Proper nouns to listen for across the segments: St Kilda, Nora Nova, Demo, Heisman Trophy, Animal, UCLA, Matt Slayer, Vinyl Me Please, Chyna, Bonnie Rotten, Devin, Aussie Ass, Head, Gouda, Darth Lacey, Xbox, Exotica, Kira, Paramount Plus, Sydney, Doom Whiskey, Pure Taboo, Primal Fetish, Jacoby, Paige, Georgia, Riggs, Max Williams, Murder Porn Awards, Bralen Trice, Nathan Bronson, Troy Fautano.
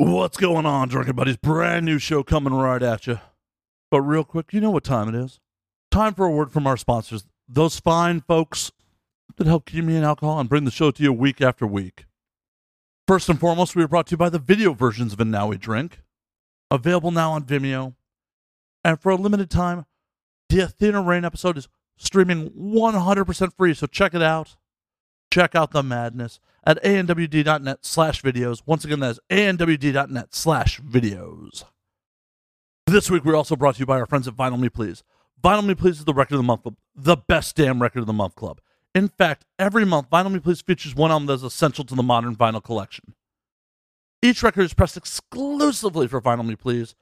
What's going on, Drinking Buddies? Brand new show coming right at you. But real quick, you know what time it is. Time for a word from our sponsors. Those fine folks that help keep me in alcohol and bring the show to you week after week. First and foremost, we are brought to you by the video versions of And Now We Drink. Available now on Vimeo. And for a limited time, the Athena Rain episode is streaming 100% free, so check it out. Check out the madness at anwd.net/videos. Once again, that is anwd.net/videos. This week, we're also brought to you by our friends at Vinyl Me Please. Vinyl Me Please is the Record of the Month Club, the best damn Record of the Month Club. In fact, every month, Vinyl Me Please features one album that is essential to the modern vinyl collection. Each record is pressed exclusively for Vinyl Me Please,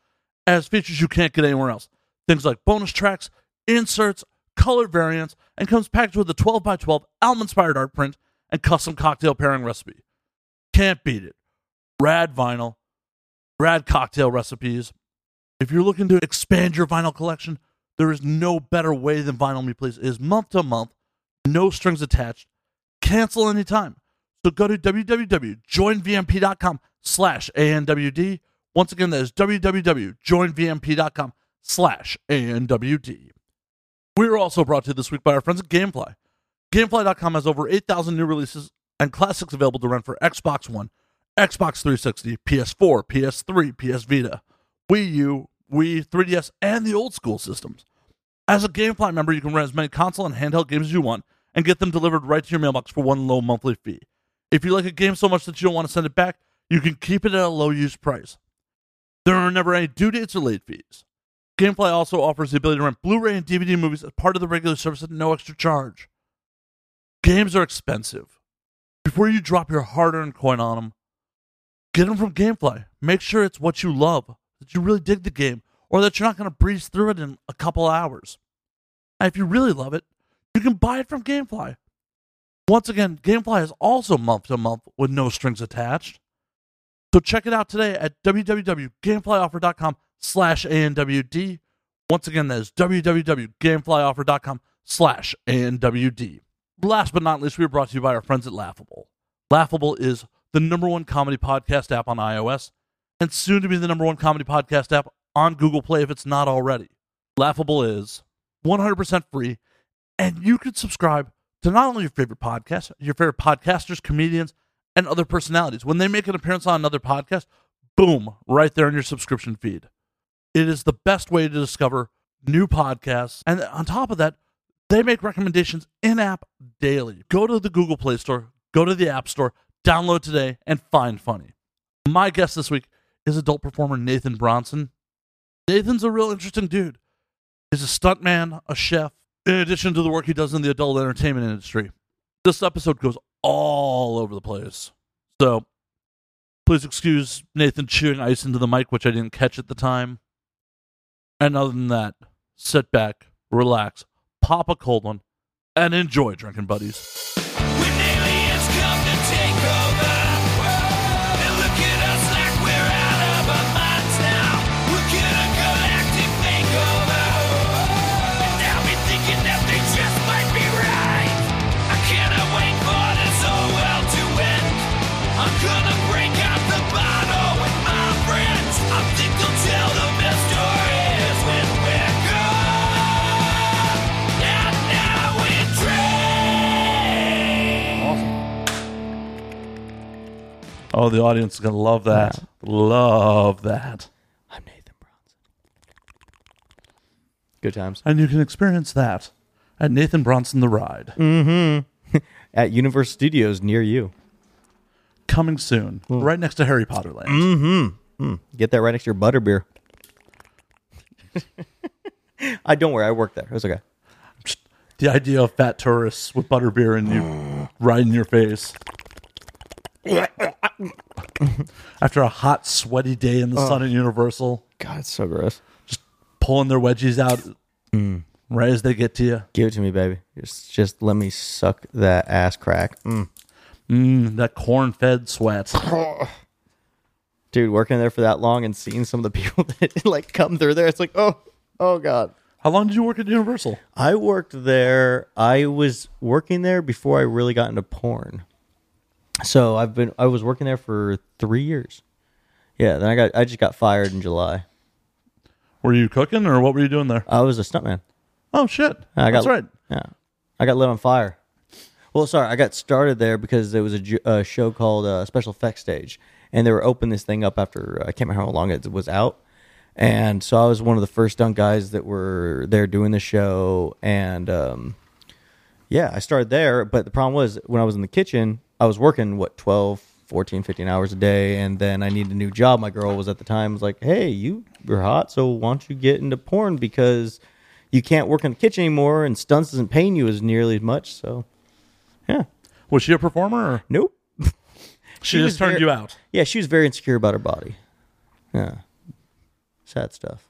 as features you can't get anywhere else. Things like bonus tracks, inserts, color variants, and comes packaged with a 12x12 album-inspired art print and custom cocktail pairing recipe. Can't beat it. Rad vinyl, rad cocktail recipes. If you're looking to expand your vinyl collection, there is no better way than Vinyl Me Please. It is month to month, no strings attached. Cancel anytime. So go to www.joinvmp.com/ANWD. Once again, that is www.joinvmp.com/ANWD. We're also brought to you this week by our friends at GameFly. GameFly.com has over 8,000 new releases and classics available to rent for Xbox One, Xbox 360, PS4, PS3, PS Vita, Wii U, Wii, 3DS, and the old school systems. As a GameFly member, you can rent as many console and handheld games as you want and get them delivered right to your mailbox for one low monthly fee. If you like a game so much that you don't want to send it back, you can keep it at a low use price. There are never any due dates or late fees. GameFly also offers the ability to rent Blu-ray and DVD movies as part of the regular service at no extra charge. Games are expensive. Before you drop your hard-earned coin on them, get them from GameFly. Make sure it's what you love, that you really dig the game, or that you're not going to breeze through it in a couple hours. And if you really love it, you can buy it from GameFly. Once again, GameFly is also month-to-month with no strings attached. So check it out today at www.gameflyoffer.com/ANWD. Once again, that is www.gameflyoffer.com/ANWD. Last but not least, we are brought to you by our friends at Laughable. Laughable is the #1 comedy podcast app on iOS and soon to be the #1 comedy podcast app on Google Play if it's not already. Laughable is 100% free, and you can subscribe to not only your favorite podcasts, your favorite podcasters, comedians, and other personalities. When they make an appearance on another podcast, boom, right there in your subscription feed. It is the best way to discover new podcasts. And on top of that, they make recommendations in-app daily. Go to the Google Play Store, go to the App Store, download today, and find funny. My guest this week is adult performer Nathan Bronson. Nathan's a real interesting dude. He's a stuntman, a chef, in addition to the work he does in the adult entertainment industry. This episode goes all over the place. So please excuse Nathan chewing ice into the mic, which I didn't catch at the time. And other than that, sit back, relax, pop a cold one, and enjoy Drinking Buddies. When aliens come to take over, they look at us like we're out of our minds now. We're gonna go active makeover, and now we're thinking that they just might be right. I cannot wait for this whole world to end. I'm gonna break out the bottle with my friends. I think they'll tell the best stories when we're gone. And now we drink. Awesome. Oh, the audience is going to love that. Love that. I'm Nathan Bronson. Good times. And you can experience that at Nathan Bronson The Ride. Mm-hmm. At Universe Studios near you. Coming soon, right next to Harry Potter Land. Mm-hmm. Get that right next to your butterbeer. I don't worry, I work there. It was okay. Just, the idea of fat tourists with butterbeer and you right in your face. After a hot, sweaty day in the sun at Universal. God, it's so gross. Just pulling their wedgies out right as they get to you. Give it to me, baby. Just let me suck that ass crack. That corn-fed sweat. Dude, working there for that long and seeing some of the people that like come through there, it's like, oh God. How long did you work at Universal? I worked there. I was working there before I really got into porn. So I was working there for 3 years. Yeah, then I just got fired in July. Were you cooking or what were you doing there? I was a stuntman. Oh shit. That's right. Yeah. I got lit on fire. Well, sorry, I got started there because there was a show called Special Effects Stage, and they were opening this thing up after I can't remember how long it was out. And so I was one of the first stunt guys that were there doing the show, and yeah, I started there, but the problem was when I was in the kitchen, I was working 12, 14, 15 hours a day, and then I needed a new job. My girl was at the time was like, "Hey, you're hot, so why don't you get into porn because you can't work in the kitchen anymore, and stunts isn't paying you as nearly as much." So, yeah. Was she a performer? Or? Nope. she just turned you out. Yeah, she was very insecure about her body. Yeah. Sad stuff.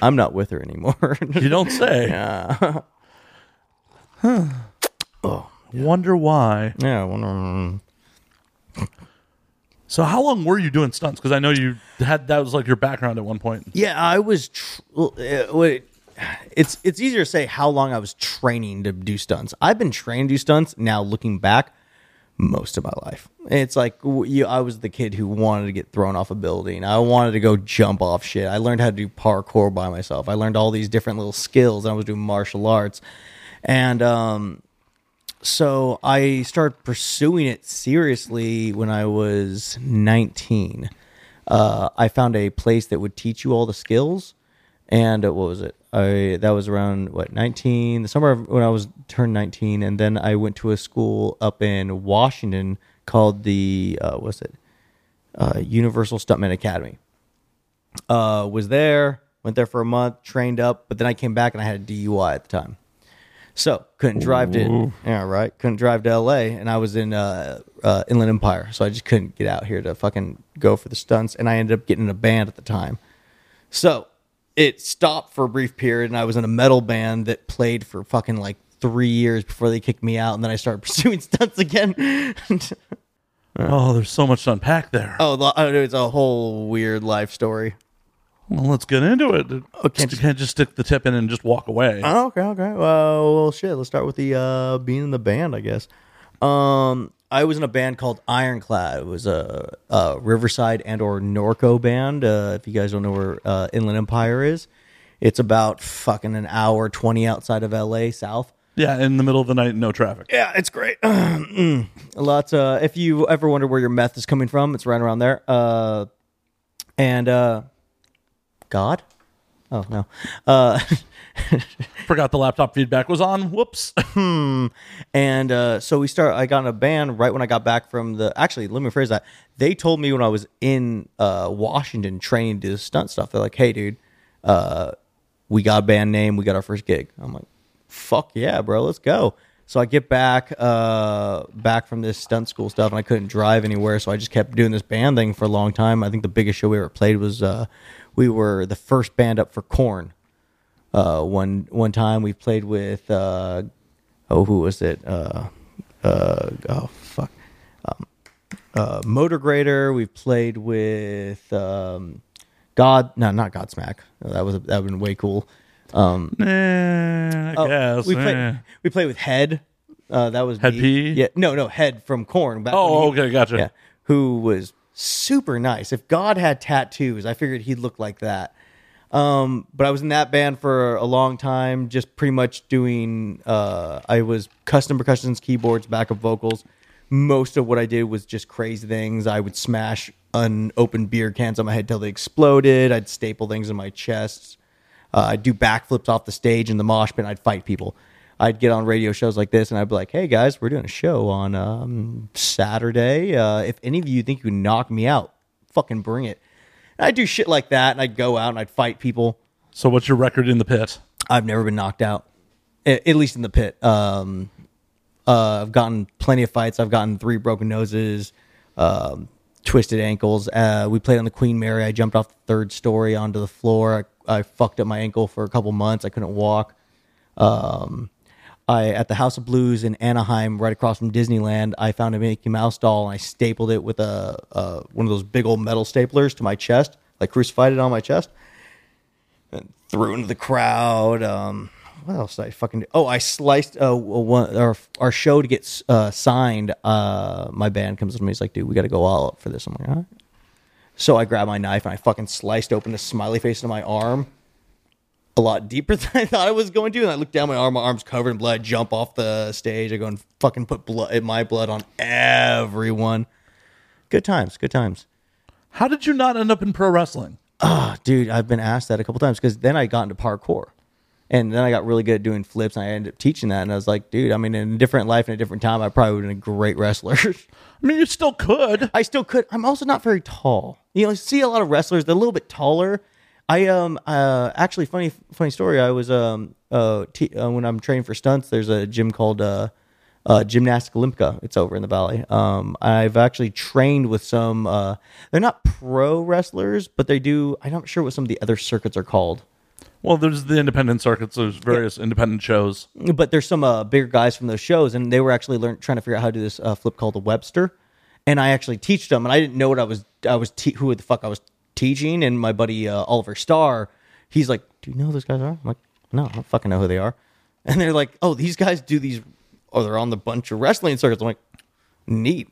I'm not with her anymore. You don't say. Yeah. Huh. Oh, yeah. Wonder why. Yeah, I wonder. So how long were you doing stunts? Because I know you had that was like your background at one point. Yeah, I was. It's easier to say how long I was training to do stunts. I've been trained to do stunts now looking back most of my life. It's like I was the kid who wanted to get thrown off a building. I wanted to go jump off shit. I learned how to do parkour by myself. I learned all these different little skills. I was doing martial arts. And so I started pursuing it seriously when I was 19. I found a place that would teach you all the skills. And what was it? That was around, 19? The summer when I was turned 19. And then I went to a school up in Washington called the, Universal Stuntman Academy. Was there, went there for a month, trained up. But then I came back and I had a DUI at the time. So couldn't drive to couldn't drive to LA, and I was in Inland Empire, so I just couldn't get out here to fucking go for the stunts, and I ended up getting in a band at the time. So it stopped for a brief period, and I was in a metal band that played for fucking 3 years before they kicked me out, and then I started pursuing stunts again. Oh, there's so much to unpack there. Oh, it's a whole weird life story. Well, let's get into it. Okay. You can't just stick the tip in and just walk away. Oh, okay. Well, shit. Let's start with the being in the band, I guess. I was in a band called Ironclad. It was a Riverside and/or Norco band. If you guys don't know where Inland Empire is, it's about fucking an hour 20 outside of LA south. Yeah, in the middle of the night, no traffic. Yeah, it's great. Lots. If you ever wonder where your meth is coming from, it's right around there. God? Oh, no. Forgot the laptop feedback was on. Whoops. And so I got in a band right when I got back from actually, let me rephrase that. They told me when I was in Washington training to do stunt stuff, they're like, "Hey, dude, we got a band name. We got our first gig." I'm like, "Fuck yeah, bro. Let's go." So I get back from this stunt school stuff, and I couldn't drive anywhere, so I just kept doing this band thing for a long time. I think the biggest show we ever played was we were the first band up for Korn. One time we played with who was it? Motor Grader. We've played with not Godsmack. That would have been way cool. I guess. We played with Head. That was Head P? Yeah, no, Head from Korn. Okay, gotcha. Yeah, who was super nice. If God had tattoos, I figured he'd look like that. But I was in that band for a long time, just pretty much doing. I was custom percussions, keyboards, backup vocals. Most of what I did was just crazy things. I would smash unopened beer cans on my head till they exploded. I'd staple things in my chest. I'd do backflips off the stage in the mosh pit. I'd fight people. I'd get on radio shows like this, and I'd be like, "Hey, guys, we're doing a show on Saturday. If any of you think you can knock me out, fucking bring it." And I'd do shit like that, and I'd go out, and I'd fight people. So what's your record in the pit? I've never been knocked out, at least in the pit. I've gotten plenty of fights. I've gotten 3 broken noses, twisted ankles. We played on the Queen Mary. I jumped off the 3rd story onto the floor. I fucked up my ankle for a couple months. I couldn't walk. At the House of Blues in Anaheim, right across from Disneyland, I found a Mickey Mouse doll, and I stapled it with one of those big old metal staplers to my chest. I crucified it on my chest and threw into the crowd. what else did I fucking do? Oh, I sliced our show to get signed. My band comes to me. He's like, dude, we got to go all up for this. I'm like, all right. So I grabbed my knife and I fucking sliced open the smiley face into my arm a lot deeper than I thought I was going to. And I looked down my arm. My arm's covered in blood. Jump off the stage. I go and fucking put my blood on everyone. Good times. Good times. How did you not end up in pro wrestling? Oh, dude, I've been asked that a couple times because then I got into parkour. And then I got really good at doing flips, and I ended up teaching that. And I was like, dude, I mean, in a different life and a different time, I probably would have been a great wrestler. I mean, you still could. I still could. I'm also not very tall. You know, I see a lot of wrestlers, they're a little bit taller. I actually, funny story, I was when I'm training for stunts, there's a gym called Gymnastic Olympica. It's over in the Valley. I've actually trained with some, they're not pro wrestlers, but they do, I'm not sure what some of the other circuits are called. Well, there's the independent circuits. There's various independent shows. But there's some bigger guys from those shows, and they were actually trying to figure out how to do this flip called the Webster. And I actually teach them, and I didn't know what who the fuck I was teaching. And my buddy Oliver Starr, he's like, "Do you know who those guys are?" I'm like, "No, I don't fucking know who they are." And they're like, "Oh, these guys do these. Oh, they're on the bunch of wrestling circuits." I'm like, "Neat.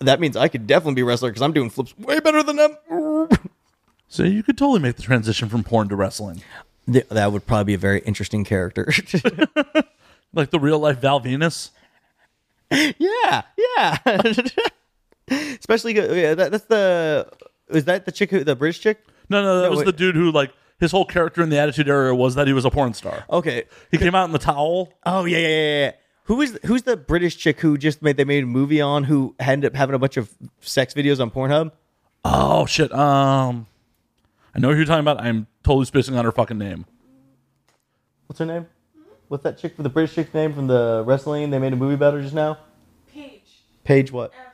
That means I could definitely be a wrestler because I'm doing flips way better than them." So you could totally make the transition from porn to wrestling. That would probably be a very interesting character. Like the real life Val Venus? Yeah. Especially, is that the chick, the British chick? No, that was the dude who, like, his whole character in the Attitude Era was that he was a porn star. Okay. He came out in the towel. Oh, yeah. Who's the British chick who they made a movie on who ended up having a bunch of sex videos on Pornhub? Oh, shit. I know who you're talking about. I'm totally spacing on her fucking name. What's her name? What's that chick, the British chick's name from the wrestling? They made a movie about her just now? Paige. Paige what? Paige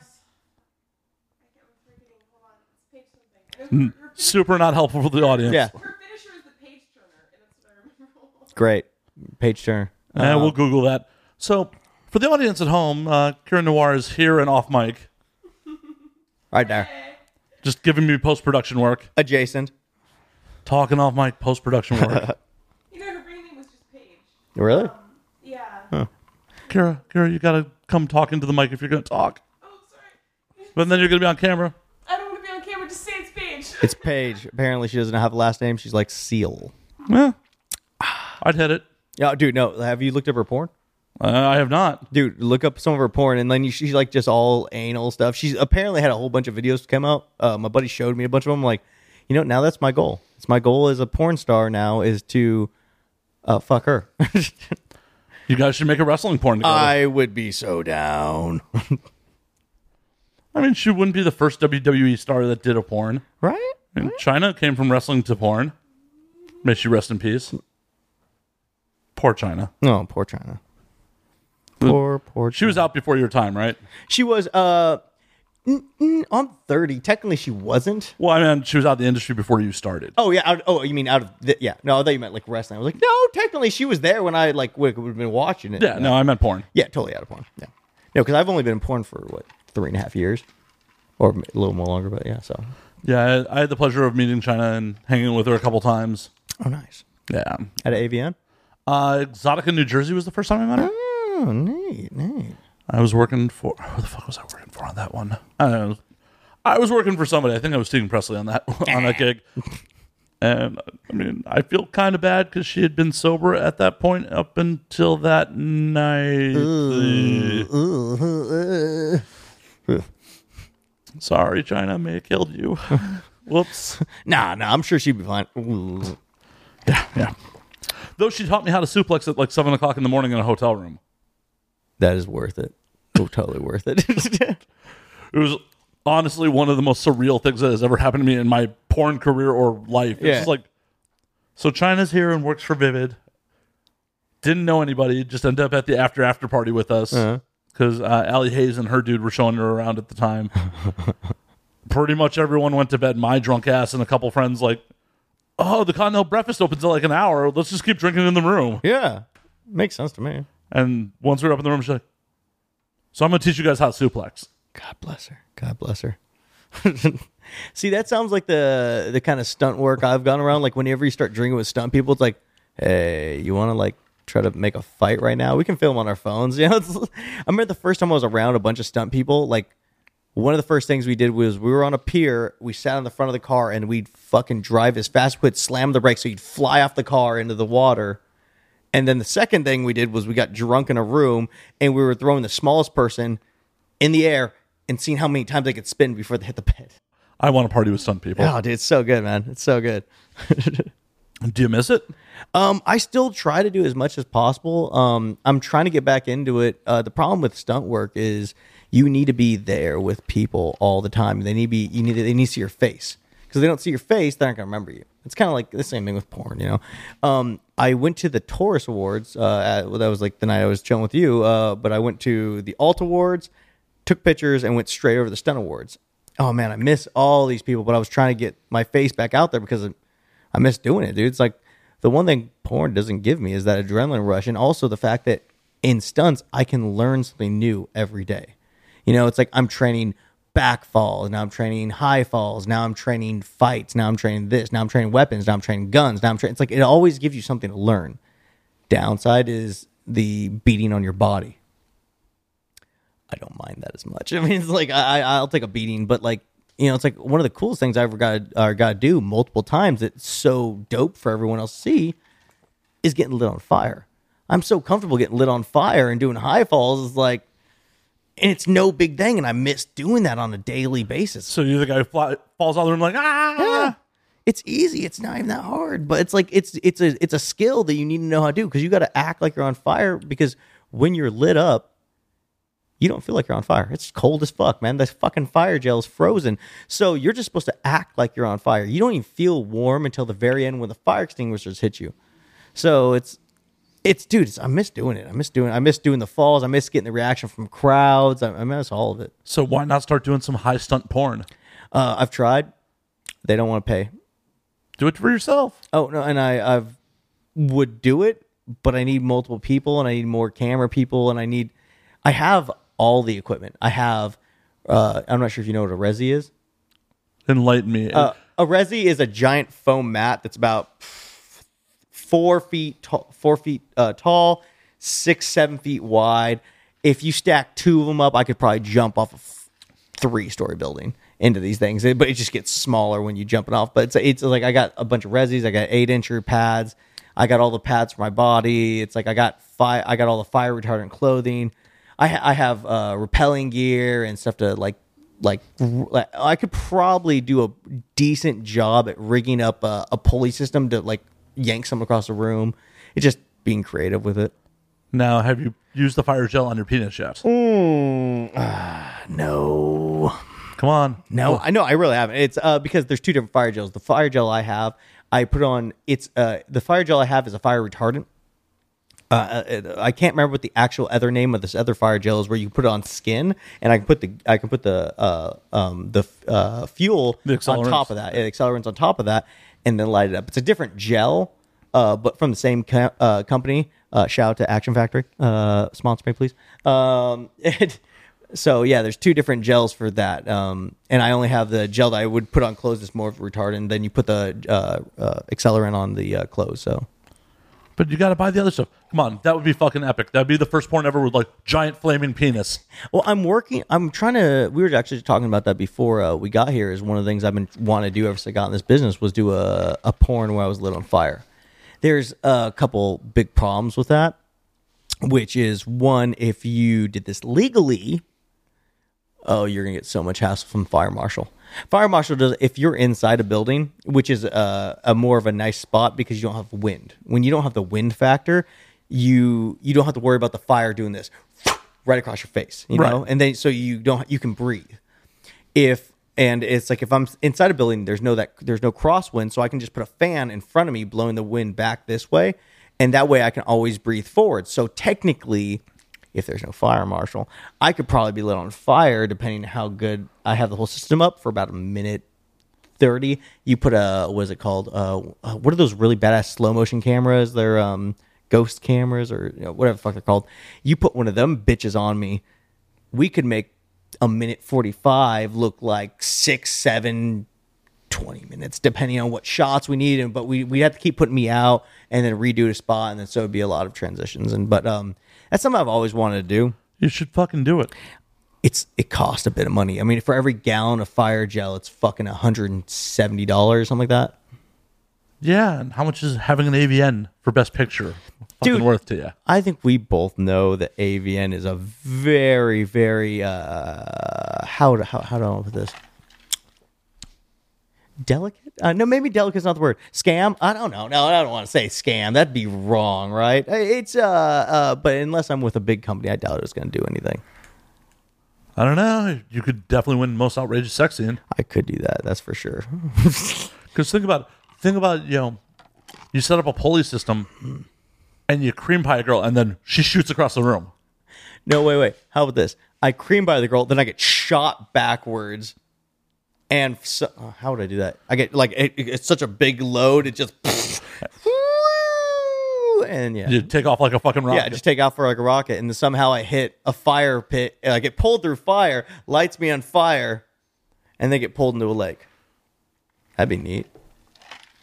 something. Super not helpful for the audience. Yeah. Her finisher is the Paige Turner, and that's what I remember. Great. Paige Turner. We'll Google that. So, for the audience at home, Kira Noir is here and off mic. Right there. Just giving me post-production work. Adjacent. Talking off my post-production work. Her real name was just Paige. Really? Yeah. Huh. Kira, you gotta come talk into the mic if you're gonna talk. Oh, sorry. But then you're gonna be on camera. I don't want to be on camera. Just say it's Paige. It's Paige. Apparently, she doesn't have a last name. She's like Seal. Yeah. I'd hit it. Yeah, dude. No, have you looked up her porn? I have not. Dude, look up some of her porn, and then she's like just all anal stuff. She's apparently had a whole bunch of videos come out. My buddy showed me a bunch of them. I'm like, you know, now that's my goal. It's my goal as a porn star now is to fuck her. You guys should make a wrestling porn together. I would be so down. I mean, she wouldn't be the first WWE star that did a porn. Right? And Chyna came from wrestling to porn. May she rest in peace. Poor Chyna. No, poor Chyna. Poor. She was out before your time, right? She was. I'm 30. Technically, she wasn't. Well, I mean, she was out of the industry before you started. Oh yeah. You mean out of? Yeah. No, I thought you meant like wrestling. I was like, no. Technically, she was there when I like would have been watching it. Yeah. No, I meant porn. Yeah, totally out of porn. Yeah. No, because I've only been in porn for 3.5 years, or a little more longer. But yeah, so. Yeah, I had the pleasure of meeting Chyna and hanging with her a couple times. Oh, nice. Yeah. At AVN. Exotica, New Jersey was the first time I met her. Oh, neat. I was working for... Who the fuck was I working for on that one? I don't know. I was working for somebody. I think I was Stephen Presley on that gig. And, I mean, I feel kind of bad because she had been sober at that point up until that night. Sorry, Chyna. I may have killed you. Whoops. Nah. I'm sure she'd be fine. Yeah. Though she taught me how to suplex at like 7 o'clock in the morning in a hotel room. That is worth it. Oh, totally worth it. It was honestly one of the most surreal things that has ever happened to me in my porn career or life. It's just like, so Chyna's here and works for Vivid. Didn't know anybody. Just ended up at the after party with us because Allie Hayes and her dude were showing her around at the time. Pretty much everyone went to bed. My drunk ass and a couple friends like, oh, the continental breakfast opens in like an hour. Let's just keep drinking in the room. Yeah, makes sense to me. And once we were up in the room, she's like, so I'm going to teach you guys how to suplex. God bless her. See, that sounds like the kind of stunt work I've gone around. Like, whenever you start drinking with stunt people, it's like, hey, you want to, like, try to make a fight right now. We can film on our phones. You know, I remember the first time I was around a bunch of stunt people, like, one of the first things we did was we were on a pier, we sat on the front of the car, and we'd fucking drive as fast as we could, slam the brakes so you'd fly off the car into the water. And then the second thing we did was we got drunk in a room, and we were throwing the smallest person in the air and seeing how many times they could spin before they hit the bed. I want to party with stunt people. Oh, dude, it's so good, man. It's so good. Do you miss it? I still try to do as much as possible. I'm trying to get back into it. The problem with stunt work is... you need to be there with people all the time. They need to be. They need to see your face, because if they don't see your face, they're not going to remember you. It's kind of like the same thing with porn, you know. I went to the Taurus Awards. That was like the night I was chilling with you. But I went to the Alt Awards, took pictures, and went straight over the Stunt Awards. Oh man, I miss all these people. But I was trying to get my face back out there because I miss doing it, dude. It's like the one thing porn doesn't give me is that adrenaline rush, and also the fact that in stunts I can learn something new every day. You know, it's like I'm training back falls, now I'm training high falls, now I'm training fights, now I'm training this, now I'm training weapons, now I'm training guns, now I'm training... It's like it always gives you something to learn. Downside is the beating on your body. I don't mind that as much. I mean, it's like I'll take a beating, but like, you know, it's like one of the coolest things I ever got to do multiple times that's so dope for everyone else to see is getting lit on fire. I'm so comfortable getting lit on fire and doing high falls. It's like... and it's no big thing, and I miss doing that on a daily basis. So you're the guy who falls out of the room like, ah! Yeah. It's easy. It's not even that hard. But it's like it's a skill that you need to know how to do, because you got to act like you're on fire, because when you're lit up, you don't feel like you're on fire. It's cold as fuck, man. The fucking fire gel's frozen. So you're just supposed to act like you're on fire. You don't even feel warm until the very end when the fire extinguishers hit you. So Dude, I miss doing it. I miss doing the falls. I miss getting the reaction from crowds. I miss all of it. So why not start doing some high stunt porn? I've tried. They don't want to pay. Do it for yourself. Oh, no, and I would do it, but I need multiple people, and I need more camera people, and I have all the equipment. I have, I'm not sure if you know what a resi is. Enlighten me. A resi is a giant foam mat that's about... 4 feet tall, 6-7 feet wide. If you stack two of them up, I could probably jump off a 3-story building into these things. But it just gets smaller when you jump it off. But it's like I got a bunch of resis. I got 8-incher pads. I got all the pads for my body. It's like I got all the fire retardant clothing. I have rappelling gear and stuff to like. I could probably do a decent job at rigging up a pulley system to like. Yank someone across the room. It's just being creative with it. Now, have you used the fire gel on your penis yet? No. Come on. No, I know. I really haven't. It's because there's two different fire gels. The fire gel I have, I put on. It's the fire gel I have is a fire retardant. I can't remember what the actual other name of this other fire gel is, where you put it on skin, and I can put the fuel on top of that, accelerants on top of that, and then light it up. It's a different gel, but from the same company. Shout out to Action Factory. Sponsor me, please. So, yeah, there's two different gels for that. And I only have the gel that I would put on clothes. It's more of a retardant. Then you put the accelerant on the clothes. So, but you got to buy the other stuff. Come on. That would be fucking epic. That would be the first porn ever with, like, giant flaming penis. Well, we were actually talking about that before we got here, is one of the things I've been wanting to do ever since I got in this business was do a porn where I was lit on fire. There's a couple big problems with that, which is, one, if you did this legally, oh, you're going to get so much hassle from fire marshal. Fire marshal does, if you're inside a building, which is a more of a nice spot because you don't have wind. When you don't have the wind factor, you don't have to worry about the fire doing this right across your face, you know? Right. And then so you can breathe. It's like if I'm inside a building, there's no crosswind, so I can just put a fan in front of me blowing the wind back this way, and that way I can always breathe forward. So technically, if there's no fire marshal, I could probably be lit on fire, depending on how good I have the whole system up, for about 1:30. You put what is it called? What are those really badass slow motion cameras? They're ghost cameras, or you know, whatever the fuck they're called. You put one of them bitches on me, we could make 1:45 look like 6, 7, 20 minutes, depending on what shots we need. And, but we have to keep putting me out and then redo the spot. And then so it'd be a lot of transitions. And, but that's something I've always wanted to do. You should fucking do it. It costs a bit of money. I mean, for every gallon of fire gel, it's fucking $170, something like that. Yeah, and how much is having an AVN for Best Picture fucking worth to you? I think we both know that AVN is a very, very how do I put this? Delicate? No, maybe delicate's not the word. Scam? I don't know. No, I don't want to say scam. That'd be wrong, right? It's but unless I'm with a big company, I doubt it was going to do anything. I don't know. You could definitely win Most Outrageous Sex Scene. I could do that. That's for sure. Because think about, you know, you set up a pulley system and you cream pie a girl and then she shoots across the room. No, wait. How about this? I cream pie the girl, then I get shot backwards. And so, how would I do that? I get like, it's such a big load. It just, and yeah. You take off like a fucking rocket. Yeah, I just take off for like a rocket. And then somehow I hit a fire pit. And I get pulled through fire, lights me on fire, and they get pulled into a lake. That'd be neat.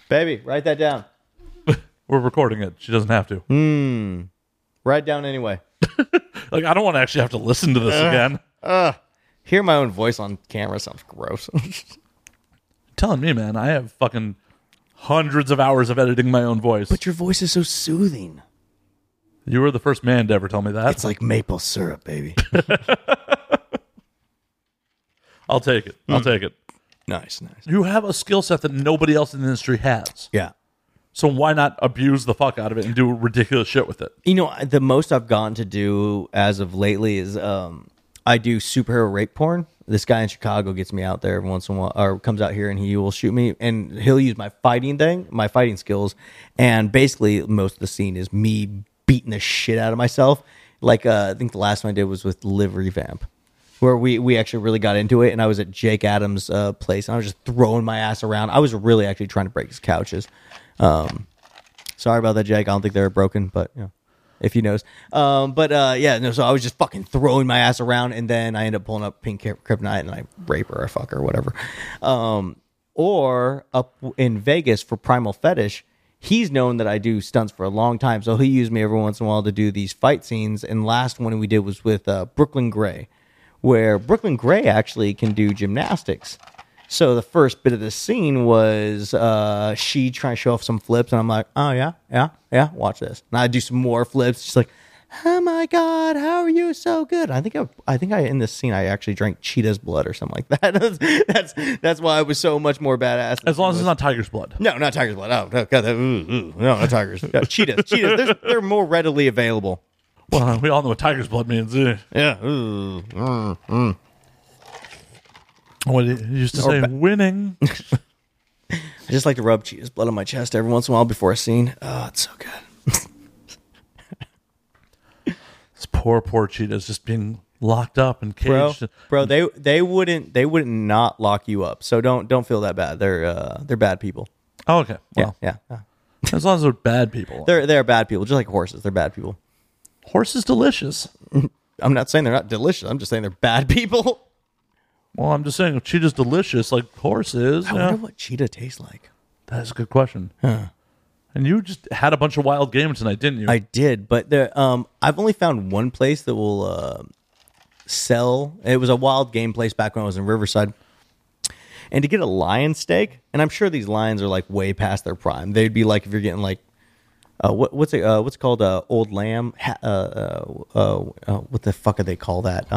Baby, write that down. We're recording it. She doesn't have to. Write down anyway. Like, I don't want to actually have to listen to this again. Hear my own voice on camera sounds gross. Telling me, man, I have fucking hundreds of hours of editing my own voice. But your voice is so soothing. You were the first man to ever tell me that. It's like maple syrup, baby. I'll take it. I'll take it. Nice. You have a skill set that nobody else in the industry has. Yeah. So why not abuse the fuck out of it and do ridiculous shit with it? You know, the most I've gotten to do as of lately is I do superhero rape porn. This guy in Chicago gets me out there every once in a while, or comes out here and he will shoot me, and he'll use my fighting skills, and basically most of the scene is me beating the shit out of myself. Like I think the last one I did was with Liv Revamp, where we actually really got into it, and I was at Jake Adams' place, and I was just throwing my ass around. I was really actually trying to break his couches. Sorry about that, Jake. I don't think they were broken, but you know, if he knows. So I was just fucking throwing my ass around, and then I end up pulling up Pink Kryptonite, and I rape her or fuck her or whatever. Or up in Vegas for Primal Fetish, he's known that I do stunts for a long time, so he used me every once in a while to do these fight scenes, and last one we did was with Brooklyn Gray, where Brooklyn Gray actually can do gymnastics. So the first bit of the scene was she trying to show off some flips, and I'm like, oh, yeah, watch this. And I do some more flips. She's like, oh, my God, how are you so good? I think in this scene, I actually drank cheetah's blood or something like that. That's why I was so much more badass. As long as it's not tiger's blood. No, not tiger's blood. Oh, God, no, not tigers. Yeah, cheetahs. They're more readily available. Well, we all know what tiger's blood means. Yeah. What you used to say, winning. I just like to rub cheetah's blood on my chest every once in a while before a scene. Oh, it's so good. This poor cheetahs just being locked up and caged. Bro, they wouldn't not lock you up. So don't feel that bad. They're bad people. Oh, okay. Well, yeah. As long as they're bad people, they're bad people. Just like horses, they're bad people. Horses delicious. I'm not saying they're not delicious. I'm just saying they're bad people. Well, I'm just saying if cheetah's delicious, like horse is. I wonder what cheetah tastes like. That is a good question. Huh. And you just had a bunch of wild games tonight, didn't you? I did, but I've only found one place that will sell. It was a wild game place back when I was in Riverside. And to get a lion steak, and I'm sure these lions are like way past their prime. They'd be like if you're getting like what's it called old lamb? What the fuck do they call that?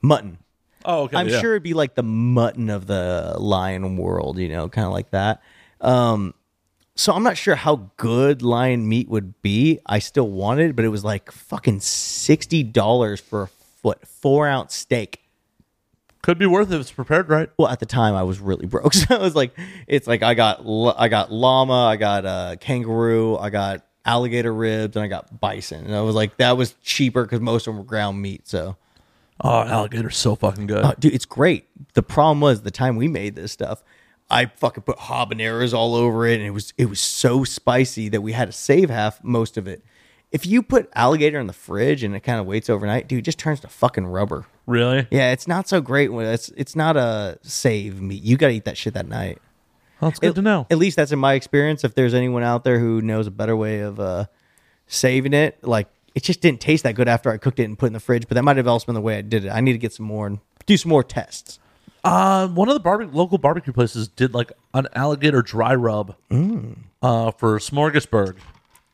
Mutton. Oh, okay. I'm sure it'd be like the mutton of the lion world, you know, kind of like that. So I'm not sure how good lion meat would be. I still wanted it, but it was like fucking $60 for a 4-ounce steak. Could be worth it if it's prepared right. Well, at the time I was really broke, so I was like, it's like I got llama, I got kangaroo, I got alligator ribs, and I got bison, and I was like, that was cheaper because most of them were ground meat. So, oh, alligator's so fucking good, dude. It's great. The problem was the time we made this stuff, I fucking put habaneros all over it, and it was so spicy that we had to save most of it. If you put alligator in the fridge and it kind of waits overnight, dude, it just turns to fucking rubber. Really? Yeah, it's not so great. It's not a save meat. You got to eat that shit that night. Well, that's good to know. At least that's in my experience. If there's anyone out there who knows a better way of saving it, like, it just didn't taste that good after I cooked it and put it in the fridge, but that might have also been the way I did it. I need to get some more and do some more tests. One of the local barbecue places did like an alligator dry rub for Smorgasburg.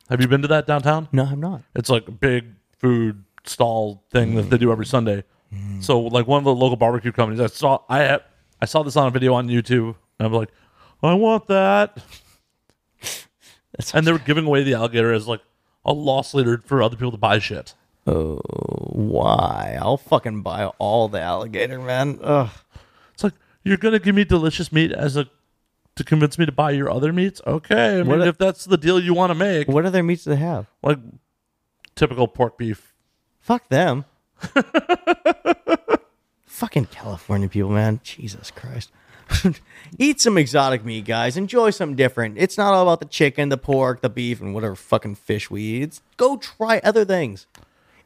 Have you been to that downtown? No, I'm not. It's like a big food stall thing that they do every Sunday. Mm. So like one of the local barbecue companies, I saw this on a video on YouTube, and I'm like, I want that. And they were giving away the alligator as like a loss leader for other people to buy shit. Oh, why? I'll fucking buy all the alligator, man. Ugh. It's like, you're going to give me delicious meat to convince me to buy your other meats? Okay. I mean, if that's the deal you want to make. What other meats do they have? Like typical pork beef. Fuck them. Fucking California people, man. Jesus Christ. Eat some exotic meat, guys. Enjoy something different. It's not all about the chicken, the pork, the beef, and whatever fucking fish we eat. Go try other things.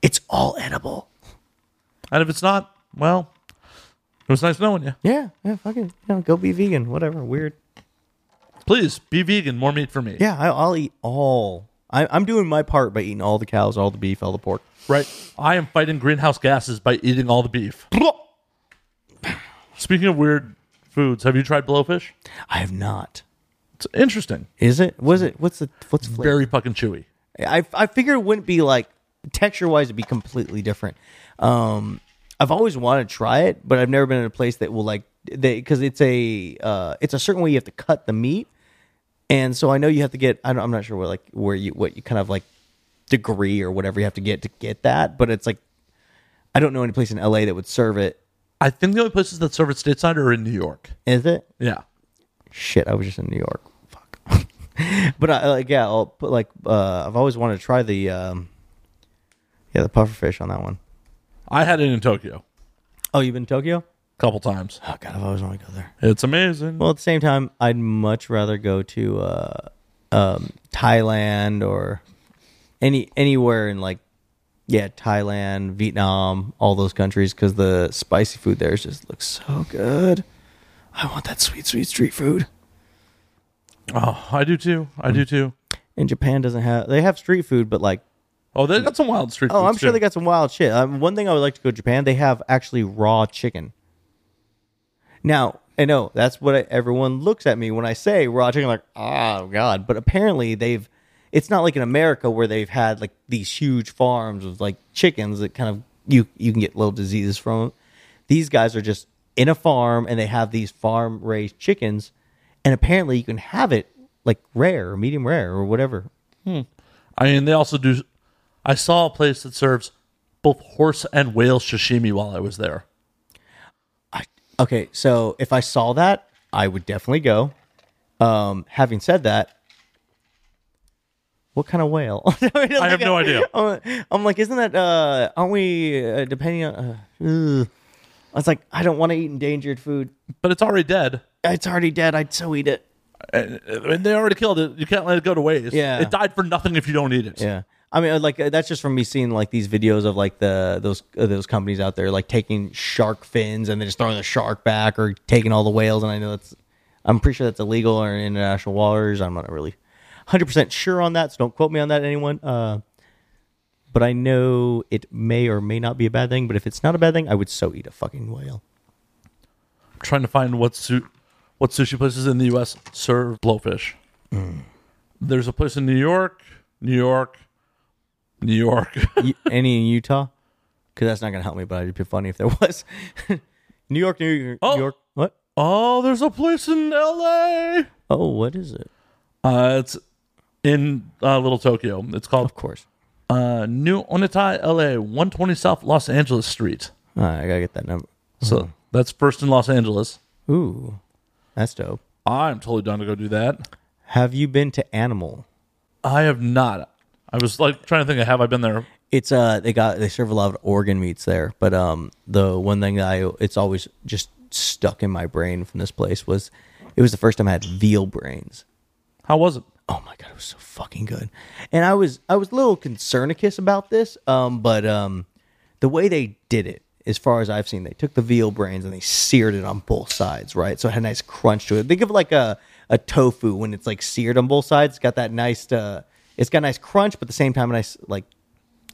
It's all edible. And if it's not, well, it was nice knowing you. Yeah, fucking, go be vegan. Whatever, weird. Please, be vegan. More meat for me. Yeah, I'll eat all. I'm doing my part by eating all the cows, all the beef, all the pork. Right. I am fighting greenhouse gases by eating all the beef. Speaking of weird foods, have you tried blowfish? I have not. It's interesting. Is it? Was it? What's the flavor? Very fucking chewy. I figured it wouldn't be like, texture-wise, it'd be completely different. I've always wanted to try it, but I've never been in a place that will like because it's a certain way you have to cut the meat, and so I know you have to get I'm not sure what you kind of like degree or whatever you have to get that, but it's like I don't know any place in LA that would serve it. I think the only places that serve it stateside are in New York. Is it? Yeah. Shit, I was just in New York. Fuck. But I've always wanted to try the puffer fish on that one. I had it in Tokyo. Oh, you've been to Tokyo? A couple times. Oh, God, I've always wanted to go there. It's amazing. Well, at the same time, I'd much rather go to Thailand or anywhere in, like, Thailand, Vietnam, all those countries, because the spicy food there just looks so good. I want that sweet, sweet street food. Oh, I do, too. And Japan doesn't have... They have street food, but, like, oh, they got some wild street food. Oh, I'm sure they got some wild shit. One thing I would like to go to Japan, they have actually raw chicken. Now, I know that's what everyone looks at me when I say raw chicken, like, oh, God. But apparently it's not like in America where they've had like these huge farms of like chickens that kind of, you can get little diseases from. These guys are just in a farm and they have these farm raised chickens. And apparently you can have it like rare or medium rare or whatever. I mean, they also do... I saw a place that serves both horse and whale sashimi while I was there. Okay, so if I saw that, I would definitely go. Having said that, what kind of whale? I have no idea. I'm like, isn't that, aren't we depending on... I was like, I don't want to eat endangered food. But it's already dead. I'd so eat it. And they already killed it. You can't let it go to waste. Yeah. It died for nothing if you don't eat it. Yeah. I mean, like, that's just from me seeing like these videos of like those companies out there like taking shark fins and then just throwing the shark back or taking all the whales. And I know I'm pretty sure that's illegal or in international waters. I'm not really 100% sure on that, so don't quote me on that, anyone. But I know it may or may not be a bad thing. But if it's not a bad thing, I would so eat a fucking whale. I'm trying to find what sushi places in the U.S. serve blowfish. There's a place in New York. Any in Utah? Because that's not going to help me, but it'd be funny if there was. New York. What? Oh, there's a place in L.A. Oh, what is it? It's in Little Tokyo. It's called, of course, New Onetai, L.A., 120 South Los Angeles Street. All right, I got to get that number. So that's first in Los Angeles. Ooh, that's dope. I'm totally down to go do that. Have you been to Animal? I have not. I was like trying to think of, have I been there? It's they serve a lot of organ meats there, but the one thing it's always just stuck in my brain from this place was it was the first time I had veal brains. How was it? Oh my god, it was so fucking good. And I was a little concernicus about this, but the way they did it, as far as I've seen, they took the veal brains and they seared it on both sides, right? So it had a nice crunch to it. Think of like a tofu when it's like seared on both sides. It's got that nice, it's got a nice crunch, but at the same time, a nice like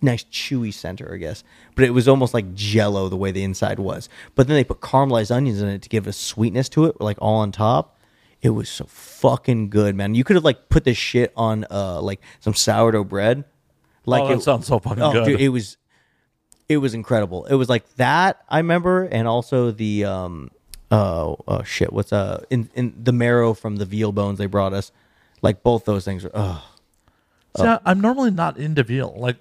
nice chewy center, I guess. But it was almost like Jello the way the inside was. But then they put caramelized onions in it to give a sweetness to it, like all on top. It was so fucking good, man. You could have like put this shit on like some sourdough bread. Like oh, that sounds so fucking good. Dude, it was incredible. It was like that, I remember, and also the in the marrow from the veal bones they brought us. Like both those things. I'm normally not into veal. Like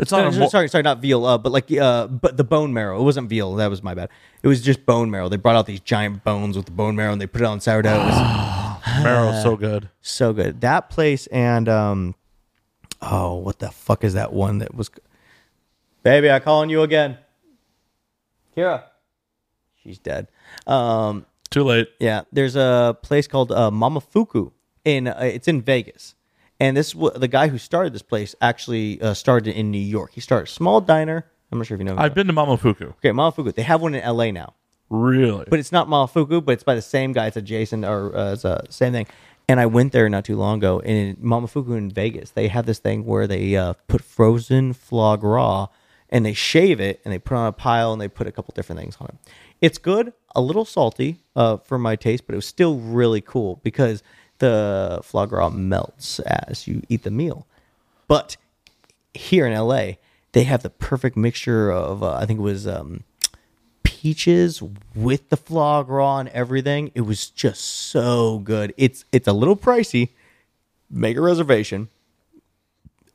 it's not. Sorry, not veal. But the bone marrow. It wasn't veal. That was my bad. It was just bone marrow. They brought out these giant bones with the bone marrow, and they put it on sourdough. Marrow's so good, so good. That place and what the fuck is that one that was? Baby, I'm calling you again. Kira, she's dead. Too late. Yeah, there's a place called Momofuku. It's in Vegas. And this, the guy who started this place actually started in New York. He started a small diner. I'm not sure if you know. I've been to Momofuku. Okay, Momofuku. They have one in L.A. now. Really? But it's not Momofuku, but it's by the same guy. It's adjacent or it's the same thing. And I went there not too long ago. And in Momofuku in Vegas, they have this thing where they put frozen foie gras and they shave it and they put it on a pile and they put a couple different things on it. It's good, a little salty for my taste, but it was still really cool because the foie gras melts as you eat the meal. But here in LA, they have the perfect mixture of, I think it was peaches with the foie gras and everything. It was just so good. It's a little pricey. Make a reservation.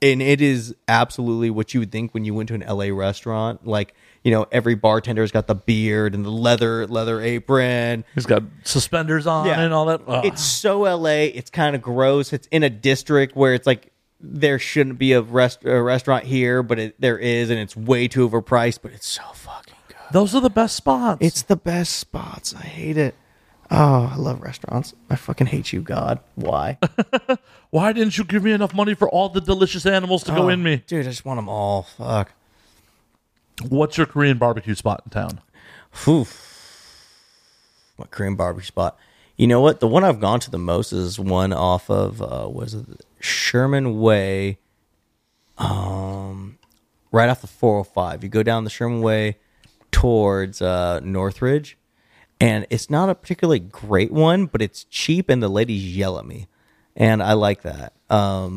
And it is absolutely what you would think when you went to an LA restaurant. Like, you know, every bartender's got the beard and the leather apron. He's got suspenders on and all that. Ugh. It's so LA. It's kind of gross. It's in a district where it's like there shouldn't be a restaurant here, but there is, and it's way too overpriced. But it's so fucking good. Those are the best spots. It's the best spots. I hate it. Oh, I love restaurants. I fucking hate you, God. Why? Why didn't you give me enough money for all the delicious animals to go in me? Dude, I just want them all. Fuck. What's your Korean barbecue spot in town? Oof. My Korean barbecue spot. You know what? The one I've gone to the most is one off of, Sherman Way, right off the 405. You go down the Sherman Way towards Northridge. And it's not a particularly great one, but it's cheap, and the ladies yell at me, and I like that. I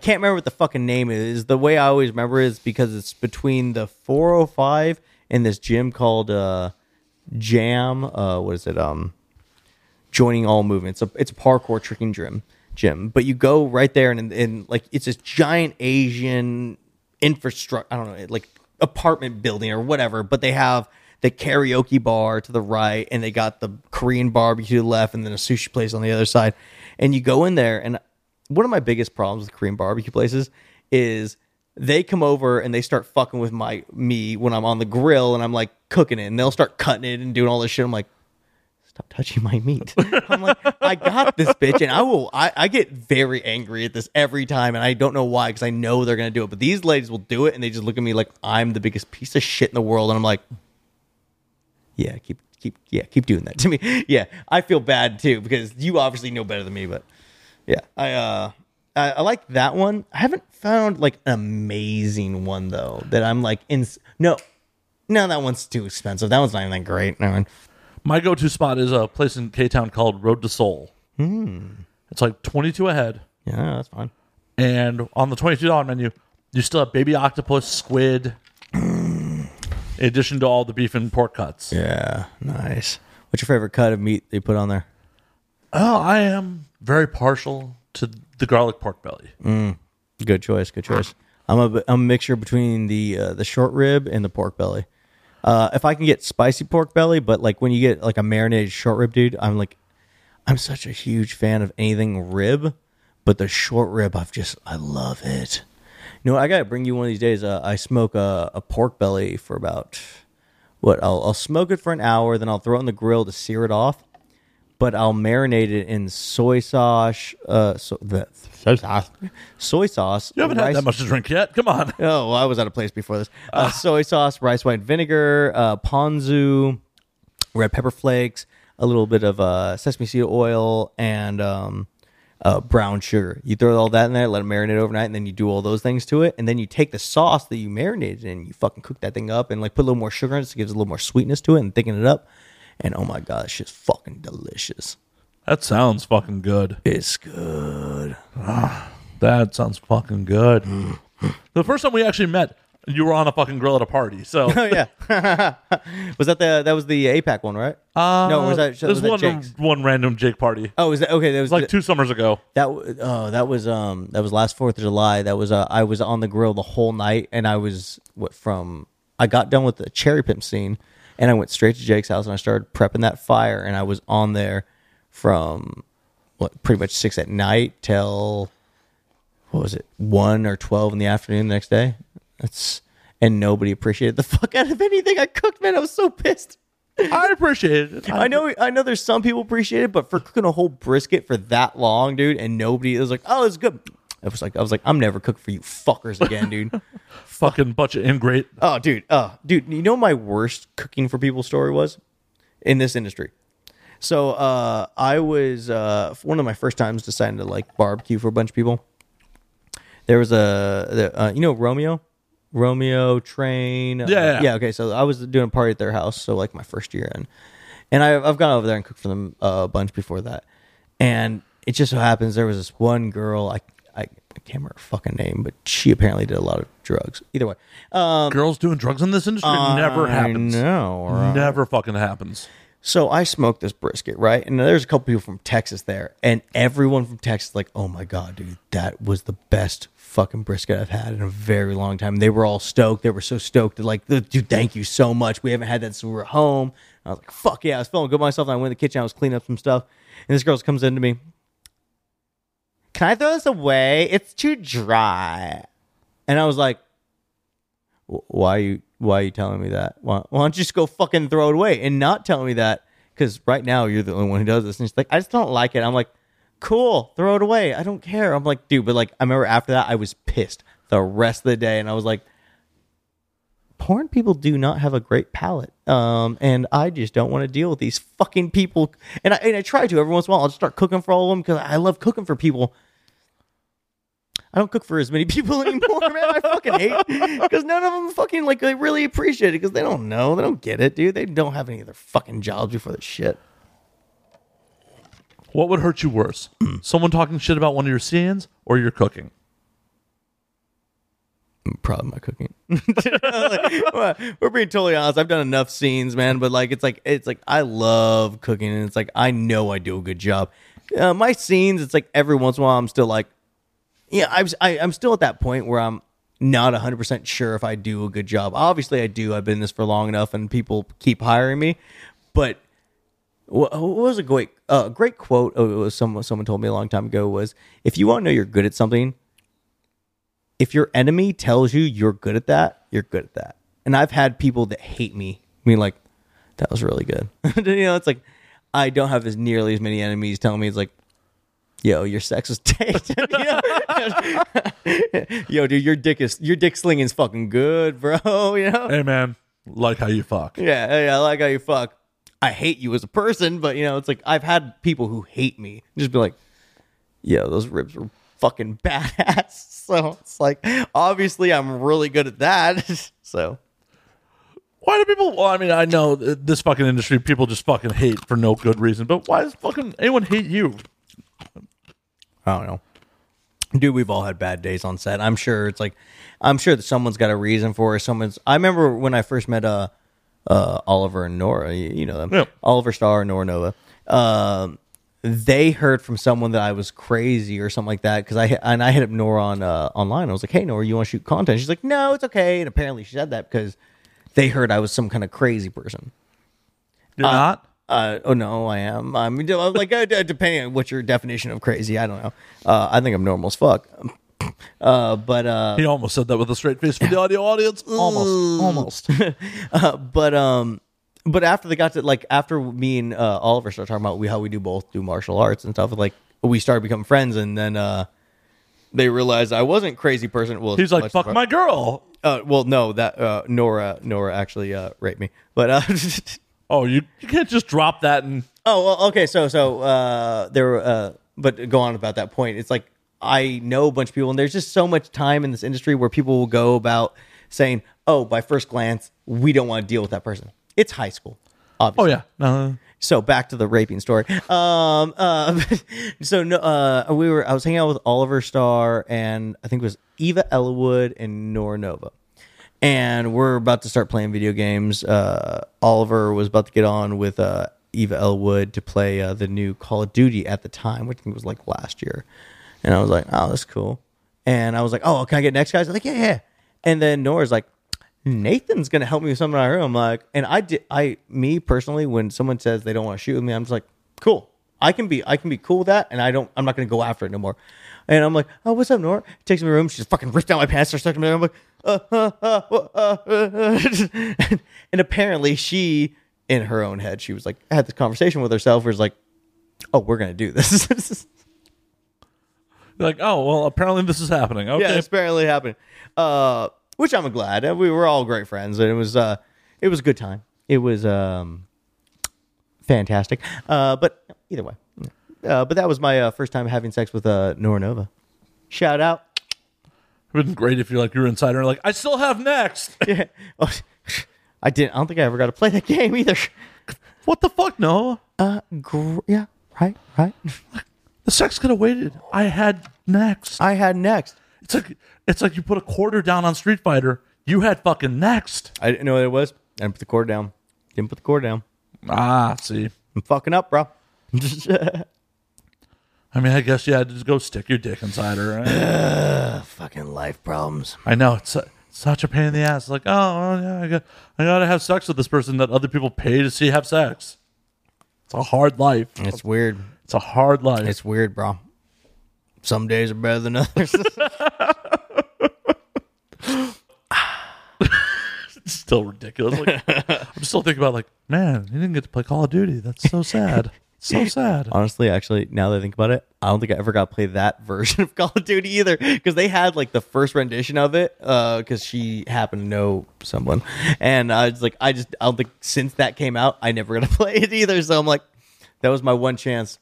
can't remember what the fucking name is. The way I always remember is because it's between the 405 and this gym called Jam. What is it? Joining All Movements. It's a parkour tricking gym. But you go right there, and like it's this giant Asian infrastructure. I don't know, like apartment building or whatever. But they have the karaoke bar to the right, and they got the Korean barbecue to the left, and then a sushi place on the other side. And you go in there, and one of my biggest problems with Korean barbecue places is they come over and they start fucking with me when I'm on the grill and I'm like cooking it, and they'll start cutting it and doing all this shit. I'm like, stop touching my meat. I'm like, I got this, bitch, and I get very angry at this every time, and I don't know why, because I know they're gonna do it. But these ladies will do it, and they just look at me like I'm the biggest piece of shit in the world, and I'm like, yeah, keep doing that to me. Yeah, I feel bad too because you obviously know better than me. But yeah, I like that one. I haven't found like an amazing one though that I'm like no, that one's too expensive. That one's not even that great. No one. My go-to spot is a place in K-Town called Road to Seoul. It's like $22 a head. Yeah, that's fine. And on the $22 menu, you still have baby octopus, squid. In addition to all the beef and pork cuts. Yeah, nice. What's your favorite cut of meat they put on there? Oh, I am very partial to the garlic pork belly. Good choice. I'm a mixture between the short rib and the pork belly. If I can get spicy pork belly, but like when you get like a marinated short rib, dude, I'm such a huge fan of anything rib, but the short rib, I love it. You know, I got to bring you one of these days. I smoke a pork belly for about, I'll smoke it for an hour, then I'll throw it on the grill to sear it off. but I'll marinate it in soy sauce. Soy sauce. You haven't had that much to drink yet. Come on. Oh, well, I was out of place before this. Soy sauce, rice wine vinegar, ponzu, red pepper flakes, a little bit of sesame seed oil, and brown sugar. You throw all that in there, let it marinate overnight, and then you do all those things to it, and then you take the sauce that you marinated in, you fucking cook that thing up, and like put a little more sugar in it so it gives a little more sweetness to it and thicken it up. And oh my god, it's just fucking delicious. That sounds fucking good. It's good. That sounds fucking good. The first time we actually met, you were on a fucking grill at a party. So oh yeah, was that was the APAC one, right? No, was that one random Jake party? Oh, is that okay? That was like 2 summers ago. That was last 4th of July. That was I was on the grill the whole night, and I was I got done with the cherry pimp scene. And I went straight to Jake's house and I started prepping that fire. And I was on there from pretty much 6 at night till 1 or 12 in the afternoon the next day. And nobody appreciated the fuck out of anything I cooked, man. I was so pissed. I appreciate it. I know there's some people appreciate it, but for cooking a whole brisket for that long, dude, and nobody was like, oh, it's good. I was like, I'm never cooking for you fuckers again, dude. Fucking bunch of ingrate. Oh, dude. You know my worst cooking for people story was in this industry. So I was one of my first times deciding to like barbecue for a bunch of people. There was Romeo Train. Yeah. Okay. So I was doing a party at their house. So like my first year in, and I've gone over there and cooked for them a bunch before that. And it just so happens there was this one girl I can't remember her fucking name, but she apparently did a lot of drugs. Either way. Girls doing drugs in this industry never happens. No, right? Never fucking happens. So I smoked this brisket, right? And there's a couple people from Texas there. And everyone from Texas like, oh my God, dude, that was the best fucking brisket I've had in a very long time. They were all stoked. They were so stoked. They're like, dude, thank you so much. We haven't had that since we were home. And I was like, fuck yeah. I was feeling good myself. And I went in the kitchen. I was cleaning up some stuff. And this girl comes into me. Can I throw this away? It's too dry. And I was like, why are you telling me that? Why don't you just go fucking throw it away and not tell me that? Because right now you're the only one who does this. And she's like, I just don't like it. I'm like, cool, throw it away. I don't care. I'm like, dude, but like, I remember after that, I was pissed the rest of the day. And I was like, porn people do not have a great palate. And I just don't want to deal with these fucking people. And I try to every once in a while. I'll just start cooking for all of them because I love cooking for people. I don't cook for as many people anymore, man. I fucking hate because none of them fucking like they really appreciate it because they don't know. They don't get it, dude. They don't have any other fucking jobs before this shit. What would hurt you worse? Someone talking shit about one of your scenes or your cooking? Probably my cooking. We're being totally honest. I've done enough scenes, man. But like, it's like I love cooking, and it's like I know I do a good job. My scenes, it's like every once in a while, I'm still like, yeah, I'm still at that point where I'm not 100% sure if I do a good job. Obviously, I do. I've been in this for long enough, and people keep hiring me. But what was a great quote? It was someone told me a long time ago was, if you want to know you're good at something, if your enemy tells you you're good at that, you're good at that. And I've had people that hate me. I mean, like, that was really good. You know, it's like, I don't have as nearly as many enemies telling me, it's like, yo, your sex was tainted. Yo, dude, your dick slinging's fucking good, bro. You know? Hey, man, like how you fuck. Yeah, I like how you fuck. I hate you as a person, but, you know, it's like, I've had people who hate me just be like, yo, those ribs were fucking badass. So it's like, obviously I'm really good at that. So why do people, well, I mean, I know this fucking industry, people just fucking hate for no good reason, but why does fucking anyone hate you? I don't know, dude, we've all had bad days on set. I'm sure that someone's got a reason for it. I remember when I first met Oliver and Nora, you know them. Yeah. Oliver Starr and Nora Nova. They heard from someone that I was crazy or something like that because I hit up Nora online. I was like, "Hey Nora, you want to shoot content?" She's like, "No, it's okay." And apparently she said that because they heard I was some kind of crazy person. You're not? Oh no, I am. I'm like, depending on what your definition of crazy, I don't know. I think I'm normal as fuck. But he almost said that with a straight face for the audio audience. Almost. But But after they got to, like, after me and Oliver started talking about how we do both do martial arts and stuff, like, we started becoming friends, and then they realized I wasn't a crazy person. Well, he's like, fuck my girl. Well, no, that Nora actually raped me. But oh, you can't just drop that and oh, well, okay. So there. But go on about that point. It's like I know a bunch of people, and there's just so much time in this industry where people will go about saying, "Oh, by first glance, we don't want to deal with that person." It's high school, obviously. Oh yeah. So back to the raping story. I was hanging out with Oliver Starr and I think it was Eva Ellawood and Nora Nova, and we're about to start playing video games. Oliver was about to get on with Eva Ellawood to play the new Call of Duty at the time, which I think was like last year. And I was like, "Oh, that's cool." And I was like, "Oh, can I get next guys?" They're like, "Yeah." And then Nora's like, "Nathan's gonna help me with something on her own." I'm like, and me personally, when someone says they don't want to shoot with me, I'm just like, cool. I can be cool with that, and I'm not gonna go after it no more. And I'm like, "Oh, what's up, Nora?" Takes me to my room, she just fucking ripped down my pants, starts sucking me. I'm like, and apparently she, in her own head, she was like, I had this conversation with herself where it's like, "Oh, we're gonna do this." Like, oh well, apparently this is happening. Okay. Yeah, it's apparently happening. Which I'm glad. We were all great friends, and it was a good time. It was fantastic. But either way, but that was my first time having sex with Nora Nova. Shout out. It would be great if you're inside her, like, "I still have next." Yeah. Oh, I don't think I ever got to play that game either. What the fuck? No. Yeah. Right. The sex could have waited. I had next. It's like you put a quarter down on Street Fighter. You had fucking next. I didn't know what it was. I didn't put the quarter down. Ah, see. I'm fucking up, bro. I mean, I guess, yeah, just go stick your dick inside her. Right? Fucking life problems. I know. It's such a pain in the ass. It's like, oh, yeah, I gotta have sex with this person that other people pay to see have sex. It's a hard life. It's weird. It's a hard life. It's weird, bro. Some days are better than others. It's still ridiculous. Like, I'm still thinking about, like, man, you didn't get to play Call of Duty. That's so sad. So sad. Honestly, actually, now that I think about it, I don't think I ever got to play that version of Call of Duty either, because they had like the first rendition of it because she happened to know someone, and I was like, I don't think since that came out, I never got to play it either. So I'm like, that was my one chance.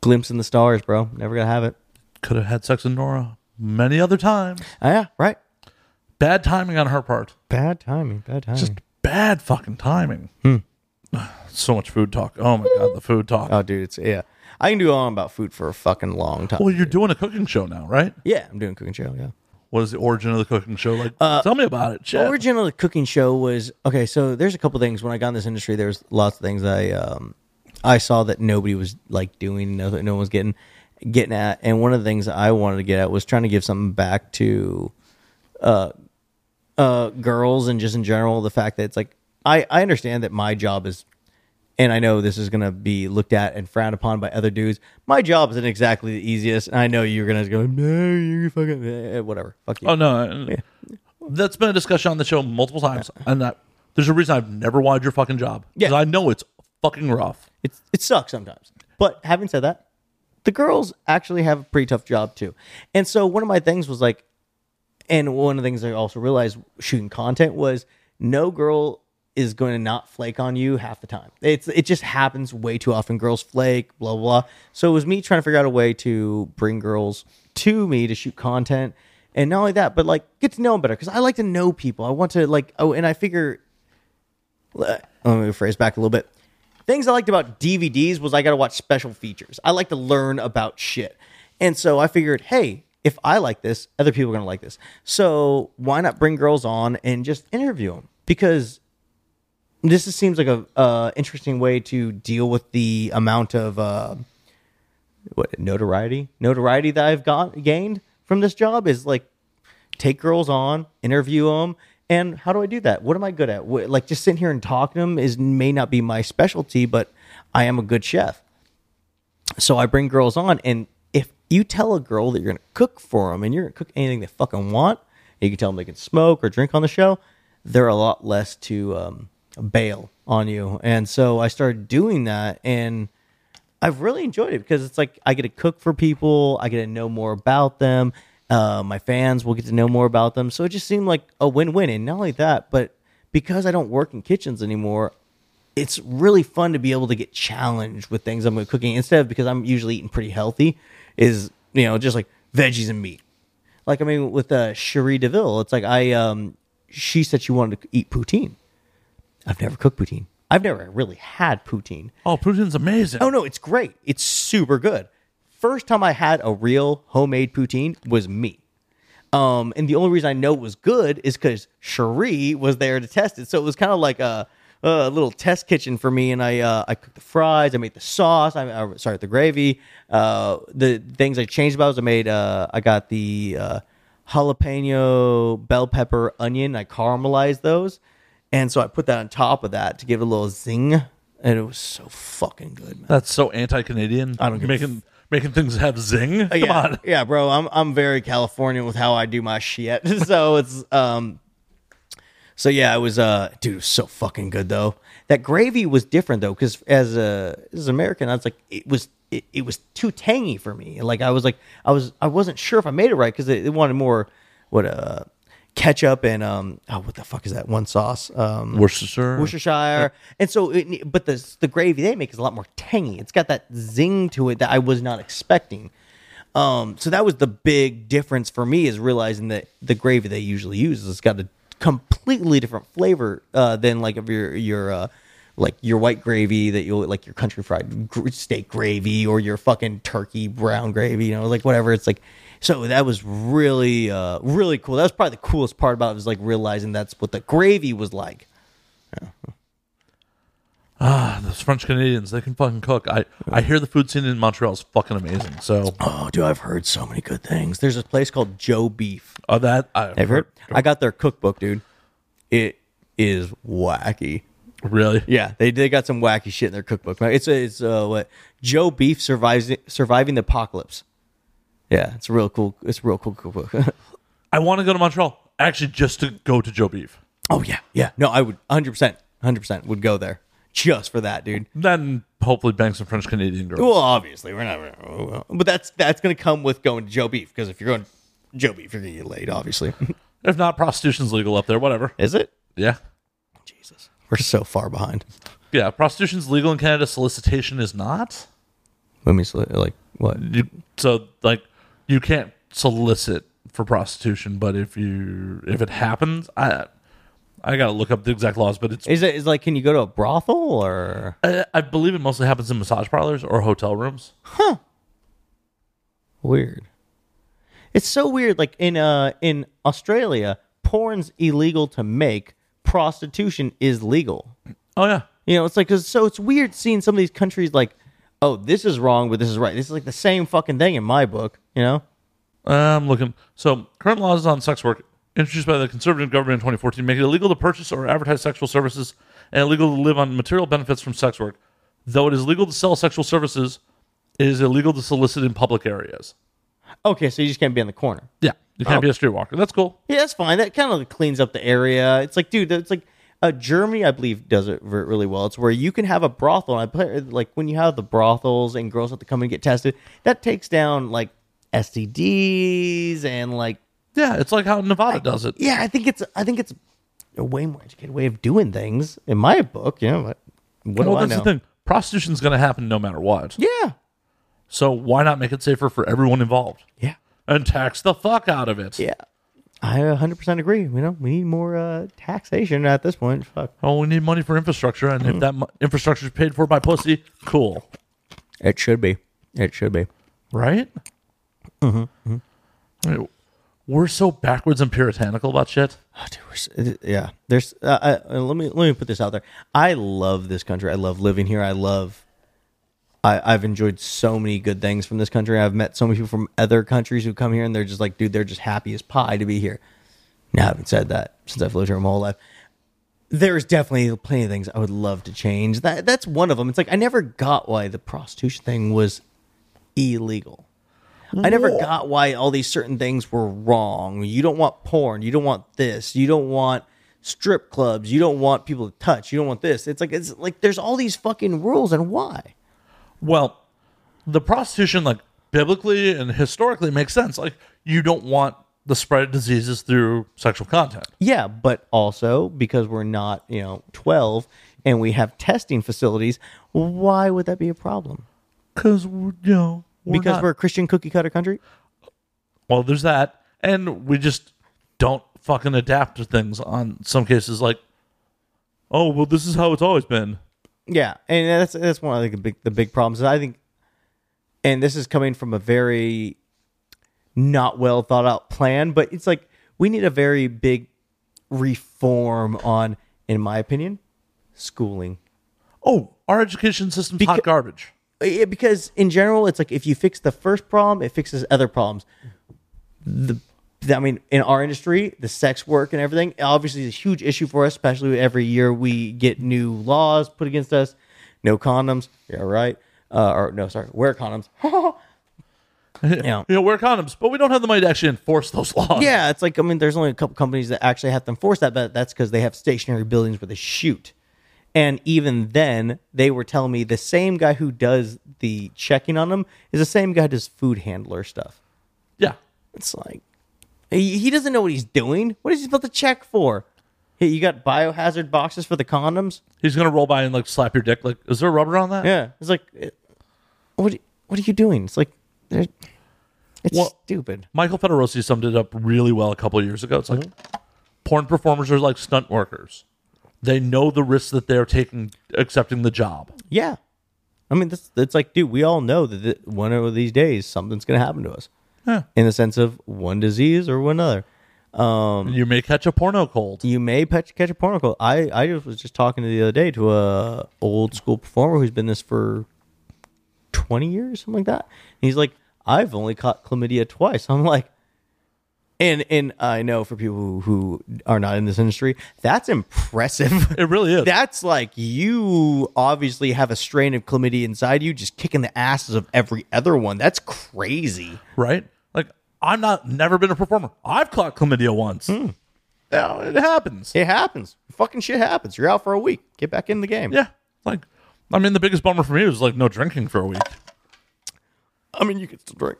Glimpse in the stars, bro. Never gonna have it. Could have had sex with Nora many other times. Yeah, right. Bad timing on her part. Bad timing. Just bad fucking timing. So much food talk. Oh my god, the food talk. Oh, dude, it's yeah. I can do all about food for a fucking long time. Well, you're doing a cooking show now, right? Yeah, I'm doing a cooking show. Yeah. What is the origin of the cooking show like? Tell me about it, Chad. Origin of the cooking show was okay. So there's a couple things when I got in this industry. There's lots of things I saw that nobody was like doing, no one's getting at, and one of the things I wanted to get at was trying to give something back to girls, and just in general the fact that it's like I understand that my job is, and I know this is gonna be looked at and frowned upon by other dudes. My job isn't exactly the easiest, and I know you're gonna go, "No, you fucking whatever, fuck you." Oh no, yeah. That's been a discussion on the show multiple times, and that there's a reason I've never wanted your fucking job. Yeah, I know it's fucking rough. It sucks sometimes. But having said that, the girls actually have a pretty tough job too. And so one of my things was like, and one of the things I also realized shooting content was no girl is going to not flake on you half the time. It just happens way too often. Girls flake, blah, blah, blah. So it was me trying to figure out a way to bring girls to me to shoot content. And not only that, but like get to know them better. Because I like to know people. I want to like, oh, and I figure, let me rephrase back a little bit. Things I liked about DVDs was I got to watch special features. I like to learn about shit. And so I figured, hey, if I like this, other people are going to like this. So why not bring girls on and just interview them? Because this seems like a interesting way to deal with the amount of notoriety that I've gained from this job is like take girls on, interview them. And how do I do that? What am I good at? Like just sitting here and talking to them may not be my specialty, but I am a good chef. So I bring girls on, and if you tell a girl that you're going to cook for them and you're going to cook anything they fucking want, and you can tell them they can smoke or drink on the show, they're a lot less to bail on you. And so I started doing that, and I've really enjoyed it because it's like I get to cook for people. I get to know more about them. My fans will get to know more about them. So it just seemed like a win-win. And not only that, but because I don't work in kitchens anymore, it's really fun to be able to get challenged with things I'm cooking instead of, because I'm usually eating pretty healthy, is, you know, just like veggies and meat. Like, I mean, with Cherie DeVille, it's like she said she wanted to eat poutine. I've never cooked poutine. I've never really had poutine. Oh, poutine's amazing. Oh, no, it's great. It's super good. First time I had a real homemade poutine was me. And the only reason I know it was good is because Cherie was there to test it. So it was kind of like a little test kitchen for me. And I cooked the fries. I made the sauce. The gravy. The things I changed about was I got the jalapeno, bell pepper, onion. I caramelized those. And so I put that on top of that to give it a little zing, and it was so fucking good, man. That's so anti-Canadian. I don't get making things have zing. Come on. Yeah, bro. I'm very Californian with how I do my shit. So it's so yeah, it was dude, it was so fucking good though. That gravy was different though, because as an American, I was like, it was too tangy for me. Like I wasn't sure if I made it right because it wanted more ketchup and what the fuck is that one sauce? Worcestershire. Yeah. And so, but the gravy they make is a lot more tangy. It's got that zing to it that I was not expecting. So that was the big difference for me, is realizing that the gravy they usually use has got a completely different flavor than like of your white gravy that you'll like, your country fried steak gravy or your fucking turkey brown gravy. You know, like whatever. It's like. So that was really, really cool. That was probably the coolest part about it, was like realizing that's what the gravy was like. Yeah. Those French Canadians, they can fucking cook. I hear the food scene in Montreal is fucking amazing. So, oh, dude, I've heard so many good things. There's this place called Joe Beef. Oh, that I've heard. I got their cookbook, dude. It is wacky. Really? Yeah, they got some wacky shit in their cookbook. It's what Joe Beef surviving the apocalypse. Yeah, it's real cool. Cool. I want to go to Montreal, actually, just to go to Joe Beef. Oh, yeah. Yeah. No, I would 100% would go there just for that, dude. Then hopefully bang some French Canadian girls. Well, obviously. We're not. But that's going to come with going to Joe Beef, because if you're going to Joe Beef, you're going to get laid, obviously. If not, prostitution's legal up there. Whatever. Is it? Yeah. Jesus. We're so far behind. Yeah. Prostitution's legal in Canada. Solicitation is not. Let me like what? You can't solicit for prostitution, but if it happens, I gotta look up the exact laws. But is like, can you go to a brothel or? I believe it mostly happens in massage parlors or hotel rooms. Huh. Weird. It's so weird. Like in Australia, porn's illegal to make. Prostitution is legal. Oh yeah. You know, it's like, so it's weird seeing some of these countries like, oh, this is wrong, but this is right. This is like the same fucking thing in my book, you know? I'm looking. So, current laws on sex work introduced by the conservative government in 2014 make it illegal to purchase or advertise sexual services and illegal to live on material benefits from sex work. Though it is legal to sell sexual services, it is illegal to solicit in public areas. Okay, so you just can't be in the corner. Yeah, you can't be a streetwalker. That's cool. Yeah, that's fine. That kind of cleans up the area. It's like, dude, it's like, Germany, I believe, does it really well. It's where you can have a brothel. And like when you have the brothels and girls have to come and get tested, that takes down like STDs and like. Yeah, it's like how Nevada does it. Yeah, I think it's a way more educated way of doing things in my book. You know, that's the thing. Prostitution's going to happen no matter what. Yeah. So why not make it safer for everyone involved? Yeah. And tax the fuck out of it. Yeah. I 100% agree. You know, we need more taxation at this point. Fuck. Oh, we need money for infrastructure, and if that infrastructure is paid for by pussy, cool. It should be. It should be. Right? Mm-hmm. I mean, we're so backwards and puritanical about shit. Oh, dude, yeah. There's. Let me put this out there. I love this country. I love living here. I've enjoyed so many good things from this country. I've met so many people from other countries who come here and they're just like, dude, they're just happy as pie to be here. Now, I haven't said that since I've lived here my whole life. There's definitely plenty of things I would love to change. That's one of them. It's like, I never got why the prostitution thing was illegal. I never got why all these certain things were wrong. You don't want porn. You don't want this. You don't want strip clubs. You don't want people to touch. You don't want this. It's like there's all these fucking rules, and why? Well, the prostitution, like, biblically and historically makes sense. Like, you don't want the spread of diseases through sexual contact. Yeah, but also because we're not, 12 and we have testing facilities, why would that be a problem? Because, we're a Christian cookie cutter country? Well, there's that. And we just don't fucking adapt to things on some cases, like, oh, well, this is how it's always been. Yeah, and that's one of the big problems. I think, and this is coming from a very not well thought out plan, but it's like we need a very big reform on, in my opinion, schooling. Oh, our education system's hot garbage. Because in general, it's like if you fix the first problem, it fixes other problems. In our industry, the sex work and everything obviously is a huge issue for us, especially every year we get new laws put against us. No condoms. Yeah, right. Wear condoms. Wear condoms, but we don't have the money to actually enforce those laws. Yeah, it's like, there's only a couple companies that actually have to enforce that, but that's because they have stationary buildings where they shoot. And even then, they were telling me the same guy who does the checking on them is the same guy who does food handler stuff. Yeah. It's like, he doesn't know what he's doing. What is he supposed to check for? Hey, you got biohazard boxes for the condoms? He's going to roll by and, like, slap your dick. Like, is there rubber on that? Yeah. It's like, what are you doing? It's like, stupid. Michael Federosi summed it up really well a couple of years ago. It's like, porn performers are like stunt workers. They know the risks that they're taking accepting the job. Yeah. It's like, dude, we all know that one of these days something's going to happen to us. Yeah. In the sense of one disease or one other. You may catch a porno cold. I was just talking the other day to a old school performer who's been this for 20 years, something like that. And he's like, I've only caught chlamydia twice. I'm like, and I know for people who are not in this industry, that's impressive. It really is. That's like, you obviously have a strain of chlamydia inside you, just kicking the asses of every other one. That's crazy. Right? Like, I'm never been a performer. I've caught chlamydia once. Yeah, it happens. Fucking shit happens. You're out for a week. Get back in the game. Yeah. Like, the biggest bummer for me was like no drinking for a week. You could still drink.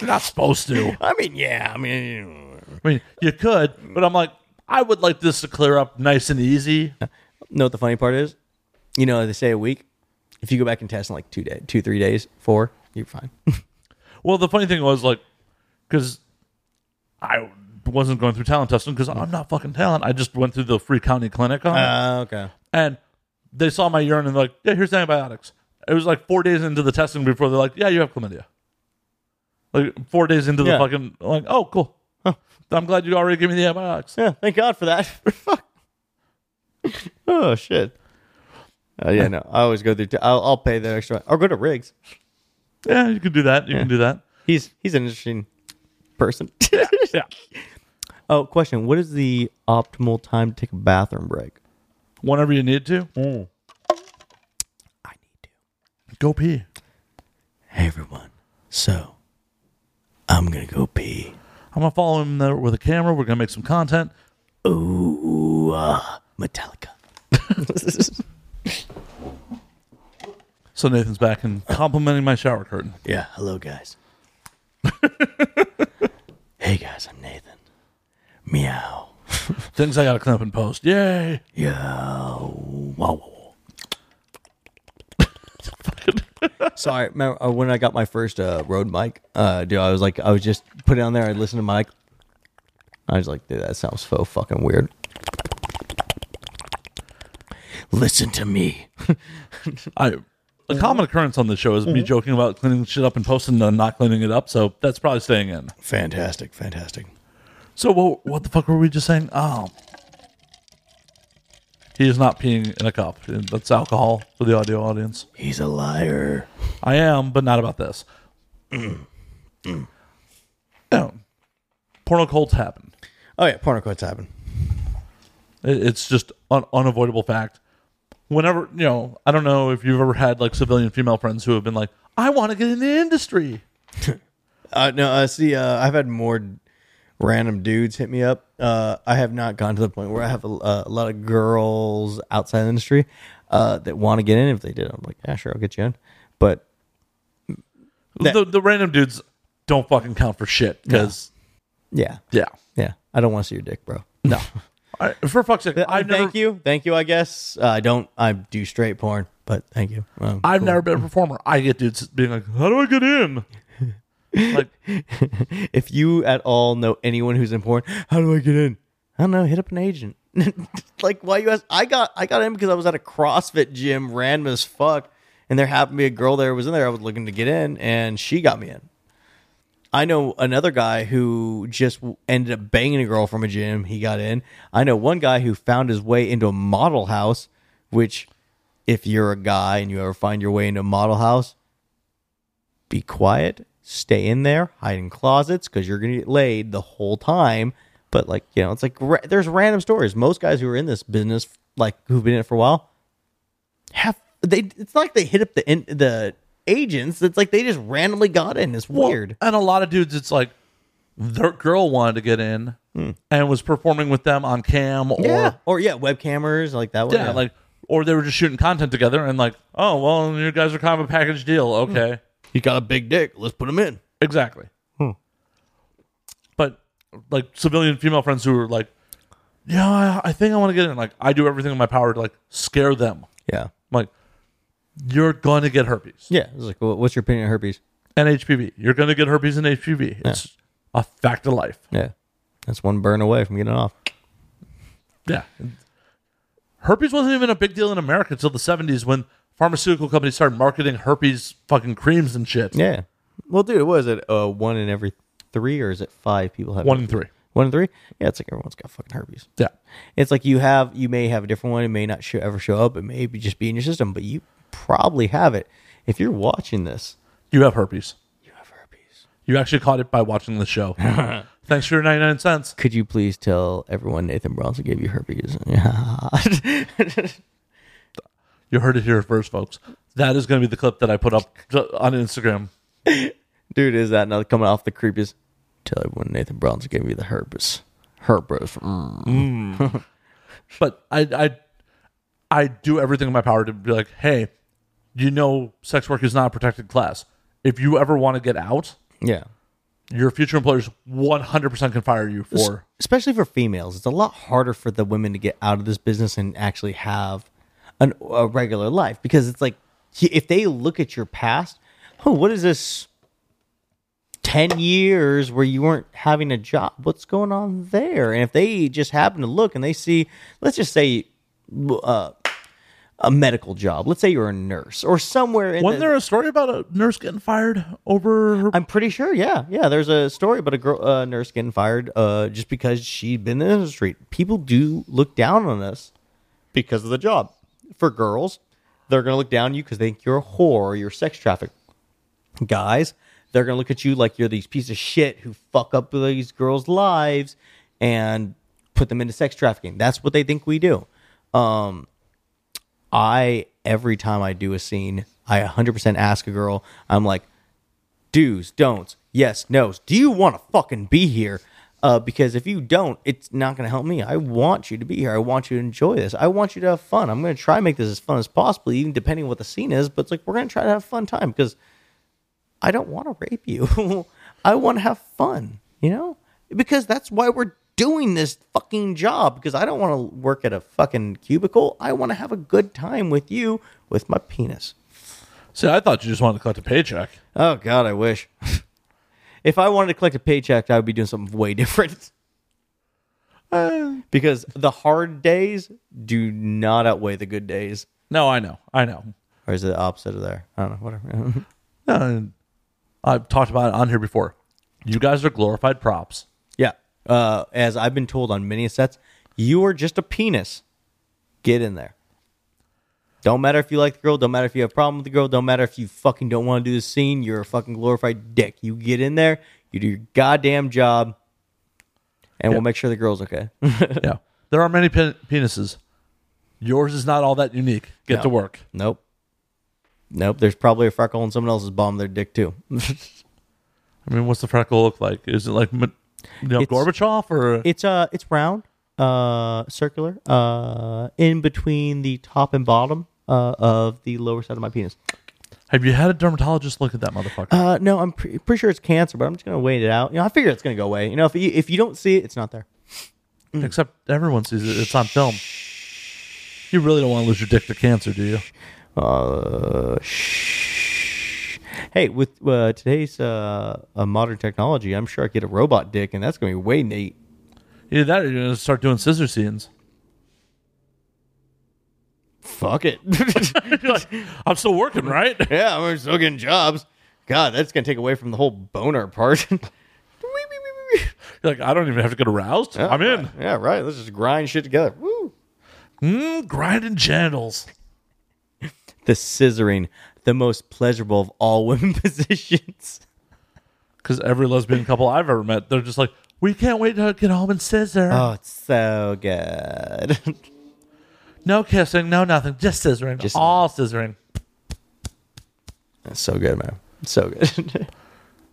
You're not supposed to. Yeah. You could, but I'm like, I would like this to clear up nice and easy. Know what the funny part is? They say a week. If you go back and test in like 2 days, 4, you're fine. Well, the funny thing was, like, because I wasn't going through talent testing because I'm not fucking talent. I just went through the free county clinic on it. Okay. And they saw my urine and they're like, yeah, here's antibiotics. It was like 4 days into the testing before they're like, yeah, you have chlamydia. Like 4 days into the fucking, like, oh, cool. Huh. I'm glad you already gave me the antibiotics. Yeah, thank God for that. Fuck. Oh, shit. I always go through, I'll pay the extra, or go to Riggs. Yeah, you can do that. You can do that. He's an interesting person. Yeah. Oh, question. What is the optimal time to take a bathroom break? Whenever you need to. Mm. Go pee. Hey, everyone. So, I'm going to go pee. I'm going to follow him there with a camera. We're going to make some content. Ooh, Metallica. So Nathan's back and complimenting my shower curtain. Yeah, hello, guys. Hey, guys, I'm Nathan. Meow. Things I got to clean up and post. Yay. Yeah. Wow. Sorry, remember when I got my first Rode mic, dude, I was just put it on there, I'd listen to mic. I was like, dude, that sounds so fucking weird. Listen to me. A common occurrence on the show is me joking about cleaning shit up and posting and not cleaning it up, so that's probably staying in. Fantastic. So what the fuck were we just saying? Oh. He is not peeing in a cup. That's alcohol for the audio audience. He's a liar. I am, but not about this. Porno colds happen. Oh, yeah. Porno colds happen. It's just an unavoidable fact. Whenever, I don't know if you've ever had like civilian female friends who have been like, I want to get in the industry. No, I've had more random dudes hit me up. I have not gone to the point where I have a lot of girls outside the industry that want to get in. If they did, I'm like, yeah, sure, I'll get you in. But the random dudes don't fucking count for shit because yeah. I don't want to see your dick, bro. No. Right, for fuck's sake, thank you. I guess I do straight porn, but thank you. I've never been a performer. I get dudes being like, "How do I get in?" Like, if you at all know anyone who's in porn, how do I get in? I don't know. Hit up an agent. Like, why you ask? I got in because I was at a CrossFit gym, random as fuck, and there happened to be a girl there who was in there. I was looking to get in, and she got me in. I know another guy who just ended up banging a girl from a gym. He got in. I know one guy who found his way into a model house, which if you're a guy and you ever find your way into a model house, be quiet, stay in there, hide in closets because you're going to get laid the whole time. But like, you know, it's like there's random stories. Most guys who are in this business, like who've been in it for a while, it's not like they hit up the agents. It's like they just randomly got in. It's weird. And a lot of dudes, it's like their girl wanted to get in and was performing with them on cam or webcammers like that one. Yeah, like, or they were just shooting content together and like, oh well, you guys are kind of a package deal. Okay, he got a big dick. Let's put him in. Exactly. But like civilian female friends who are like, yeah, I think I want to get in. Like I do everything in my power to like scare them. Yeah, I'm like, you're going to get herpes. Yeah. It's like, well, what's your opinion on herpes? And HPV. You're going to get herpes and HPV. Yeah. It's a fact of life. Yeah. That's one burn away from getting off. Yeah. Herpes wasn't even a big deal in America until the 70s when pharmaceutical companies started marketing herpes fucking creams and shit. Yeah. Well, dude, what is it? One in every three or is it five people have herpes? One in three? Yeah, it's like everyone's got fucking herpes. Yeah. It's like you may have a different one. It may not ever show up. It may just be in your system, but you probably have it. If you're watching this, you have herpes. You actually caught it by watching the show. Thanks for your 99 cents. Could you please tell everyone Nathan Bronson gave you herpes? You heard it here first, folks. That is going to be the clip that I put up on Instagram. Dude, is that not coming off the creepiest? Tell everyone Nathan Bronson gave you the herpes. But I do everything in my power to be like, hey, you know, sex work is not a protected class. If you ever want to get out, yeah, your future employers 100% can fire you for. Especially for females. It's a lot harder for the women to get out of this business and actually have a regular life. Because it's like, if they look at your past, oh, what is this 10 years where you weren't having a job? What's going on there? And if they just happen to look and they see, let's just say, a medical job. Let's say you're a nurse or somewhere. Wasn't there a story about a nurse getting fired over? I'm pretty sure. Yeah. Yeah. There's a story about a nurse getting fired just because she'd been in the industry. People do look down on us because of the job. For girls, they're going to look down on you because they think you're a whore or you're sex trafficked. Guys, they're going to look at you like you're these pieces of shit who fuck up these girls' lives and put them into sex trafficking. That's what they think we do. Every time I do a scene, I 100% ask a girl, I'm like, do's, don'ts, yes, no's. Do you want to fucking be here? Because if you don't, it's not going to help me. I want you to be here. I want you to enjoy this. I want you to have fun. I'm going to try to make this as fun as possible, even depending on what the scene is. But it's like, we're going to try to have a fun time because I don't want to rape you. I want to have fun, you know? Because that's why we're doing this fucking job, because I don't want to work at a fucking cubicle. I want to have a good time with you with my penis. So I thought you just wanted to collect a paycheck. Oh God, I wish. If I wanted to collect a paycheck, I would be doing something way different. Because the hard days do not outweigh the good days. No, I know. Or is it the opposite of there? I don't know. Whatever. I've talked about it on here before. You guys are glorified props. As I've been told on many sets, you are just a penis. Get in there. Don't matter if you like the girl. Don't matter if you have a problem with the girl. Don't matter if you fucking don't want to do the scene. You're a fucking glorified dick. You get in there. You do your goddamn job. And we'll make sure the girl's okay. Yeah. There are many penises. Yours is not all that unique. Get to work. Nope. There's probably a freckle on someone else's bottom of their dick, too. I mean, what's the freckle look like? Is it like No, it's, Gorbachev or it's round, circular, in between the top and bottom of the lower side of my penis. Have you had a dermatologist look at that motherfucker? No, I'm pretty sure it's cancer, but I'm just gonna wait it out. You know, I figure it's gonna go away. You know, if you don't see it, it's not there. Mm. Except everyone sees it. It's on film. You really don't want to lose your dick to cancer, do you? Hey, with today's modern technology, I'm sure I get a robot dick, and that's going to be way neat. Either that or you're going to start doing scissor scenes. Fuck it. You're like, I'm still working, right? Yeah, I'm still getting jobs. God, that's going to take away from the whole boner part. You're like, I don't even have to get aroused. Yeah, I'm in. Right. Yeah, right. Let's just grind shit together. Woo. Grinding genitals. The scissoring, the most pleasurable of all women positions. Because every lesbian couple I've ever met, they're just like, we can't wait to get home and scissor. Oh, it's so good. No kissing, no nothing, just scissoring. Just all scissoring. That's so good, man. So good.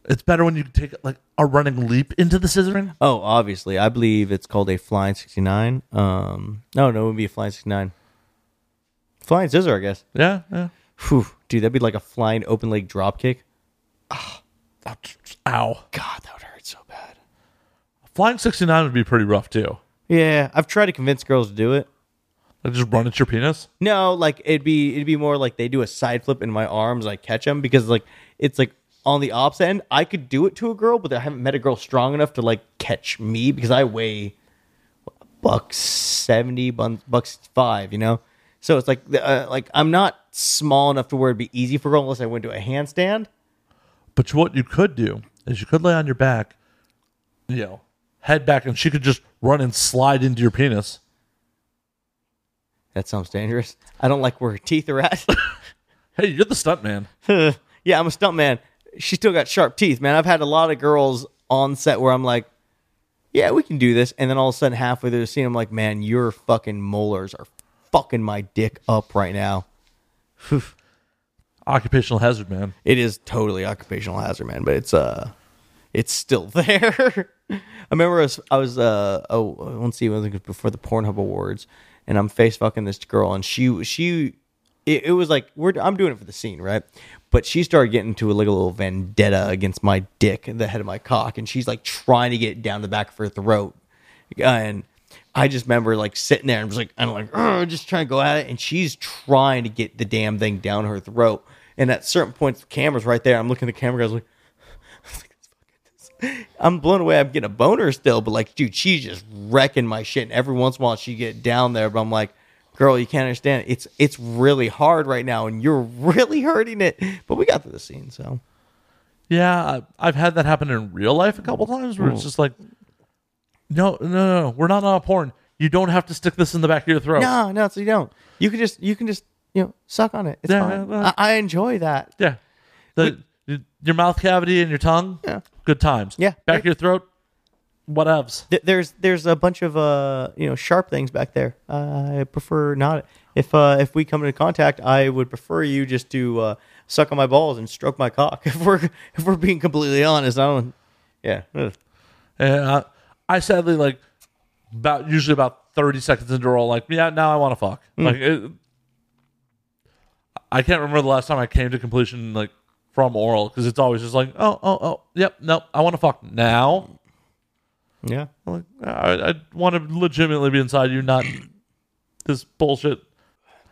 It's better when you take like a running leap into the scissoring. Oh, obviously. I believe it's called a flying 69. No, it would be a flying 69. Flying scissor, I guess. Yeah. Whew, dude, that'd be like a flying open leg drop kick. Ow. God, that would hurt so bad. Flying 69 would be pretty rough, too. Yeah, I've tried to convince girls to do it. Like just run at your penis? No, like it'd be more like they do a side flip in my arms, I catch them, because like it's like on the opposite end. I could do it to a girl, but I haven't met a girl strong enough to like catch me, because I weigh $170, $105, you know? So it's like I'm not small enough to where it'd be easy for a girl unless I went to a handstand. But what you could do is you could lay on your back, you know, head back, and she could just run and slide into your penis. That sounds dangerous. I don't like where her teeth are at. Hey, you're the stunt man. Yeah, I'm a stunt man. She still got sharp teeth, man. I've had a lot of girls on set where I'm like, yeah, we can do this. And then all of a sudden, halfway through the scene, I'm like, man, your fucking molars are fucking my dick up right now. Whew. Occupational hazard, man. It is totally occupational hazard, man, but it's still there. I remember I was before the Pornhub Awards, and I'm face fucking this girl, and it was like I'm doing it for the scene, right? But she started getting into a little vendetta against my dick and the head of my cock, and she's like trying to get down the back of her throat, and I just remember like sitting there and was like, I'm like, just trying to go at it. And she's trying to get the damn thing down her throat. And at certain points, the camera's right there. I'm looking at the camera guys like, I'm blown away. I'm getting a boner still. But like, dude, she's just wrecking my shit. And every once in a while she get down there. But I'm like, girl, you can't understand. It's really hard right now. And you're really hurting it. But we got through the scene. So, yeah, I've had that happen in real life a couple times where it's just like, No, we're not on a porn. You don't have to stick this in the back of your throat. No, so you don't. You can just, you know, suck on it. It's fine. I enjoy that. Yeah. Your mouth cavity and your tongue, good times. Yeah. Back of your throat, whatevs. There's a bunch of, sharp things back there. I prefer not. If we come into contact, I would prefer you just to suck on my balls and stroke my cock. If we're being completely honest, yeah. Ugh. And I sadly, like, usually about 30 seconds into a roll, like, yeah, now I want to fuck. Mm. Like, I can't remember the last time I came to completion, like, from oral, because it's always just like, oh, yep, no, I want to fuck now. Yeah. Like, I want to legitimately be inside you, not this bullshit.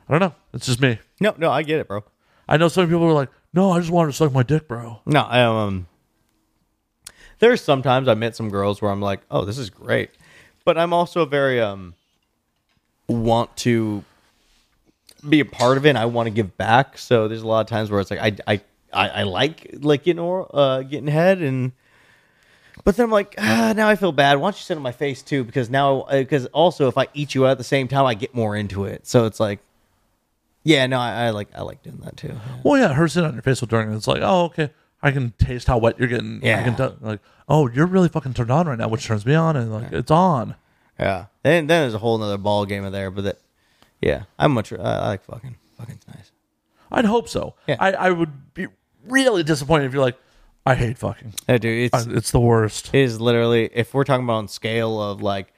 I don't know. It's just me. No, I get it, bro. I know some people are like, no, I just wanted to suck my dick, bro. No, I there's sometimes I met some girls where I'm like, oh, this is great. But I'm also very want to be a part of it, and I want to give back. So there's a lot of times where it's like I like getting oral, getting head, and but then I'm like, now I feel bad. Why don't you sit on my face too? Because now, because also if I eat you out at the same time, I get more into it. So it's like, yeah, no, I like doing that too. Yeah. Well, yeah, her sitting on your face will during it's like, oh, okay. I can taste how wet you're getting. Yeah. I can like, oh, you're really fucking turned on right now, which turns me on, and like it's on. Yeah. And then there's a whole nother ball game of there, but that, yeah, I like fucking. Fucking's nice. I'd hope so. Yeah. I would be really disappointed if you're like, I hate fucking. I do. It's the worst. It is literally, if we're talking about on scale of like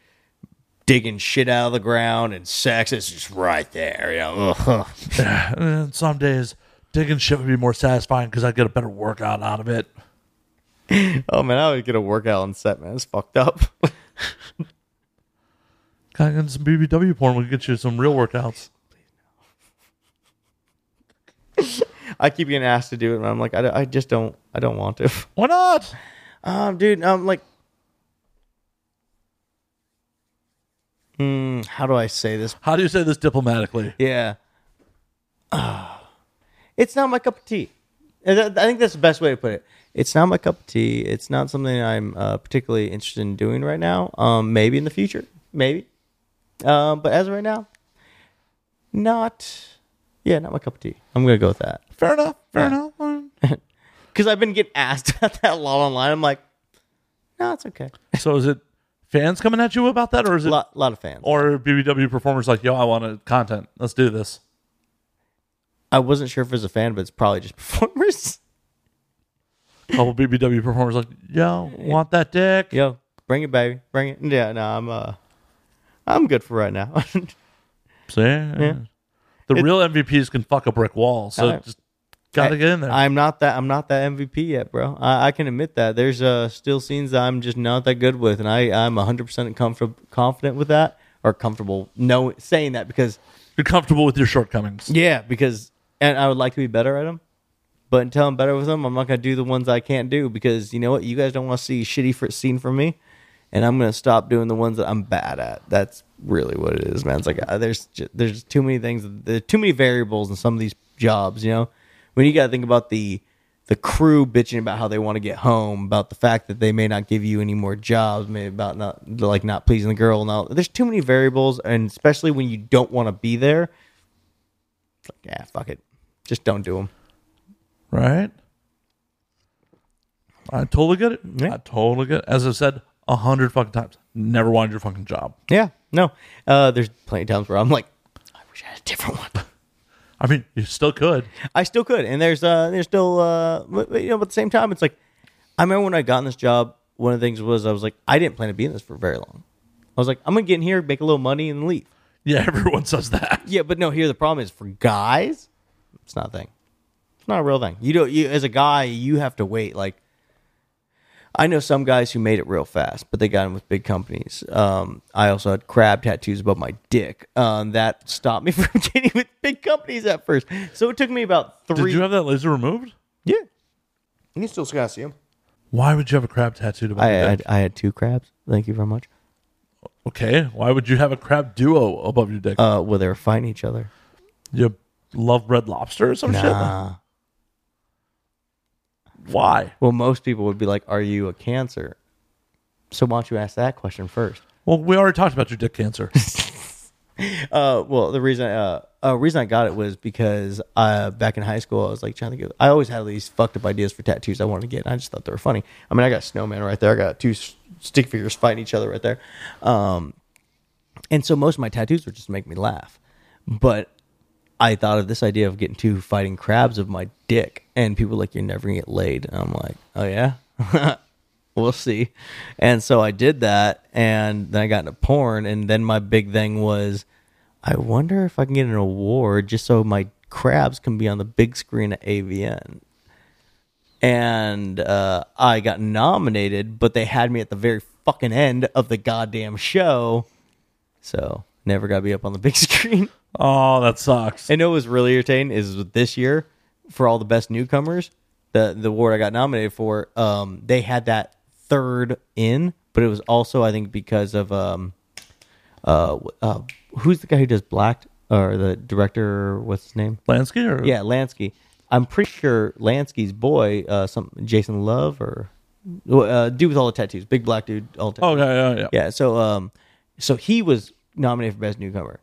digging shit out of the ground and sex, it's just right there. You know? Yeah. And some days digging shit would be more satisfying because I'd get a better workout out of it. Oh man, I would get a workout on set, man. It's fucked up. Gotta get some BBW porn. We can get you some real workouts. I keep getting asked to do it, and I'm like, I just don't. I don't want to. Why not? Dude, I'm like, how do I say this? How do you say this diplomatically? Yeah. It's not my cup of tea. I think that's the best way to put it. It's not my cup of tea. It's not something I'm particularly interested in doing right now. Maybe in the future. Maybe. But as of right now, not my cup of tea. I'm going to go with that. Fair enough. Fair enough. Because I've been getting asked about that a lot online. I'm like, no, it's okay. So is it fans coming at you about that? Or is it a lot of fans? Or BBW performers like, yo, I wanted content. Let's do this. I wasn't sure if it was a fan, but it's probably just performers. A couple BBW performers like, yo, want that dick? Yo, bring it, baby. Bring it. Yeah, no, I'm good for right now. See? Yeah. The real MVPs can fuck a brick wall, so just gotta get in there. I'm not that MVP yet, bro. I can admit that. There's still scenes that I'm just not that good with, and I'm 100% confident with that, or comfortable saying that, because... You're comfortable with your shortcomings. Yeah, and I would like to be better at them, but until I'm better with them, I'm not going to do the ones I can't do, because you know what? You guys don't want to see a shitty scene from me, and I'm going to stop doing the ones that I'm bad at. That's really what it is, man. It's like there's too many things. There's too many variables in some of these jobs, you know? When you got to think about the crew bitching about how they want to get home, about the fact that they may not give you any more jobs, maybe about not pleasing the girl. Now there's too many variables, and especially when you don't want to be there, it's like, yeah, fuck it, just don't do them. Right? I totally get it. Yeah. I totally get it. As I've said 100 fucking times, never wanted your fucking job. Yeah, no. There's plenty of times where I'm like, I wish I had a different one. I mean, you still could. I still could, and there's still you know. But at the same time, it's like, I remember when I got in this job, one of the things was I was like, I didn't plan to be in this for very long. I was like, I'm gonna get in here, make a little money, and leave. Yeah, everyone says that. Yeah, but no, here the problem is for guys, it's not a thing. It's not a real thing. You as a guy, you have to wait. Like, I know some guys who made it real fast, but they got in with big companies. I also had crab tattoos above my dick. That stopped me from getting with big companies at first. So it took me about 3. Did you have that laser removed? Yeah. You still got to see him. Why would you have a crab tattooed above your dick? I had 2 crabs. Thank you very much. Okay. Why would you have a crab duo above your dick? Well, they were fighting each other. You love Red Lobster or some shit? Nah. Why? Well, most people would be like, are you a cancer? So why don't you ask that question first? Well, we already talked about your dick cancer. Well, the reason I got it was because back in high school, I was like trying to get... I always had these fucked up ideas for tattoos I wanted to get, and I just thought they were funny. I mean, I got a snowman right there. I got 2 stick figures fighting each other right there. And so most of my tattoos would just make me laugh. But... I thought of this idea of getting 2 fighting crabs of my dick, and people were like, you're never going to get laid. And I'm like, oh yeah? We'll see. And so I did that, and then I got into porn, and then my big thing was, I wonder if I can get an award just so my crabs can be on the big screen at AVN. And I got nominated, but they had me at the very fucking end of the goddamn show. So... never got to be up on the big screen. Oh, that sucks. And what was really irritating is this year, for all the best newcomers, the award I got nominated for, they had that 3rd in, but it was also, I think, because of who's the guy who does Blacked, or the director, what's his name? Lansky? Or? Yeah, Lansky. I'm pretty sure Lansky's boy, Jason Love, or dude with all the tattoos, big black dude, all tattoos. Oh, yeah. Yeah, so he was nominated for best newcomer,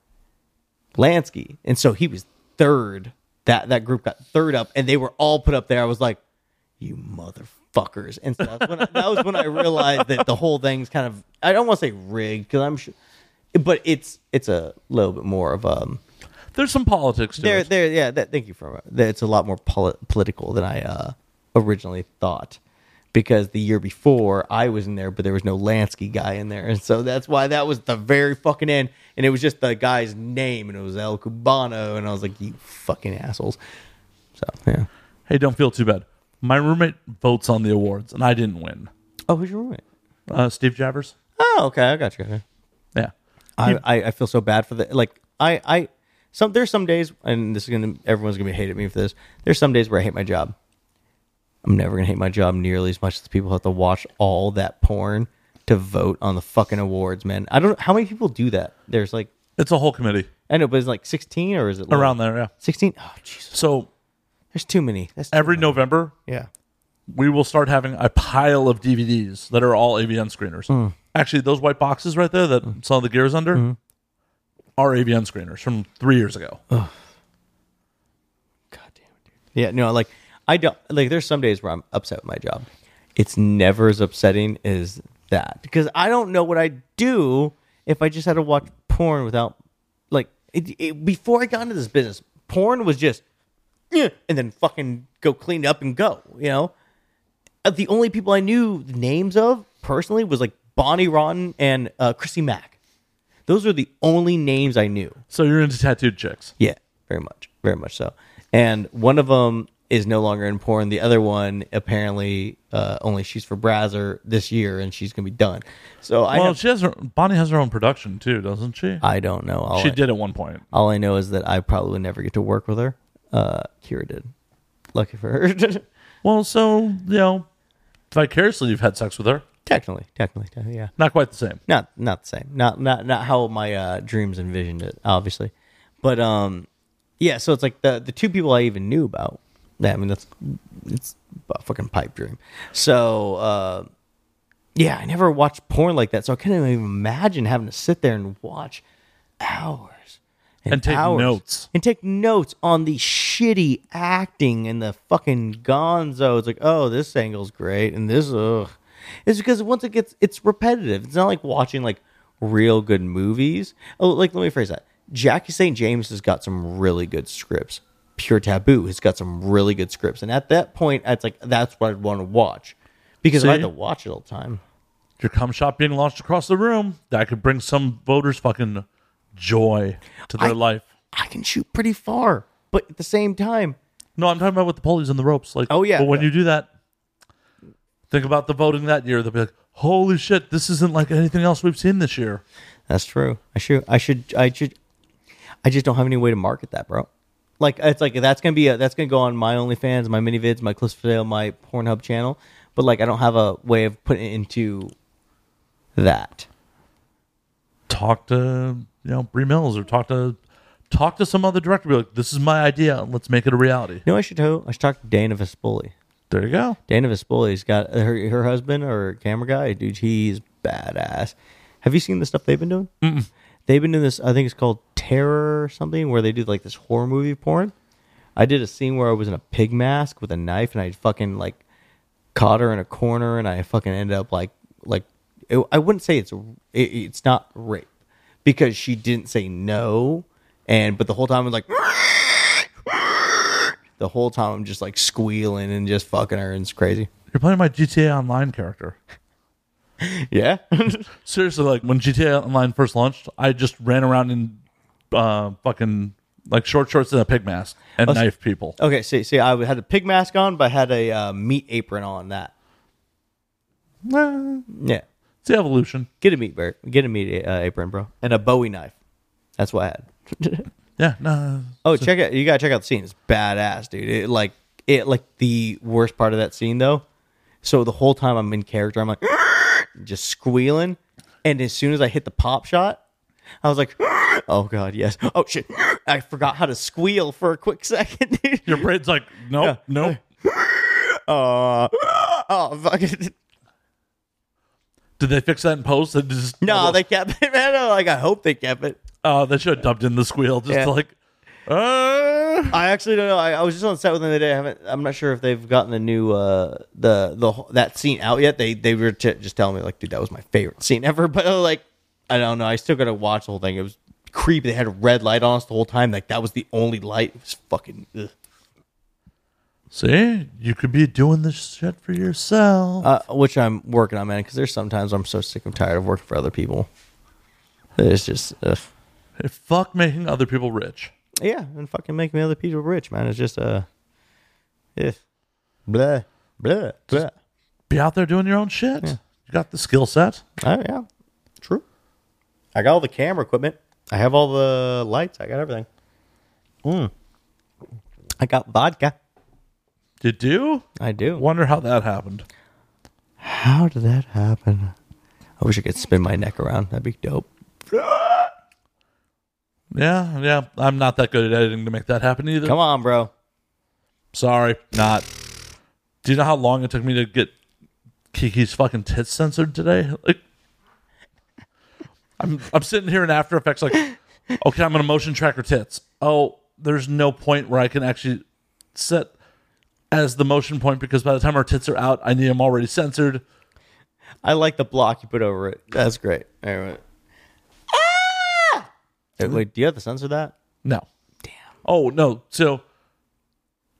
Lansky, and so he was 3rd. That group got 3rd up, and they were all put up there. I was like, you motherfuckers. And so that was when I realized that the whole thing's kind of, I don't want to say rigged, because I'm sure, but it's a little bit more of there's some politics to it. Thank you for that. It's a lot more political than I originally thought. because the year before I was in there, but there was no Lansky guy in there. And so that's why that was the very fucking end. And it was just the guy's name, and it was El Cubano. And I was like, you fucking assholes. So, yeah. Hey, don't feel too bad. My roommate votes on the awards, and I didn't win. Oh, who's your roommate? Steve Javers. Oh, okay. I got you. Yeah. I feel so bad for the, like, there's some days, and everyone's going to hate at me for this. There's some days where I hate my job. I'm never going to hate my job nearly as much as the people who have to watch all that porn to vote on the fucking awards, man. I don't know. How many people do that? There's like... It's a whole committee. I know, but it's like 16 or is it... Around there, yeah. 16? Oh, Jesus. So... There's too many. Every November... Yeah. We will start having a pile of DVDs that are all AVN screeners. Mm. Actually, those white boxes right there that some of the gear's under are AVN screeners from 3 years ago. Ugh. God damn it, dude. Yeah, no, like... I don't like. There's some days where I'm upset with my job. It's never as upsetting as that because I don't know what I'd do if I just had to watch porn without, like, it, before I got into this business, porn was just, and then fucking go clean up and go. You know, the only people I knew the names of personally was like Bonnie Rotten and Chrissy Mack. Those are the only names I knew. So you're into tattooed chicks? Yeah, very much so. And one of them is no longer in porn. The other one, apparently, only she's for Brazzer this year, and she's going to be done. So Bonnie has her own production, too, doesn't she? I don't know. She did at one point. All I know is that I probably would never get to work with her. Kira did. Lucky for her. Well, so, you know, vicariously you've had sex with her. Technically, yeah. Not quite the same. Not the same. Not how my dreams envisioned it, obviously. But, yeah, so it's like the two people I even knew about. Yeah, I mean, it's a fucking pipe dream. So, yeah, I never watched porn like that, so I couldn't even imagine having to sit there and watch hours and take hours notes. And take notes on the shitty acting and the fucking gonzo. It's like, oh, this angle's great, and this, ugh. It's because once it gets, it's repetitive. It's not like watching, like, real good movies. Oh, like, let me phrase that. Jackie St. James has got some really good scripts. Pure Taboo has got some really good scripts, and at that point, it's like that's what I'd want to watch because I had to watch it all the time. Your cum shot being launched across the room, that could bring some voters fucking joy to their life. I can shoot pretty far, but at the same time, no, I'm talking about with the pulleys and the ropes. Like, oh yeah, but when you do that, think about the voting that year. They'll be like, holy shit, this isn't like anything else we've seen this year. That's true. I just don't have any way to market that, bro. Like, it's like that's gonna go on my OnlyFans, my minivids, my Clips for Sale, my Pornhub channel. But like, I don't have a way of putting it into that. Talk to Bree Mills or talk to some other director. Be like, this is my idea. Let's make it a reality. No, I should talk to Dana Vespoli. There you go. Dana Vespoli's got her husband or camera guy, dude. He's badass. Have you seen the stuff they've been doing? Mm-mm. They've been doing this, I think it's called Terror or something, where they do like this horror movie porn. I did a scene where I was in a pig mask with a knife, and I fucking like caught her in a corner, and I fucking ended up like I wouldn't say it's not rape because she didn't say no, but the whole time I was like the whole time I'm just like squealing and just fucking her, and it's crazy. You're playing my GTA Online character. Yeah. Seriously, like when GTA Online first launched, I just ran around in fucking like short shorts and a pig mask and knife people. Okay, see, I had a pig mask on, but I had a meat apron on that. Yeah. It's the evolution. Get a meat apron, bro. And a Bowie knife. That's what I had. Yeah. No. Oh, check it. You gotta check out the scene. It's badass, dude. It like the worst part of that scene though. So the whole time I'm in character, I'm like just squealing, and as soon as I hit the pop shot, I was like, oh god, yes, oh shit, I forgot how to squeal for a quick second, dude. Your brain's like, nope. Oh, fuck it. Did they fix that in post? They kept it, man. Like, I hope they kept it. Oh, they should have dubbed in the squeal just to like I actually don't know. I was just on set with them the other day. I'm not sure if they've gotten the new that scene out yet. They were just telling me like, dude, that was my favorite scene ever. But like, I don't know. I still gotta watch the whole thing. It was creepy. They had a red light on us the whole time. Like that was the only light. It was fucking. Ugh. See, you could be doing this shit for yourself. Which I'm working on, man, because there's sometimes I'm so sick and tired of working for other people. It's just... Hey, fuck making other people rich. Yeah, and fucking making other people rich, man. It's just... Blah, blah, blah. Just be out there doing your own shit. Yeah. You got the skill set. Oh, yeah. True. I got all the camera equipment. I have all the lights. I got everything. I got vodka. You do? I do. Wonder how that happened. How did that happen? I wish I could spin my neck around. That'd be dope. Yeah. I'm not that good at editing to make that happen either. Come on, bro. Sorry, not. Do you know how long it took me to get Kiki's fucking tits censored today? Like, I'm sitting here in After Effects like, okay, I'm gonna motion track her tits. Oh, there's no point where I can actually set as the motion point because by the time our tits are out, I need them already censored. I like the block you put over it. That's great. Anyway. Ah! Wait, do you have to censor that? No. Damn. Oh, no. So...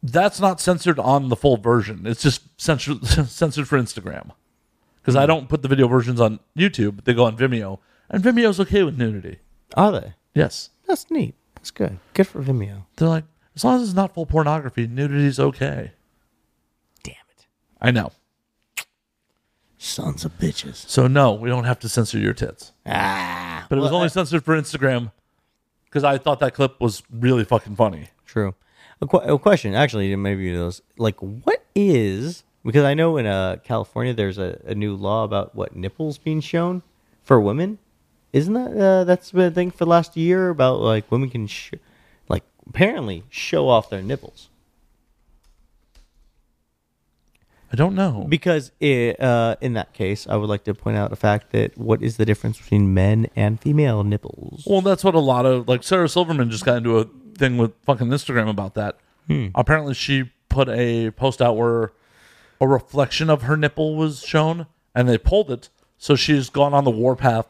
That's not censored on the full version. It's just censored for Instagram. Because I don't put the video versions on YouTube, but they go on Vimeo. And Vimeo's okay with nudity. Are they? Yes. That's neat. That's good. Good for Vimeo. They're like, as long as it's not full pornography, nudity's okay. Damn it. I know. Sons of bitches. So no, we don't have to censor your tits. Ah. But it was only censored for Instagram because I thought that clip was really fucking funny. True. A question, actually, maybe those. Like, what is... Because I know in California, there's a new law about, what, nipples being shown for women? Isn't that... that's been a thing for the last year about, like, women can, apparently show off their nipples. I don't know. Because in that case, I would like to point out the fact that what is the difference between men and female nipples? Well, that's what a lot of... Like, Sarah Silverman just got into a... thing with fucking Instagram about that. Apparently she put a post out where a reflection of her nipple was shown and they pulled it, so she's gone on the warpath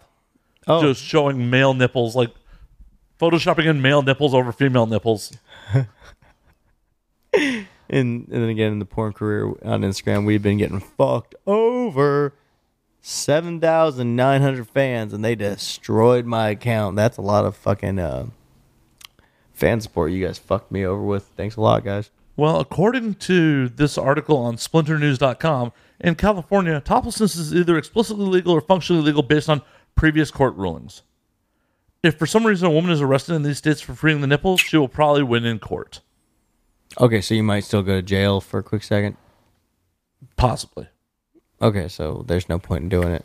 just showing male nipples, like photoshopping in male nipples over female nipples. and then again in the porn career on Instagram, we've been getting fucked over. 7,900 fans and they destroyed my account. That's a lot of fucking fan support you guys fucked me over with. Thanks a lot, guys. Well, according to this article on splinternews.com, in California, toplessness is either explicitly legal or functionally legal based on previous court rulings. If for some reason a woman is arrested in these states for freeing the nipples, she will probably win in court. Okay, so you might still go to jail for a quick second? Possibly. Okay, so there's no point in doing it.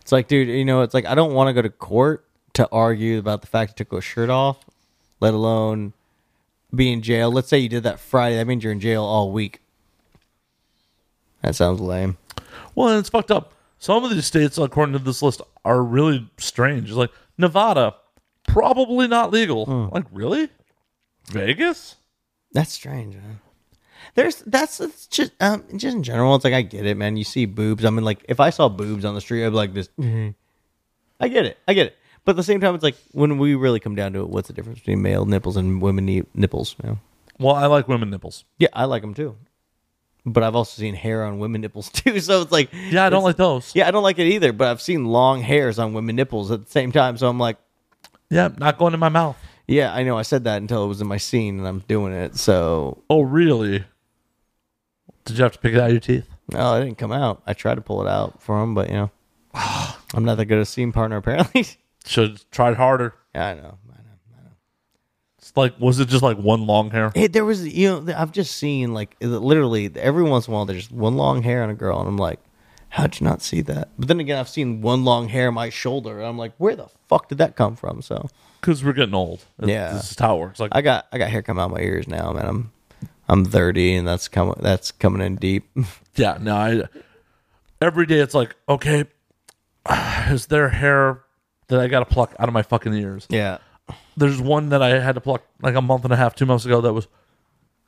It's like, dude, you know, it's like, I don't want to go to court to argue about the fact you took a shirt off, let alone be in jail. Let's say you did that Friday. That means you're in jail all week. That sounds lame. Well, and it's fucked up. Some of these states, according to this list, are really strange. It's like, Nevada, probably not legal. Like, really? Vegas? That's strange, man. It's just in general, it's like, I get it, man. You see boobs. I mean, like, if I saw boobs on the street, I'd be like this. I get it. But at the same time, it's like, when we really come down to it, what's the difference between male nipples and women nipples? You know? Well, I like women nipples. Yeah, I like them too. But I've also seen hair on women nipples too, so it's like... Yeah, I don't like those. Yeah, I don't like it either, but I've seen long hairs on women nipples at the same time, so I'm like... Yeah, not going in my mouth. Yeah, I know, I said that until it was in my scene, and I'm doing it, so... Oh, really? Did you have to pick it out of your teeth? No, it didn't come out. I tried to pull it out for him, but, you know... I'm not that good a scene partner, apparently. Should have tried harder. Yeah, I know. It's like, was it just like one long hair? There was, you know, I've just seen like literally every once in a while there's one long hair on a girl, and I'm like, how'd you not see that? But then again, I've seen one long hair on my shoulder, and I'm like, where the fuck did that come from? So, because we're getting old. Yeah, this is how it works. Like, I got hair coming out of my ears now, man. I'm 30, and that's coming in deep. Yeah, no, every day it's like, okay, is there hair that I got to pluck out of my fucking ears? Yeah. There's one that I had to pluck like a month and a half, 2 months ago that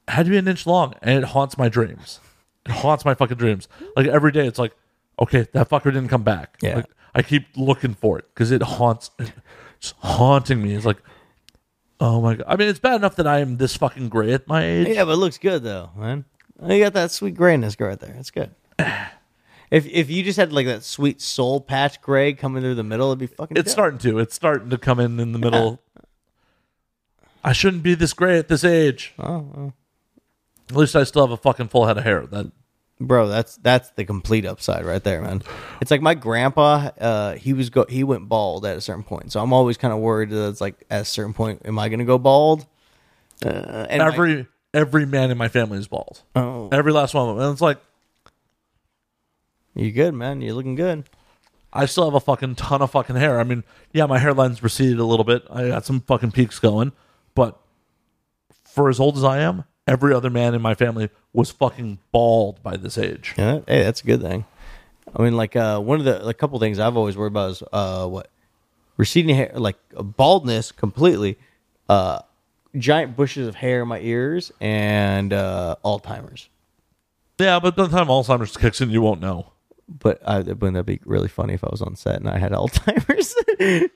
had to be an inch long, and it haunts my dreams. It haunts my fucking dreams. Like, every day it's like, okay, that fucker didn't come back. Yeah. Like, I keep looking for it because it's haunting me. It's like, Oh my god! I mean, it's bad enough that I am this fucking gray at my age. Yeah, but it looks good though, man. You got that sweet grayness right there. It's good. If you just had like that sweet soul patch gray coming through the middle, it'd be fucking. It's dope. It's starting to come in the middle. I shouldn't be this gray at this age. Oh. At least I still have a fucking full head of hair. Bro, that's the complete upside right there, man. It's like my grandpa, he went bald at a certain point, so I'm always kind of worried that it's like at a certain point, am I going to go bald? And every man in my family is bald. Oh, every last one of them. And it's like, you good, man? You're looking good. I still have a fucking ton of fucking hair. I mean, yeah, my hairline's receded a little bit. I got some fucking peaks going, but for as old as I am. Every other man in my family was fucking bald by this age. Yeah, hey, that's a good thing. I mean, like one of the couple things I've always worried about is receding hair, like baldness completely, giant bushes of hair in my ears, and Alzheimer's. Yeah, but by the time Alzheimer's kicks in, you won't know. But wouldn't that be really funny if I was on set and I had Alzheimer's?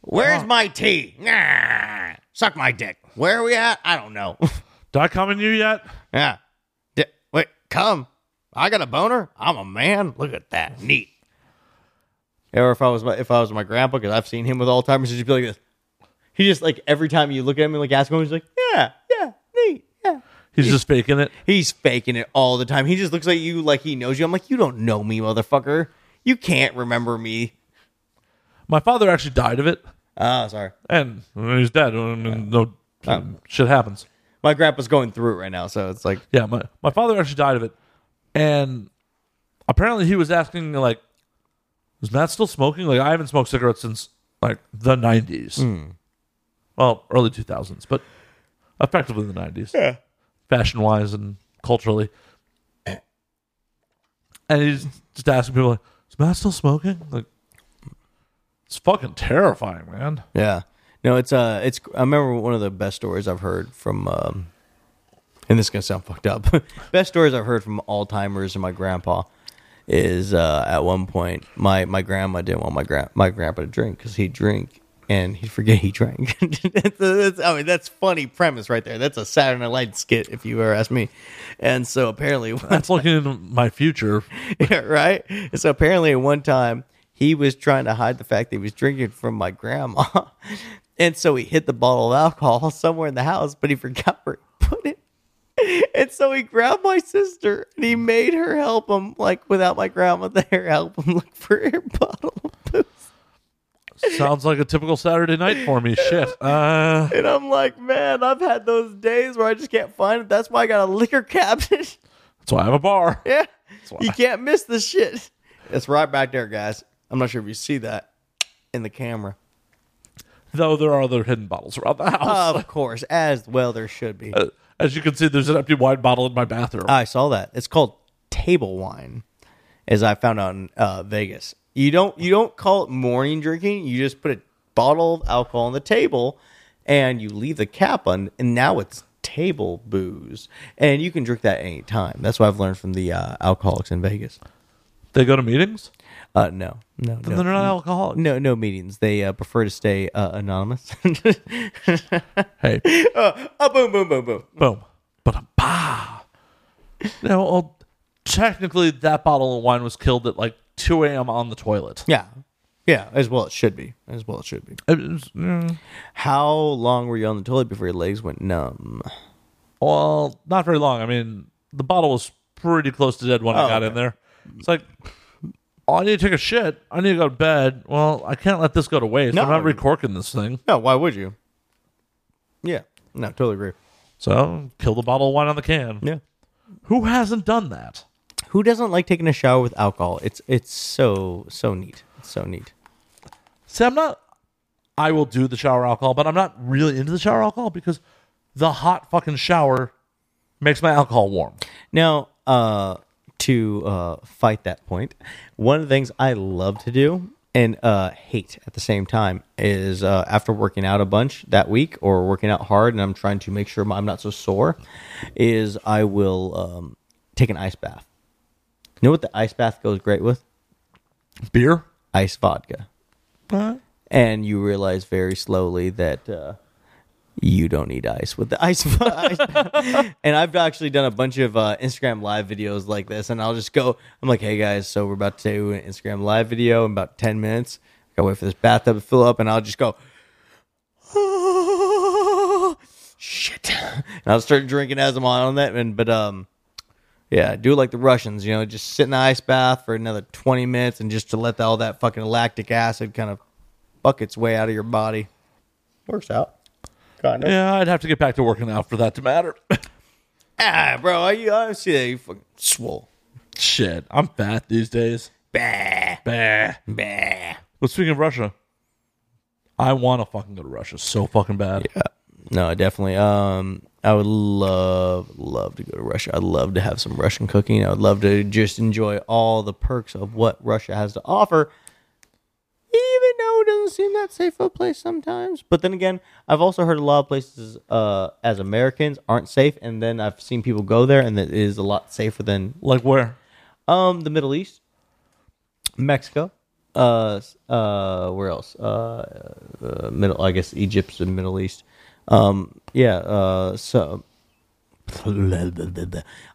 Where's my tea? Nah. Suck my dick. Where are we at? I don't know. Did I come in you yet? Yeah. Wait, come. I got a boner. I'm a man. Look at that. Neat. Or if I was my grandpa, because I've seen him with Alzheimer's, he'd be like this. He just like every time you look at him and like ask him, he's like, yeah, neat, yeah. He's just faking it. He's faking it all the time. He just looks at you like he knows you. I'm like, you don't know me, motherfucker. You can't remember me. My father actually died of it. Oh, sorry. And he's dead. I mean, no shit happens. My grandpa's going through it right now, so it's like... Yeah, my father actually died of it. And apparently he was asking, like, is Matt still smoking? Like, I haven't smoked cigarettes since, like, the 90s. Mm. Well, early 2000s, but effectively the 90s. Yeah. Fashion-wise and culturally. And he's just asking people, like, is Matt still smoking? Like... It's fucking terrifying, man. Yeah. No, it's. I remember one of the best stories I've heard from, and this is going to sound fucked up, best stories I've heard from Alzheimer's and my grandpa is at one point, my grandma didn't want my grandpa to drink because he'd drink and he'd forget he drank. I mean, that's funny premise right there. That's a Saturday Night Live skit, if you ever ask me. And so apparently... That's looking into my future. Yeah, right? And so apparently at one time... He was trying to hide the fact that he was drinking from my grandma. And so he hid the bottle of alcohol somewhere in the house, but he forgot where he put it. And so he grabbed my sister and he made her help him, like without my grandma there, help him look for her bottle of booze. Sounds like a typical Saturday night for me. Shit. And I'm like, man, I've had those days where I just can't find it. That's why I got a liquor cabinet. That's why I have a bar. Yeah. You can't miss this shit. It's right back there, guys. I'm not sure if you see that in the camera. Though there are other hidden bottles around the house. Of course, as well there should be. As you can see, there's an empty wine bottle in my bathroom. I saw that. It's called table wine, as I found out in Vegas. You don't call it morning drinking. You just put a bottle of alcohol on the table, and you leave the cap on, and now it's table booze. And you can drink that any time. That's what I've learned from the alcoholics in Vegas. They go to meetings? No. They're not alcoholic. No meetings. They prefer to stay anonymous. Hey. Boom, boom, boom, boom. Boom. Ba-da-ba. Now, well, technically, that bottle of wine was killed at like 2 a.m. on the toilet. Yeah. Yeah, as well it should be. How long were you on the toilet before your legs went numb? Well, not very long. I mean, the bottle was pretty close to dead when I got in there. It's like, I need to take a shit. I need to go to bed. Well, I can't let this go to waste. No, I'm not recorking this thing. No, why would you? Yeah. No, totally agree. So, kill the bottle of wine on the can. Yeah. Who hasn't done that? Who doesn't like taking a shower with alcohol? It's so neat. It's so neat. See, I will do the shower alcohol, but I'm not really into the shower alcohol because the hot fucking shower makes my alcohol warm. Now, to fight that point, one of the things I love to do and hate at the same time is after working out a bunch that week or working out hard and I'm trying to make sure I'm not so sore, is I will take an ice bath. You know what the ice bath goes great with? Beer? Ice vodka. And you realize very slowly that you don't need ice with the ice. And I've actually done a bunch of Instagram live videos like this, and I'll just go, I'm like, hey guys, so we're about to do an Instagram live video in about 10 minutes. I gotta wait for this bathtub to fill up, and I'll just go, oh, shit. And I'll start drinking as I'm on that. And, but, yeah, do it like the Russians, you know, just sit in the ice bath for another 20 minutes and just to let all that fucking lactic acid kind of fuck its way out of your body. Works out. Kind of. Yeah, I'd have to get back to working out for that to matter. Ah, bro, I see that you fucking swole. Shit, I'm fat these days. Bah. Bah. Bah. Well, speaking of Russia, I want to fucking go to Russia so fucking bad. Yeah. No, definitely. I would love to go to Russia. I'd love to have some Russian cooking. I would love to just enjoy all the perks of what Russia has to offer, even though it doesn't seem that safe a place sometimes. But then again, I've also heard a lot of places as Americans aren't safe, and then I've seen people go there, and it is a lot safer than... Like where? The Middle East, Mexico, where else? Middle, I guess Egypt's the Middle East. Yeah, so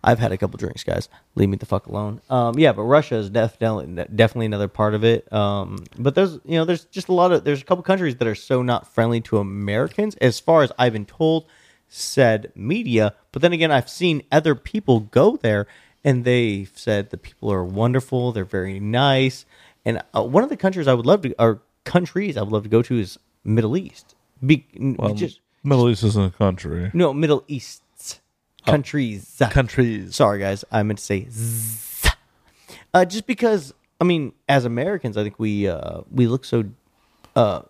I've had a couple drinks, guys. Leave me the fuck alone. Yeah, but Russia is definitely another part of it. But there's, you know, there's just a lot of, there's a couple countries that are so not friendly to Americans, as far as I've been told, said media. But then again, I've seen other people go there, and they've said the people are wonderful, they're very nice. And one of the countries I would love to, or countries I would love to go to is Middle East. Middle East isn't a country. No, Middle East. Countries. Oh, countries. Sorry, guys. I meant to say zzz. Just because, I mean, as Americans, I think we look so...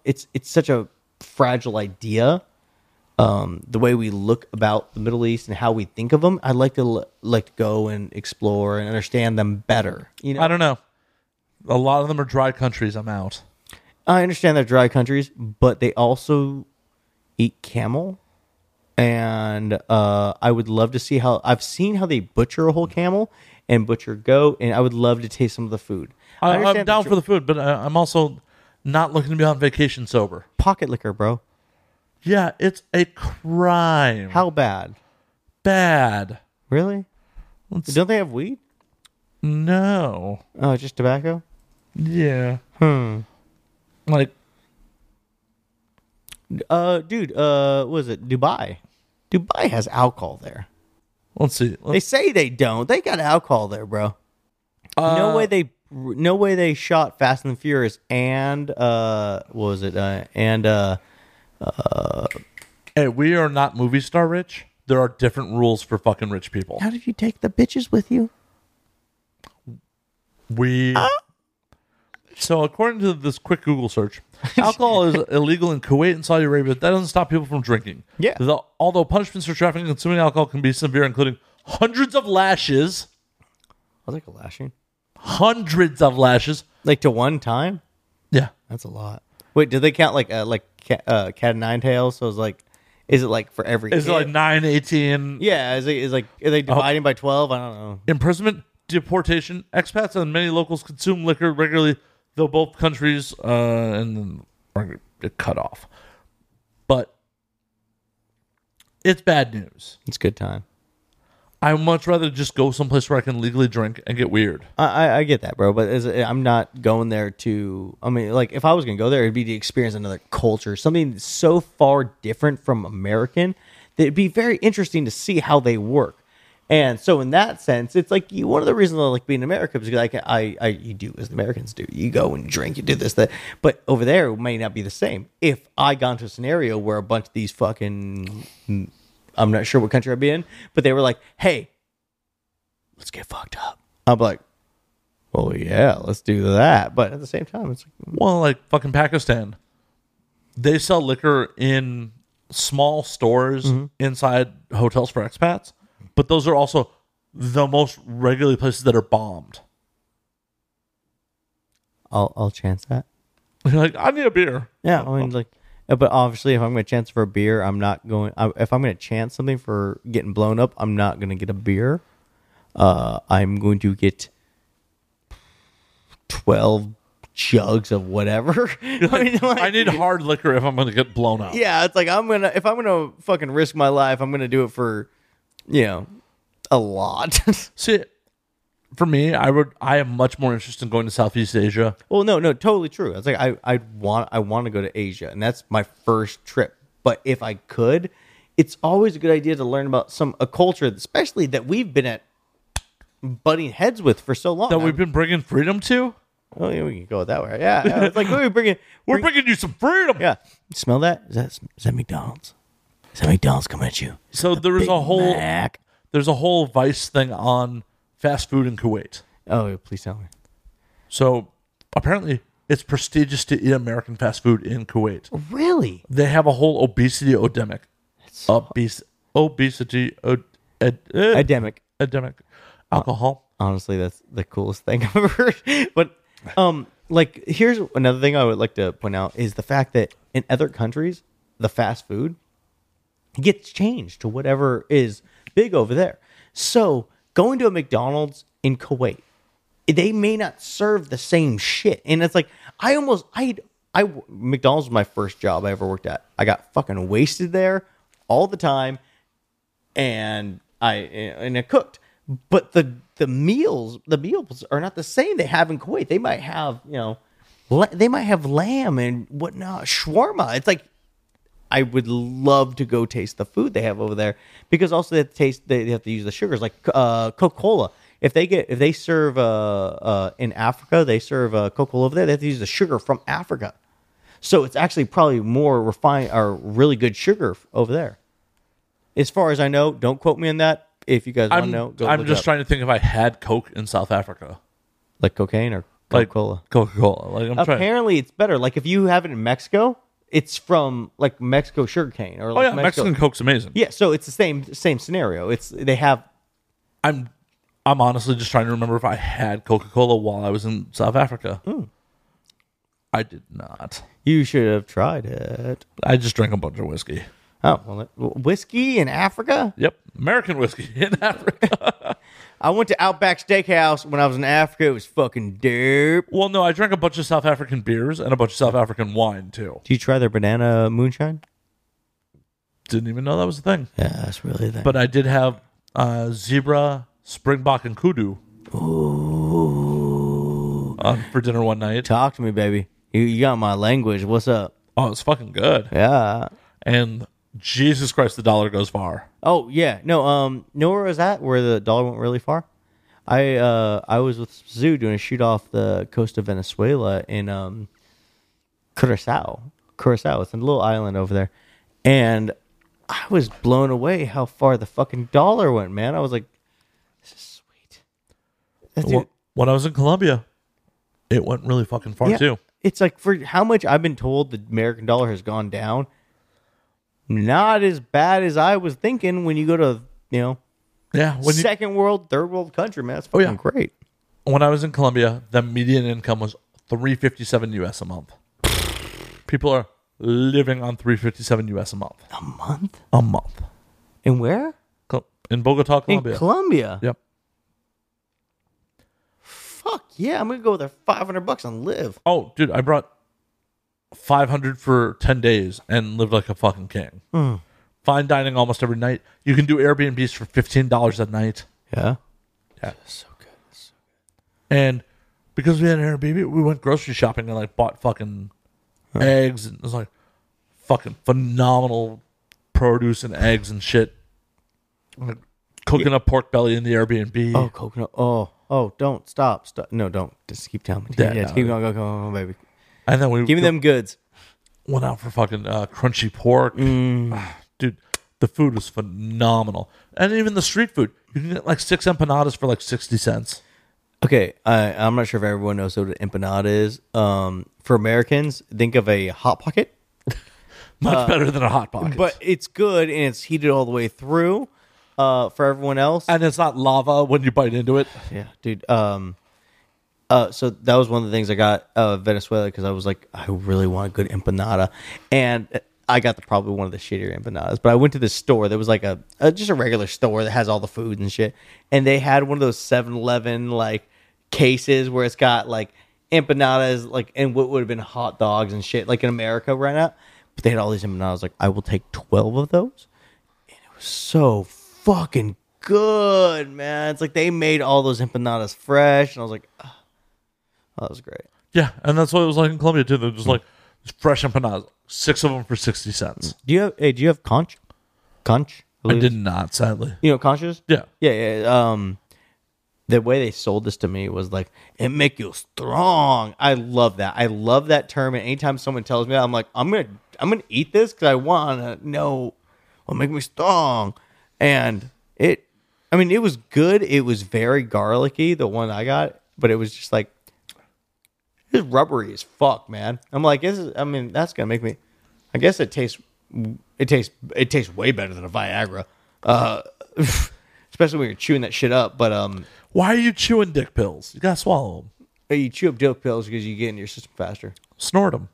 it's such a fragile idea, the way we look about the Middle East and how we think of them. I'd like to go and explore and understand them better. You know? I don't know. A lot of them are dry countries. I'm out. I understand they're dry countries, but they also... eat camel, and I would love to see how I've seen how they butcher a whole camel and butcher goat, and I would love to taste some of the food. I'm down for the food, but I'm also not looking to be on vacation sober. Pocket liquor, bro. Yeah, it's a crime. How bad? Bad. Really? Don't they have weed? No. Oh, just tobacco? Yeah. Like, dude, what is it? Dubai. Dubai has alcohol there. Let's see. They say they don't. They got alcohol there, bro. No way they shot Fast and the Furious and what was it? Hey, we are not movie star rich. There are different rules for fucking rich people. How did you take the bitches with you? So according to this quick Google search, alcohol is illegal in Kuwait and Saudi Arabia. That doesn't stop people from drinking. Yeah. Although punishments for trafficking and consuming alcohol can be severe, including hundreds of lashes. I'll take a lashing. Hundreds of lashes. Like to one time? Yeah. That's a lot. Wait, do they count like cat of nine tails? So it's like, is it like for every Is kid? It like 9, 18? Yeah. Is are they dividing by 12? I don't know. Imprisonment, deportation, expats, and many locals consume liquor regularly. Though both countries and are cut off. But it's bad news. It's good time. I'd much rather just go someplace where I can legally drink and get weird. I get that, bro. But I'm not going there to... I mean, like, if I was going to go there, it'd be to experience another culture. Something so far different from American that it'd be very interesting to see how they work. And so in that sense, it's like one of the reasons I like being in America is because I you do as the Americans do. You go and drink, you do this, that. But over there, it may not be the same. If I got into a scenario where a bunch of these fucking, I'm not sure what country I'd be in, but they were like, hey, let's get fucked up. I'm like, well, yeah, let's do that. But at the same time, it's like, well, like fucking Pakistan. They sell liquor in small stores inside hotels for expats. But those are also the most regular places that are bombed. I'll chance that. You're like, I need a beer. Yeah, I mean, like, but obviously, if I'm going to chance for a beer, I'm not going. If I'm going to chance something for getting blown up, I'm not going to get a beer. I'm going to get 12 jugs of whatever. I mean, like, I need hard liquor if I'm going to get blown up. Yeah, it's like if I'm going to fucking risk my life, I'm going to do it for, you know, a lot. See, for me, I am much more interested in going to Southeast Asia. Well, no, totally true. It's like I want to go to Asia, and that's my first trip. But if I could, it's always a good idea to learn about a culture, especially that we've been at butting heads with for so long. That we've been bringing freedom to? Oh, yeah, we can go that way. Yeah. It's like we're bringing you some freedom. Yeah. Smell that? Is that McDonald's? Is that McDonald's coming at you? So there's a whole Vice thing on fast food in Kuwait. Oh, please tell me. So apparently it's prestigious to eat American fast food in Kuwait. Really? They have a whole obesity epidemic. Epidemic. Alcohol. Honestly, that's the coolest thing I've ever heard. But like, here's another thing I would like to point out is the fact that in other countries, the fast food gets changed to whatever is big over there. So going to a McDonald's in Kuwait, they may not serve the same shit. And it's like, McDonald's was my first job I ever worked at. I got fucking wasted there all the time, and I cooked. But the meals are not the same they have in Kuwait. They might have, you know, lamb and whatnot, shawarma. It's like, I would love to go taste the food they have over there, because also they have to use the sugars, like Coca-Cola. If they serve in Africa, they serve Coca-Cola over there. They have to use the sugar from Africa, so it's actually probably more refined or really good sugar over there. As far as I know, don't quote me on that. If you guys want to know, go look it up. I'm just trying to think if I had Coke in South Africa, like cocaine or Coca-Cola. Like Coca-Cola. Like, it's better. Like if you have it in Mexico, it's from like Mexico sugarcane or like Mexican Coke's amazing. Yeah, so it's the same scenario. I'm honestly just trying to remember if I had Coca-Cola while I was in South Africa. Mm. I did not. You should have tried it. I just drank a bunch of whiskey. Oh, well, whiskey in Africa? Yep. American whiskey in Africa. I went to Outback Steakhouse when I was in Africa. It was fucking dope. Well, no, I drank a bunch of South African beers and a bunch of South African wine, too. Do you try their banana moonshine? Didn't even know that was a thing. Yeah, that's really a thing. But I did have Zebra, Springbok, and Kudu. Ooh. For dinner one night. Talk to me, baby. You got my language. What's up? Oh, it's fucking good. Yeah. And Jesus Christ, the dollar goes far. Oh, yeah. No, know where I was at where the dollar went really far? I was with Zoo doing a shoot off the coast of Venezuela in Curacao. It's a little island over there. And I was blown away how far the fucking dollar went, man. I was like, this is sweet. When I was in Colombia, it went really fucking far, too. It's like, for how much I've been told the American dollar has gone down, not as bad as I was thinking when you go to, second world, third world country, man. That's fucking great. When I was in Colombia, the median income was $357 US a month. People are living on $357 US a month. A month? A month. And where? In Bogota, Colombia. In Colombia? Yep. Fuck yeah, I'm going to go there $500 and live. Oh, dude, I brought $500 for 10 days and lived like a fucking king. Mm. Fine dining almost every night. You can do Airbnbs for $15 a night. Yeah? Yeah. So good. So good. And because we had an Airbnb, we went grocery shopping and like bought fucking eggs. And it was like fucking phenomenal produce and eggs and shit. Like coconut pork belly in the Airbnb. Oh, coconut. Oh, don't stop. No, don't. Just keep telling me. Keep going. Go, baby. And then them goods. Went out for fucking crunchy pork. Mm. Dude, the food was phenomenal. And even the street food. You can get like 6 empanadas for like 60 cents. Okay, I'm not sure if everyone knows what an empanada is. For Americans, think of a Hot Pocket. Much better than a Hot Pocket. But it's good and it's heated all the way through. For everyone else, and it's not lava when you bite into it. Yeah, dude. So that was one of the things I got Venezuela, because I was like, I really want a good empanada, and I got probably one of the shittier empanadas. But I went to this store that was like just a regular store that has all the food and shit, and they had one of those 7-Eleven like cases where it's got like empanadas, like, and what would have been hot dogs and shit, like in America right now. But they had all these empanadas. Like, I will take 12 of those. And it was so fucking good, man. It's like they made all those empanadas fresh. And I was like, oh, that was great. Yeah, and that's what it was like in Colombia, too. They're just like fresh empanadas. 6 of them for 60 cents. Do you have conch? Conch? I did not, sadly. You know conchas? Yeah. Yeah. The way they sold this to me was like, it make you strong. I love that. I love that term. And anytime someone tells me that, I'm like, I'm gonna eat this because I wanna know what make me strong. And it was good. It was very garlicky, the one I got, but it was just like, it's rubbery as fuck, man. I'm like, that's gonna make me. I guess it tastes way better than a Viagra, especially when you're chewing that shit up. But why are you chewing dick pills? You gotta swallow them. You chew up dick pills because you get in your system faster. Snort them.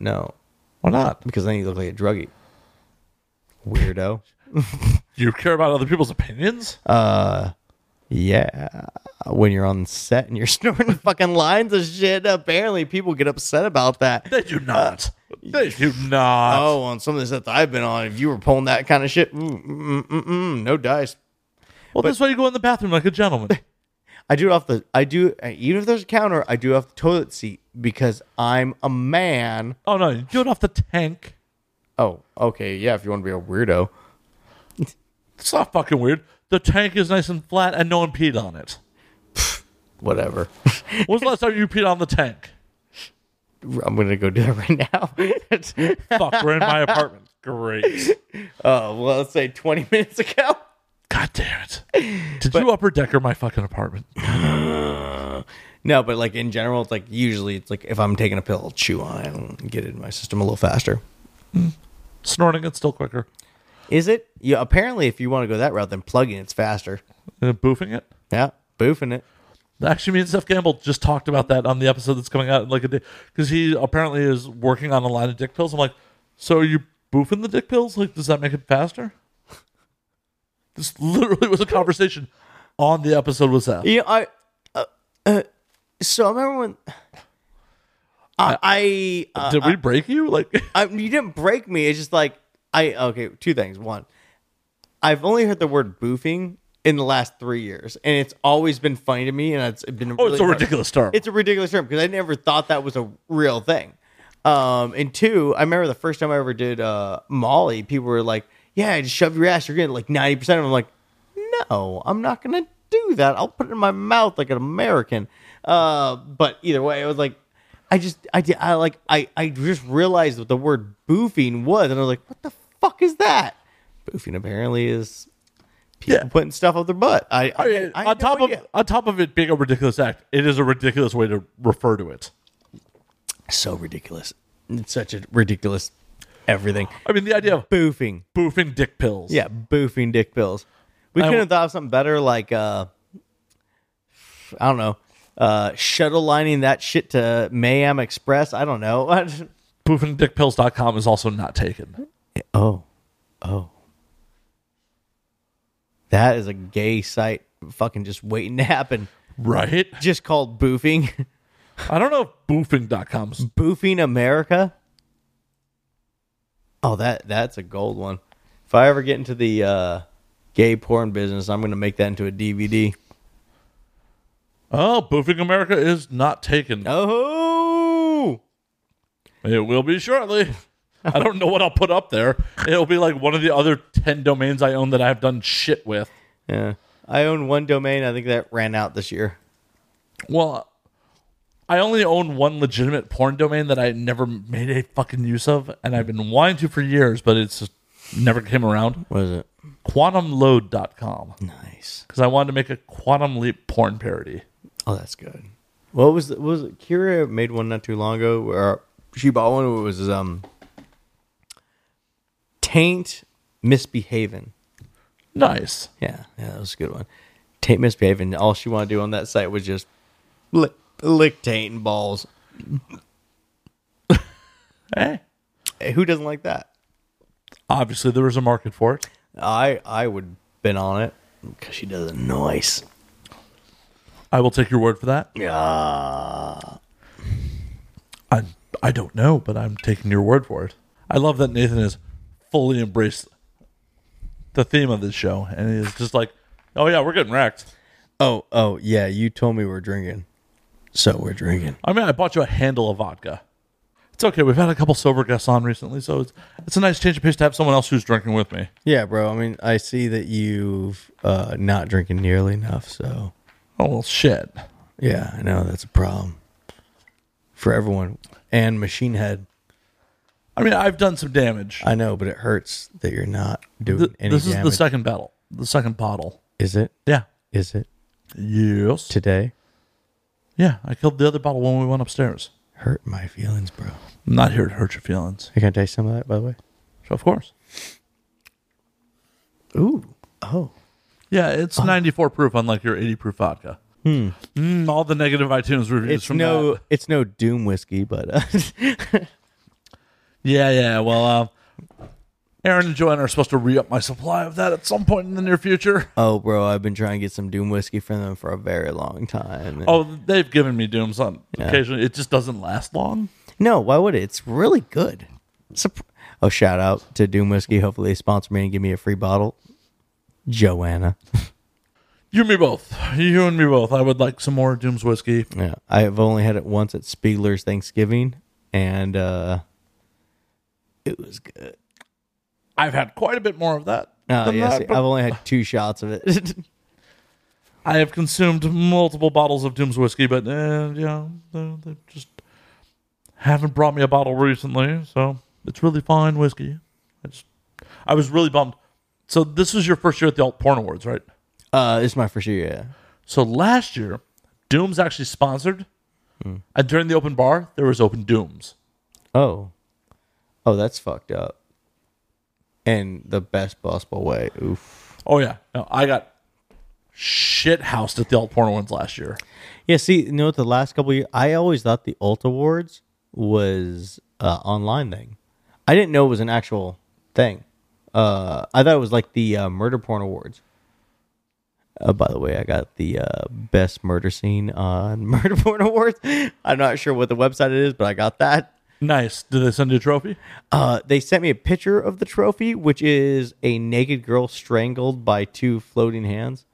No, why not? Because then you look like a druggie, weirdo. You care about other people's opinions? Yeah, when you're on set and you're snorting fucking lines of shit, apparently people get upset about that. They do not. They do not. Oh, on some of the sets I've been on, if you were pulling that kind of shit, no dice. Well, that's why you go in the bathroom like a gentleman. Even if there's a counter, I do it off the toilet seat because I'm a man. Oh, no, you do it off the tank. Oh, okay, yeah, if you want to be a weirdo. It's not fucking weird. The tank is nice and flat, and no one peed on it. Whatever. When's the last time you peed on the tank? I'm going to go do that right now. Fuck, we're in my apartment. Great. Well, let's say 20 minutes ago. God damn it. Did you upper decker my fucking apartment? No, but like in general, it's like usually it's like if I'm taking a pill, I'll chew on it and get it in my system a little faster. Snorting it's still quicker. Is it? Yeah, apparently, if you want to go that route, then plugging it's faster. Boofing it? Yeah, boofing it. Actually, me and Steph Gamble just talked about that on the episode that's coming out in like a day. Because he apparently is working on a line of dick pills. I'm like, so are you boofing the dick pills? Like, does that make it faster? This literally was a conversation on the episode with Seth. Yeah, I remember when... Did we break you? Like, you didn't break me. It's just like... Okay, two things. One, I've only heard the word boofing in the last 3 years, and it's always been funny to me, and it's been really it's a ridiculous term. It's a ridiculous term because I never thought that was a real thing. And two, I remember the first time I ever did Molly, people were like, "Yeah, just shove your ass. You're getting like 90%." I'm like, "No, I'm not gonna do that. I'll put it in my mouth like an American." But either way, it was like. I just realized what the word boofing was, and I was like, "What the fuck is that?" Boofing apparently is people putting stuff up their butt. On top of it being a ridiculous act, it is a ridiculous way to refer to it. So ridiculous! It's such a ridiculous everything. I mean, the idea of boofing dick pills. Yeah, boofing dick pills. We couldn't have thought of something better, like I don't know. Shuttle lining that shit to Mayhem Express. I don't know. BoofingDickPills.com is also not taken. Oh. That is a gay site fucking just waiting to happen. Right? Just called boofing. I don't know if boofing.com is... Boofing America? Oh, that's a gold one. If I ever get into the gay porn business, I'm going to make that into a DVD. Oh, Boofing America is not taken. Oh! It will be shortly. I don't know what I'll put up there. It'll be like one of the other 10 domains I own that I've done shit with. Yeah. I own one domain. I think that ran out this year. Well, I only own one legitimate porn domain that I never made a fucking use of, and I've been wanting to for years, but it's just never came around. What is it? QuantumLoad.com. Nice. Because I wanted to make a Quantum Leap porn parody. Oh, that's good. What was it? Kira made one not too long ago where she bought one. It was Taint Misbehaving. Nice. Yeah, that was a good one. Taint Misbehaving. All she wanted to do on that site was just lick taint and balls. Hey, who doesn't like that? Obviously, there was a market for it. I would have been on it because she does a noise. I will take your word for that. I don't know, but I'm taking your word for it. I love that Nathan has fully embraced the theme of this show, and he's just like, oh yeah, we're getting wrecked. Oh yeah, you told me we're drinking, so we're drinking. I mean, I bought you a handle of vodka. It's okay. We've had a couple sober guests on recently, so it's a nice change of pace to have someone else who's drinking with me. Yeah, bro. I mean, I see that you've not drinking nearly enough, so... Oh, well, shit. Yeah, I know. That's a problem for everyone. And Machine Head. I mean, I've done some damage. I know, but it hurts that you're not doing any damage. This is the second battle. The second bottle. Is it? Yeah. Is it? Yes. Today? Yeah, I killed the other bottle when we went upstairs. Hurt my feelings, bro. I'm not here to hurt your feelings. You gonna taste some of that, by the way? So, of course. Ooh. Oh. Yeah, it's 94 proof, unlike your 80 proof vodka. All the negative iTunes reviews that. It's no Doom Whiskey, but... yeah. Well, Aaron and Joanna are supposed to re-up my supply of that at some point in the near future. Oh, bro, I've been trying to get some Doom Whiskey from them for a very long time. And... Oh, they've given me Dooms on occasion. It just doesn't last long. No, why would it? It's really good. Oh, shout out to Doom Whiskey. Hopefully they sponsor me and give me a free bottle. Joanna. You and me both. You and me both. I would like some more Doom's Whiskey. Yeah, I have only had it once at Spiegler's Thanksgiving, and it was good. I've had quite a bit more of that. I've only had 2 shots of it. I have consumed multiple bottles of Doom's Whiskey, but they just haven't brought me a bottle recently, so it's really fine whiskey. I was really bummed. So this was your first year at the Alt Porn Awards, right? It's my first year, yeah. So last year, Doom's actually sponsored. And during the open bar, there was open Doom's. Oh, that's fucked up. In the best possible way. Oof. Oh, yeah. No, I got shit-housed at the Alt Porn Awards last year. Yeah, see, the last couple of years, I always thought the Alt Awards was an online thing. I didn't know it was an actual thing. I thought it was like the Murder Porn Awards. By the way, I got the best murder scene on Murder Porn Awards. I'm not sure what the website it is, but I got that. Nice. Did they send you a trophy? They sent me a picture of the trophy, which is a naked girl strangled by 2 floating hands,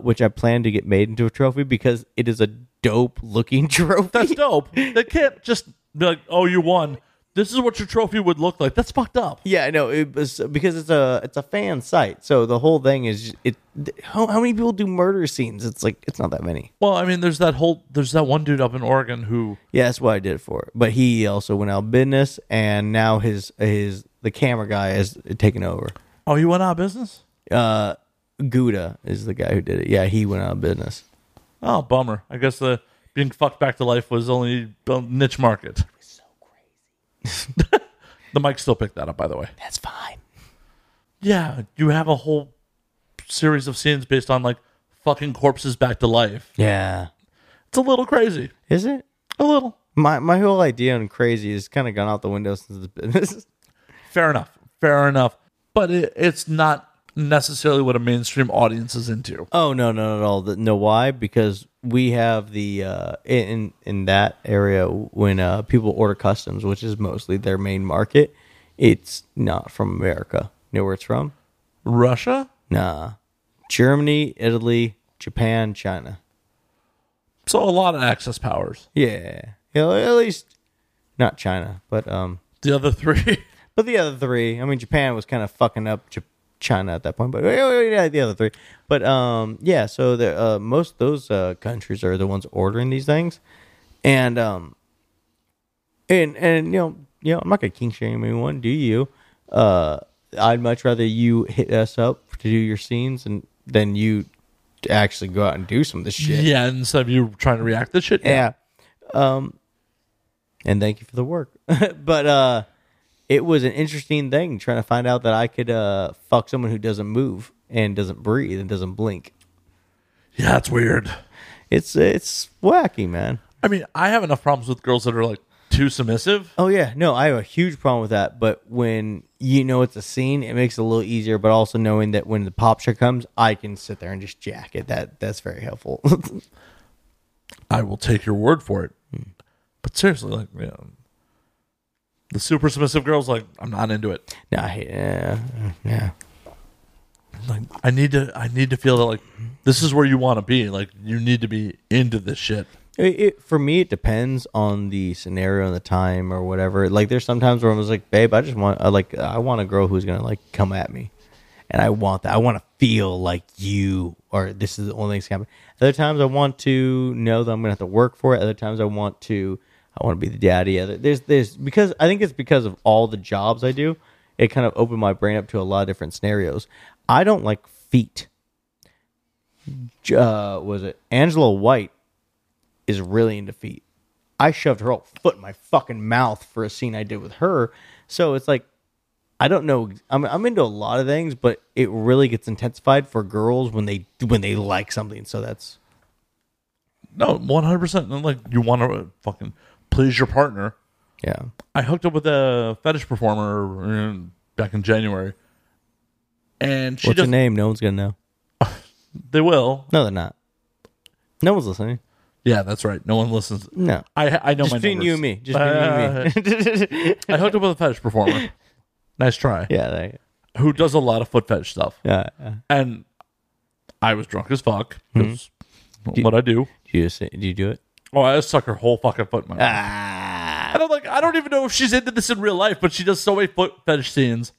which I plan to get made into a trophy because it is a dope-looking trophy. That's dope. They can't just be like, oh, you won. This is what your trophy would look like. That's fucked up. Yeah, I know. It was because it's a fan site. So the whole thing is how many people do murder scenes? It's like it's not that many. Well, I mean, there's that one dude up in Oregon who... Yeah, that's what I did it for. But he also went out of business, and now the camera guy has taken over. Oh, he went out of business? Gouda is the guy who did it. Yeah, he went out of business. Oh, bummer. I guess being fucked back to life was only a niche market. The mic still picked that up, by the way. That's fine. Yeah, you have a whole series of scenes based on like fucking corpses back to life. Yeah, it's a little crazy. Is it a little? My whole idea on crazy has kind of gone out the window since the business. Fair enough. But it's not necessarily what a mainstream audience is into. Oh no, not at all. No, why? Because we have the in that area when people order customs, which is mostly their main market. It's not from America. You know where it's from? Russia? Nah, Germany, Italy, Japan, China. So a lot of access powers. Yeah, at least not China, but the other three. But the other three. I mean, Japan was kind of fucking up China at that point, but yeah, the other three. But yeah, so most of those countries are the ones ordering these things, and you know, I'm not gonna king shame anyone, do you? I'd much rather you hit us up to do your scenes and than you to actually go out and do some of this shit. Yeah, instead of you trying to react to shit. Yeah. And thank you for the work, but it was an interesting thing trying to find out that I could fuck someone who doesn't move and doesn't breathe and doesn't blink. Yeah, that's weird. It's wacky, man. I mean, I have enough problems with girls that are like too submissive? Oh, yeah. No, I have a huge problem with that. But when you know it's a scene, it makes it a little easier. But also knowing that when the pop shot comes, I can sit there and just jack it. That's very helpful. I will take your word for it. But seriously, like, you know, the super submissive girl's like, I'm not into it. Nah, yeah. Like, I need to feel that, like, this is where you want to be. Like, you need to be into this shit. For me, it depends on the scenario and the time or whatever. Like, there's sometimes where I was like, babe, I want a girl who's gonna like come at me, and I want that. I want to feel like you, or this is the only thing that's happening. Other times, I want to know that I'm gonna have to work for it. Other times, I want to be the daddy. There's because I think it's because of all the jobs I do. It kind of opened my brain up to a lot of different scenarios. I don't like feet. Was it Angela White? Is really into feet. I shoved her whole foot in my fucking mouth for a scene I did with her. So it's like, I don't know. I'm into a lot of things, but it really gets intensified for girls when they like something. So that's no 100%. Like, you want to fucking please your partner. Yeah. I hooked up with a fetish performer back in January, and she. What's her name? No one's gonna know. They will. No, they're not. No one's listening. Yeah, that's right. No one listens. No. I know my numbers. Just between you and me. I hooked up with a fetish performer. Nice try. Yeah. Who does a lot of foot fetish stuff. Yeah. And I was drunk as fuck. Because what I do. Do you do it? Oh, I just suck her whole fucking foot in my mouth. And I'm like, I don't even know if she's into this in real life, but she does so many foot fetish scenes.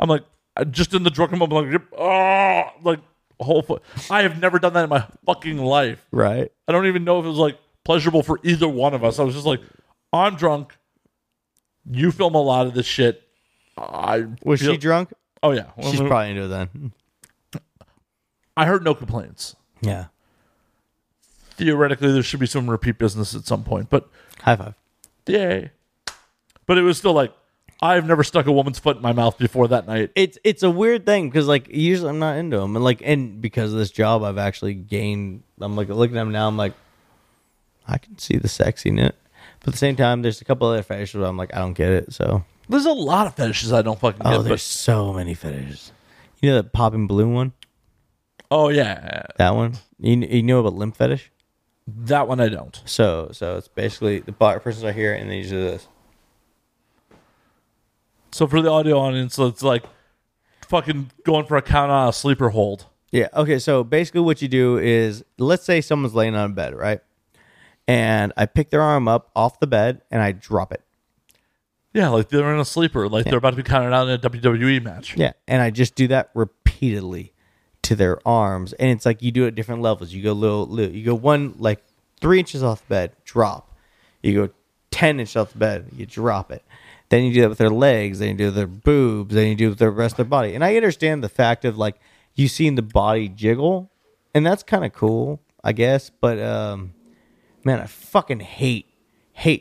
I'm like, just in the drunken moment, I'm like, oh, like. Whole foot. I have never done that in my fucking life. Right. I don't even know if it was like pleasurable for either one of us. I was just like, I'm drunk. You film a lot of this shit. Was she drunk? Oh yeah, she's probably into it then. I heard no complaints. Yeah. Theoretically, there should be some repeat business at some point. But high five. Yay. But it was still like. I've never stuck a woman's foot in my mouth before that night. It's a weird thing because, like, usually I'm not into them, and because of this job, I've actually gained. I'm like looking at them now. I'm like, I can see the sexy in it, but at the same time, there's a couple other fetishes where I'm like, I don't get it. So there's a lot of fetishes I don't fucking. There's so many fetishes. You know that popping balloon one? Oh yeah, that one. You know about limp fetish? That one I don't. So it's basically the person's right here, and they do this. So for the audio audience, it's like fucking going for a count on a sleeper hold. Yeah. Okay. So basically what you do is, let's say someone's laying on a bed, right? And I pick their arm up off the bed and I drop it. Yeah. Like they're in a sleeper. Like they're about to be counted out in a WWE match. Yeah. And I just do that repeatedly to their arms. And it's like you do it at different levels. You go little. You go 3 inches off the bed, drop. You go 10 inches off the bed, you drop it. Then you do that with their legs. Then you do it with their boobs. Then you do it with the rest of their body. And I understand the fact of, like, you seeing the body jiggle, and that's kind of cool, I guess. But man, I fucking hate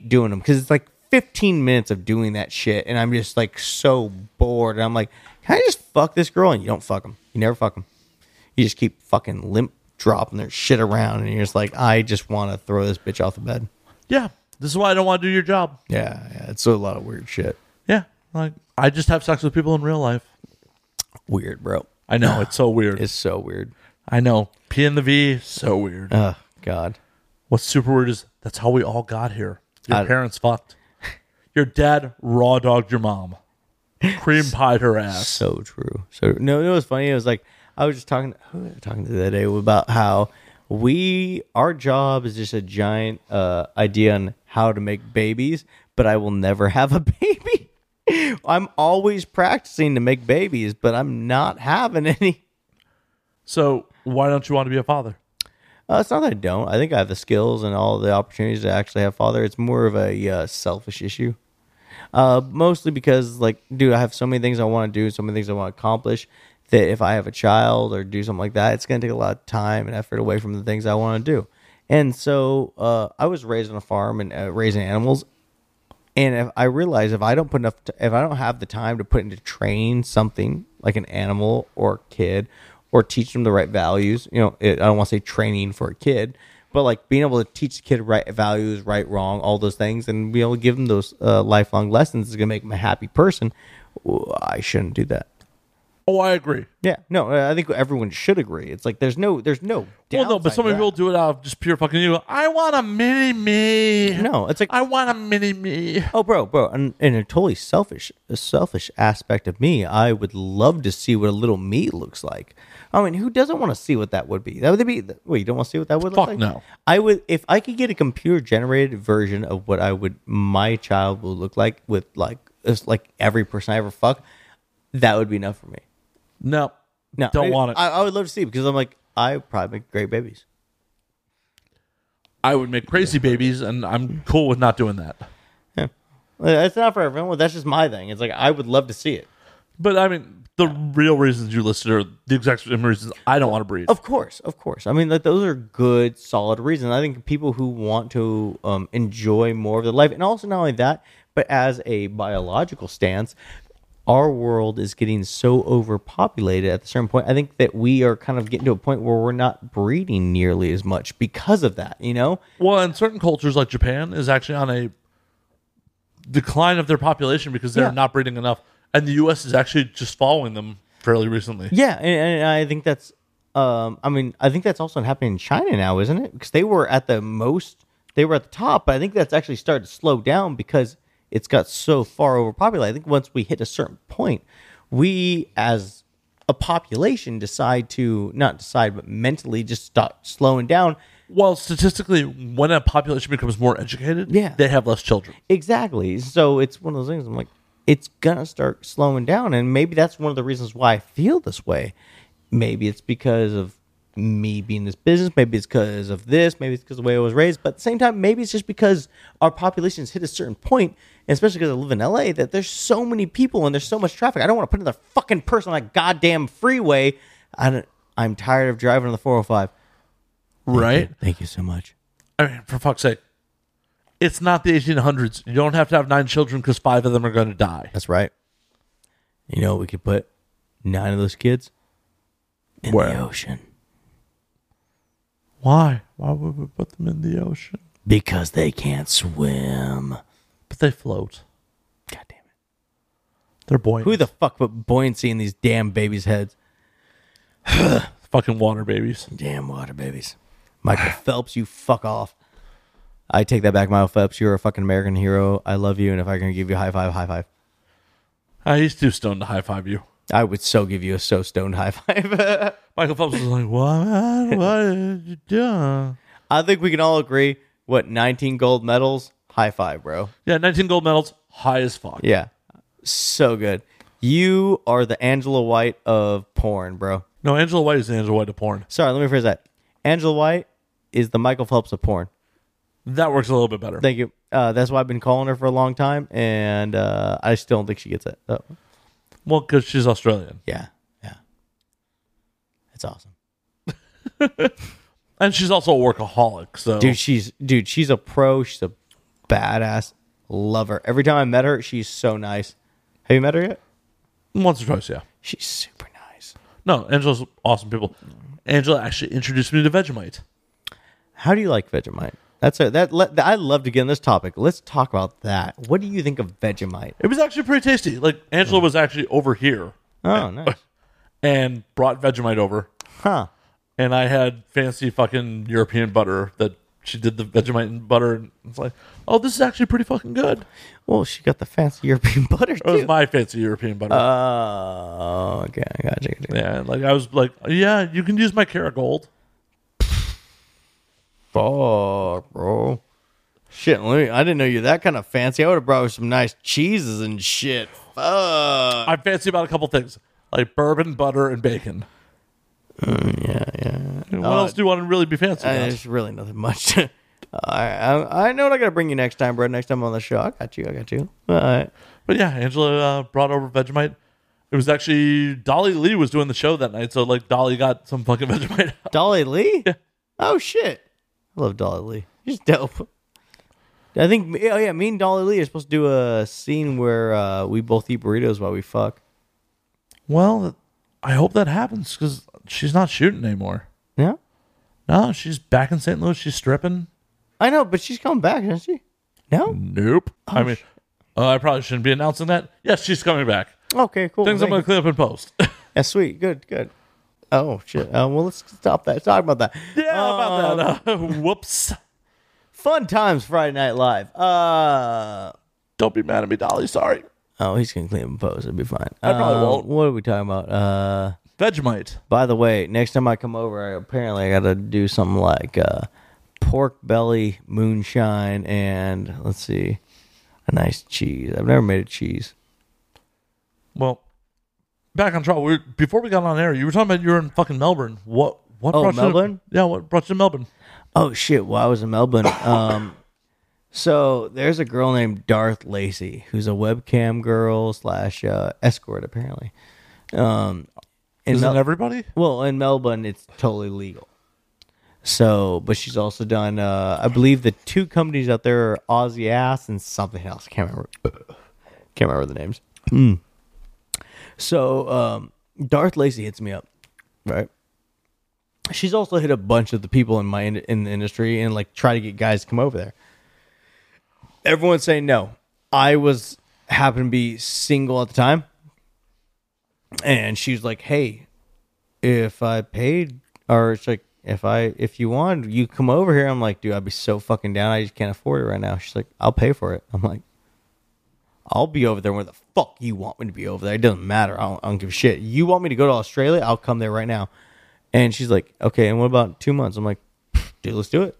doing them because it's like 15 minutes of doing that shit, and I'm just like so bored. And I'm like, can I just fuck this girl? And you don't fuck them. You never fuck them. You just keep fucking limp dropping their shit around, and you're just like, I just want to throw this bitch off the bed. Yeah. This is why I don't want to do your job. Yeah, it's a lot of weird shit. Yeah, like I just have sex with people in real life. Weird, bro. I know, it's so weird. It's so weird. I know. P and the V, so weird. Oh, God. What's super weird is that's how we all got here. Your parents fucked. Your dad raw dogged your mom. Cream pied her ass. So true. So no, it was funny. It was like I was just talking to the other day about how our job is just a giant idea on how to make babies, but I will never have a baby. I'm always practicing to make babies, but I'm not having any. So why don't you want to be a father? It's not that I don't. I think I have the skills and all the opportunities to actually have a father. It's more of a selfish issue. Mostly because, like, dude, I have so many things I want to do, so many things I want to accomplish. That if I have a child or do something like that, it's going to take a lot of time and effort away from the things I want to do. And so I was raised on a farm and raising animals. And I realized if I don't put enough, if I don't have the time to put into train something like an animal or a kid or teach them the right values, you know, I don't want to say training for a kid, But like being able to teach the kid right values, right, wrong, all those things, and be able to give them those lifelong lessons is going to make them a happy person. I shouldn't do that. Oh, I agree. Yeah, no, I think everyone should agree. It's like there's no. Well, no, but some people do it out of just pure fucking ego. I want a mini me. No, it's like I want a mini me. Oh, bro, and in a totally selfish aspect of me, I would love to see what a little me looks like. I mean, who doesn't want to see what that would be? That would be. Wait, you don't want to see what that would look like? Fuck no. I would, if I could get a computer generated version of what my child would look like with like every person I ever fuck, that would be enough for me. No, don't want it. I would love to see it because I'm like, I would probably make great babies. I would make crazy babies, and I'm cool with not doing that. Yeah. That's not for everyone. Well, that's just my thing. It's like I would love to see it, but I mean, the real reasons you listed are the exact same reasons I don't want to breed. Of course. I mean, like, those are good, solid reasons. I think people who want to enjoy more of their life, and also not only that, but as a biological stance. Our world is getting so overpopulated at a certain point. I think that we are kind of getting to a point where we're not breeding nearly as much because of that, you know? Well, and certain cultures like Japan is actually on a decline of their population because they're not breeding enough. And the U.S. is actually just following them fairly recently. Yeah, and I think that's, I think that's also happening in China now, isn't it? Because they were at the top, but I think that's actually started to slow down because it's got so far overpopulated. I think once we hit a certain point, we as a population but mentally just stop slowing down. Well, statistically, when a population becomes more educated, they have less children. Exactly. So it's one of those things. I'm like, it's going to start slowing down. And maybe that's one of the reasons why I feel this way. Maybe it's because of me being in this business, maybe it's because of this, maybe it's because of the way I was raised, but at the same time, maybe it's just because our population's hit a certain point, and especially because I live in LA, that there's so many people and there's so much traffic. I don't want to put another fucking person on that goddamn freeway. I'm tired of driving on the 405. Right? Thank you so much. I mean, for fuck's sake, it's not the 1800s. You don't have to have 9 children because 5 of them are going to die. That's right. You know, we could put 9 of those kids in the ocean. Why? Why would we put them in the ocean? Because they can't swim. But they float. God damn it. They're buoyant. Who the fuck put buoyancy in these damn babies' heads? Fucking water babies. Damn water babies. Michael Phelps, you fuck off. I take that back, Michael Phelps. You're a fucking American hero. I love you, and if I can give you a high five, high five. He's too stoned to high five you. I would so give you a so stoned high five. Michael Phelps was like, what did you do? I think we can all agree, 19 gold medals? High five, bro. Yeah, 19 gold medals, high as fuck. Yeah, so good. You are the Angela White of porn, bro. No, Angela White is the Angela White of porn. Sorry, let me rephrase that. Angela White is the Michael Phelps of porn. That works a little bit better. Thank you. That's why I've been calling her for a long time, and I still don't think she gets it. Oh. Well, because she's Australian. Yeah. It's awesome. And she's also a workaholic, so... Dude, she's a pro. She's a badass. Love her. Every time I met her, she's so nice. Have you met her yet? Once or twice, yeah. She's super nice. No, Angela's awesome people. Angela actually introduced me to Vegemite. How do you like Vegemite? I love to get on this topic. Let's talk about that. What do you think of Vegemite? It was actually pretty tasty. Like, Angela was actually over here. Oh, nice. And brought Vegemite over. Huh. And I had fancy fucking European butter that she did the Vegemite and butter. And it's like, oh, this is actually pretty fucking good. Well, she got the fancy European butter, too. It was my fancy European butter. Oh, okay. I gotcha. Yeah, like, I was like, yeah, you can use my Kira Gold. Oh, bro. Shit, I didn't know you're that kind of fancy. I would have brought you some nice cheeses and shit. Fuck. I'm fancy about a couple things, like bourbon, butter, and bacon. Yeah. What else do you want to really be fancy about? There's really nothing much. I know what I got to bring you next time, bro. Next time on the show. I got you. All right. But yeah, Angela brought over Vegemite. It was actually Dolly Lee was doing the show that night, so like Dolly got some fucking Vegemite out. Dolly Lee? Yeah. Oh, shit. I love Dolly Lee. She's dope. I think, me and Dolly Lee are supposed to do a scene where we both eat burritos while we fuck. Well, I hope that happens because she's not shooting anymore. Yeah? No, she's back in St. Louis. She's stripping. I know, but she's coming back, isn't she? No? Nope. Oh, I mean, I probably shouldn't be announcing that. Yes, she's coming back. Okay, cool. Things I'm going to clean up in post. Yeah, sweet. Good, good. Oh, shit. Well, let's stop that. Talk about that. Yeah, about that. Whoops. Fun times Friday Night Live. Don't be mad at me, Dolly. Sorry. Oh, he's going to clean up in post. It'll be fine. I probably won't. What are we talking about? Vegemite. By the way, next time I come over, apparently I got to do something like pork belly moonshine and, let's see, a nice cheese. I've never made a cheese. Well, back on trial. Before we got on air, you were talking about you were in fucking Melbourne. What brought you Melbourne? Yeah, what brought you to Melbourne? Oh, shit. Well, I was in Melbourne. So there's a girl named Darth Lacey who's a webcam girl slash escort, apparently. Isn't everybody? Well, in Melbourne, it's totally legal. So, but she's also done, I believe the two companies out there are Aussie Ass and something else. Can't remember the names. Mm. So, Darth Lacey hits me up, right? She's also hit a bunch of the people in the industry and like try to get guys to come over there. Everyone's saying no. I was happened to be single at the time, and she's like, "Hey, if I paid, or it's like if you want, you come over here." I'm like, "Dude, I'd be so fucking down. I just can't afford it right now." She's like, "I'll pay for it." I'm like, I'll be over there where the fuck you want me to be over there. It doesn't matter. I don't give a shit. You want me to go to Australia? I'll come there right now. And she's like, okay, and what about 2 months? I'm like, dude, let's do it.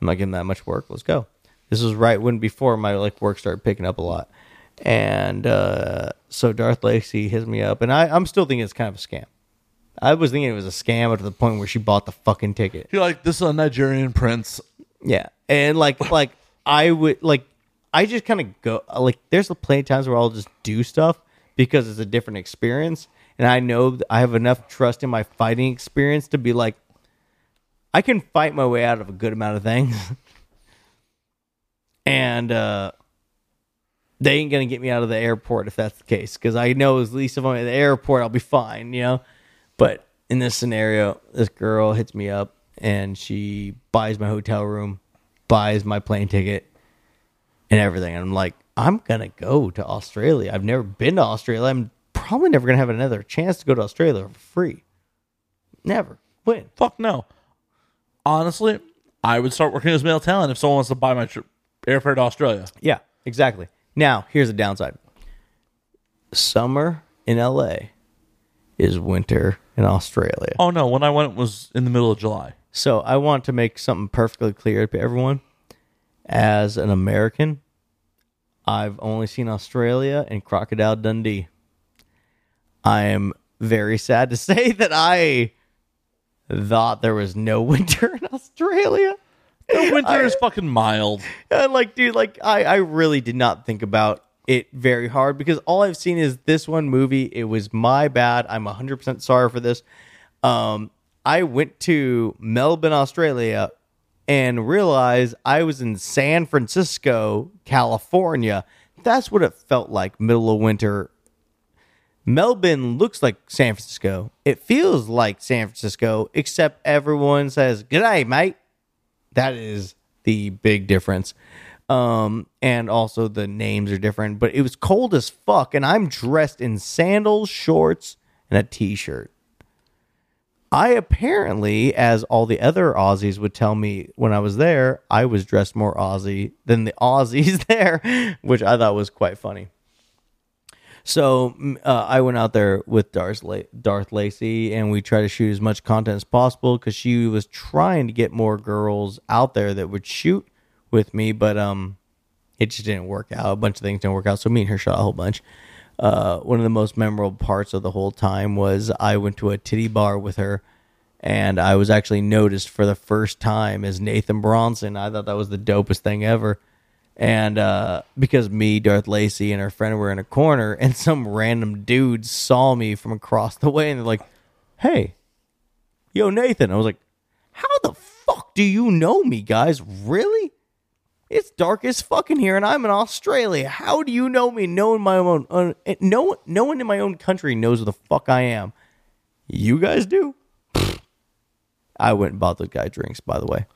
I'm not giving that much work. Let's go. This was right when before my like work started picking up a lot. And so Darth Lacey hits me up. And I'm still thinking it's kind of a scam. I was thinking it was a scam up to the point where she bought the fucking ticket. You're like, this is a Nigerian prince. Yeah. And like I would like. I just kind of go, like, there's plenty of times where I'll just do stuff because it's a different experience. And I know I have enough trust in my fighting experience to be like, I can fight my way out of a good amount of things. And they ain't going to get me out of the airport if that's the case. Because I know at least if I'm at the airport, I'll be fine, you know? But in this scenario, this girl hits me up and she buys my hotel room, buys my plane ticket. And everything. And I'm like, I'm going to go to Australia. I've never been to Australia. I'm probably never going to have another chance to go to Australia for free. Never. When? Fuck no. Honestly, I would start working as male talent if someone wants to buy my airfare to Australia. Yeah, exactly. Now, here's the downside. Summer in LA is winter in Australia. Oh, no. When I went, it was in the middle of July. So I want to make something perfectly clear to everyone. As an American, I've only seen Australia and Crocodile Dundee. I am very sad to say that I thought there was no winter in Australia. The winter is fucking mild. Like, dude, like I really did not think about it very hard because all I've seen is this one movie. It was my bad. I'm 100% sorry for this. I went to Melbourne, Australia, and realize I was in San Francisco, California. That's what it felt like, middle of winter. Melbourne looks like San Francisco. It feels like San Francisco, except everyone says, "G'day, mate." That is the big difference. And also the names are different. But it was cold as fuck, and I'm dressed in sandals, shorts, and a T-shirt. I apparently, as all the other Aussies would tell me when I was there, I was dressed more Aussie than the Aussies there, which I thought was quite funny. So I went out there with Darth Lacey, and we tried to shoot as much content as possible because she was trying to get more girls out there that would shoot with me, but it just didn't work out. A bunch of things didn't work out, so me and her shot a whole bunch. One of the most memorable parts of the whole time was I went to a titty bar with her, and I was actually noticed for the first time as Nathan Bronson. I thought that was the dopest thing ever. And because me, Darth Lacey, and her friend were in a corner, and some random dude saw me from across the way, and they're like, "Hey, yo, Nathan." I was like, "How the fuck do you know me, guys? Really? It's dark as fucking here, and I'm in Australia. How do you know me? No one in my own country knows who the fuck I am. You guys do." I went and bought the guy drinks, by the way.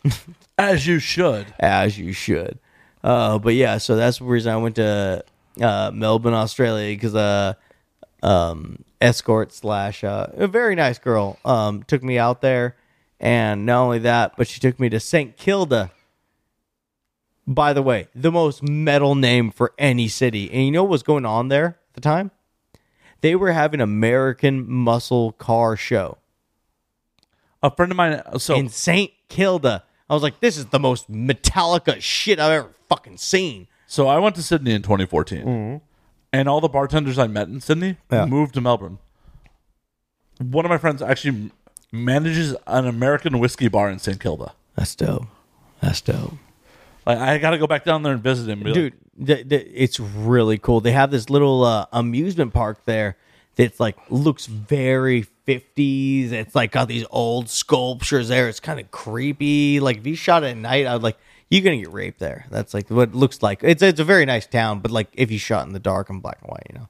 As you should. As you should. But yeah, so that's the reason I went to Melbourne, Australia, because escort slash a very nice girl took me out there. And not only that, but she took me to St Kilda. By the way, the most metal name for any city. And you know what was going on there at the time? They were having American muscle car show. A friend of mine, so in St Kilda, I was like, "This is the most Metallica shit I've ever fucking seen." So I went to Sydney in 2014, mm-hmm. and all the bartenders I met in Sydney moved to Melbourne. One of my friends actually manages an American whiskey bar in St Kilda. That's dope. That's dope. Like, I got to go back down there and visit him. Really. Dude, it's really cool. They have this little amusement park there that's like looks very 50s. It's like got these old sculptures there. It's kind of creepy. Like if you shot at night, I was like, you're going to get raped there. That's like what it looks like. It's a very nice town, but like if you shot in the dark and black and white, you know.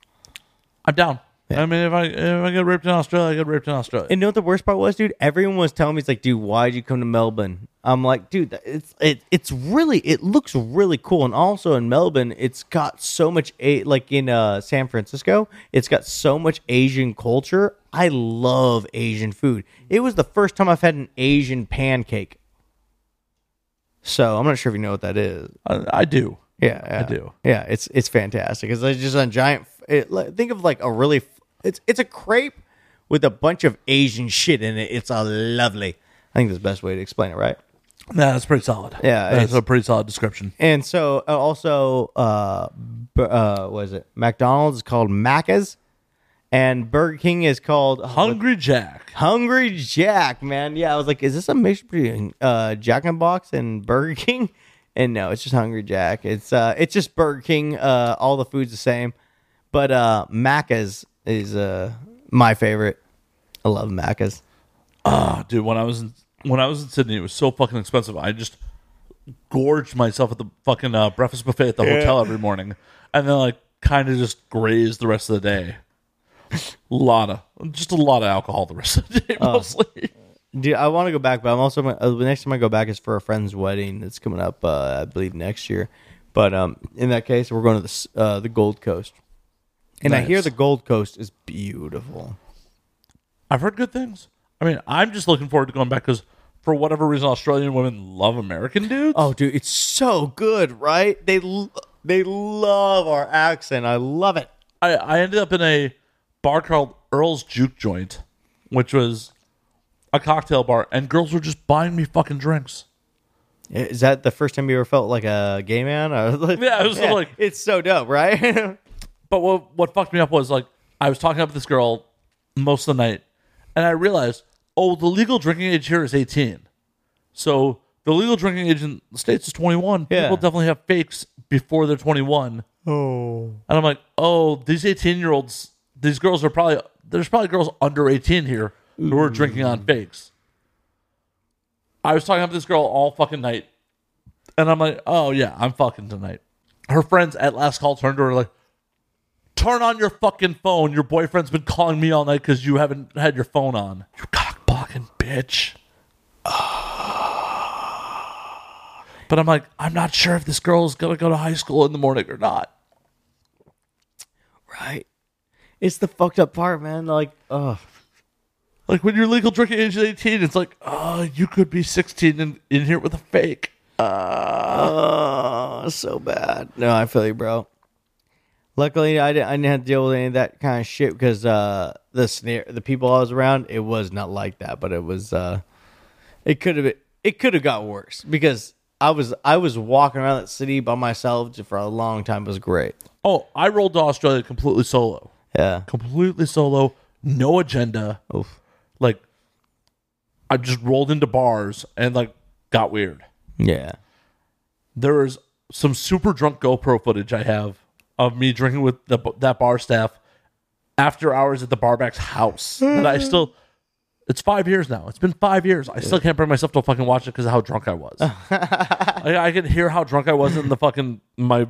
I'm down. Yeah. I mean, if I get ripped in Australia, I get ripped in Australia. And you know what the worst part was, dude? Everyone was telling me, it's like, dude, why'd you come to Melbourne? I'm like, dude, it's really, it looks really cool. And also in Melbourne, it's got so much, like in San Francisco, it's got so much Asian culture. I love Asian food. It was the first time I've had an Asian pancake. So I'm not sure if you know what that is. I do. Yeah, I do. Yeah, it's fantastic. It's just a giant, think of like a really, it's a crepe with a bunch of Asian shit in it. It's a lovely. I think that's the best way to explain it, right? No, that's pretty solid. Yeah, that's a pretty solid description. And so also, what is it? McDonald's is called Macca's, and Burger King is called Hungry Jack. Hungry Jack, man. Yeah, I was like, is this a mixture between Jack in the Box and Burger King? And no, it's just Hungry Jack. It's just Burger King. All the food's the same, but Macca's is my favorite. I love Macca's. Ah, dude, when I was in Sydney, it was so fucking expensive. I just gorged myself at the fucking breakfast buffet at the hotel every morning, and then like kind of just grazed the rest of the day. Just a lot of alcohol the rest of the day, mostly. Dude, I want to go back, but I'm also the next time I go back is for a friend's wedding that's coming up, I believe next year. But in that case, we're going to the Gold Coast, and nice. I hear the Gold Coast is beautiful. I've heard good things. I mean, I'm just looking forward to going back because, for whatever reason, Australian women love American dudes. Oh, dude, it's so good, right? They love our accent. I love it. I ended up in a bar called Earl's Juke Joint, which was a cocktail bar, and girls were just buying me fucking drinks. Is that the first time you ever felt like a gay man? I was like, it's so dope, right? But what fucked me up was like I was talking up with this girl most of the night. And I realized, the legal drinking age here is 18. So the legal drinking age in the States is 21. Yeah. People definitely have fakes before they're 21. Oh. And I'm like, these 18-year-olds, these girls are probably, there's probably girls under 18 here who are drinking on fakes. I was talking to this girl all fucking night. And I'm like, I'm fucking tonight. Her friends at last call turned to her like, turn on your fucking phone. Your boyfriend's been calling me all night because you haven't had your phone on. You cock-blocking bitch. But I'm like, I'm not sure if this girl's going to go to high school in the morning or not. Right. It's the fucked up part, man. Like, like when you're legal drinking age 18, it's like, you could be 16 in here with a fake. So bad. No, I feel you, bro. Luckily, I didn't have to deal with any of that kind of shit because the people I was around, it was not like that, but it was it could have got worse because I was walking around that city by myself for a long time. It was great. Oh, I rolled to Australia completely solo. Yeah, completely solo, no agenda. Oof. Like I just rolled into bars and like got weird. Yeah, there is some super drunk GoPro footage I have of me drinking with that bar staff after hours at the barback's house. And I still... It's 5 years now. It's been 5 years. I still can't bring myself to fucking watch it because of how drunk I was. I can hear how drunk I was in the fucking... my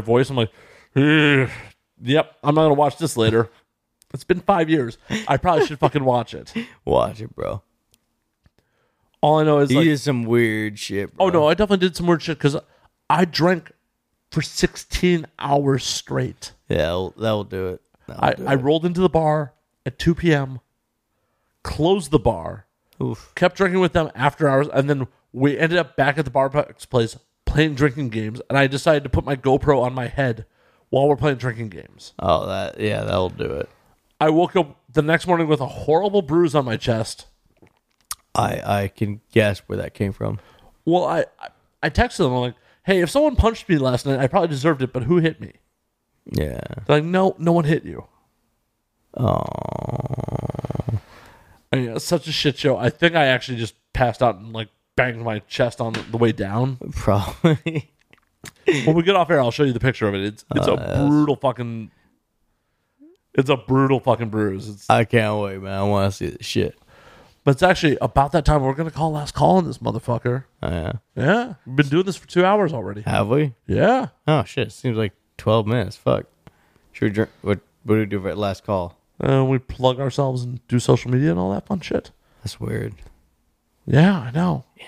voice. I'm like... Yep, I'm not going to watch this later. It's been 5 years. I probably should fucking watch it. Watch it, bro. All I know is he did some weird shit, bro. Oh, no, I definitely did some weird shit because I drank for 16 hours straight. Yeah, that'll do it. I rolled into the bar at 2 p.m., closed the bar, kept drinking with them after hours, and then we ended up back at the bar's place playing drinking games, and I decided to put my GoPro on my head while we're playing drinking games. Oh, that'll do it. I woke up the next morning with a horrible bruise on my chest. I can guess where that came from. Well, I texted them. I'm like, hey, if someone punched me last night, I probably deserved it, but who hit me? Yeah. They're like, no one hit you. Oh. I mean, it's such a shit show. I think I actually just passed out and like banged my chest on the way down. Probably. When we get off air, I'll show you the picture of it. It's a brutal fucking... It's a brutal fucking bruise. I can't wait, man. I want to see this shit. But it's actually about that time. We're going to call last call on this motherfucker. Oh, yeah? Yeah. We've been doing this for 2 hours already. Have we? Yeah. Oh, shit. Seems like 12 minutes. Fuck. Should we drink? What do we do for last call? We plug ourselves and do social media and all that fun shit. That's weird. Yeah, I know. Is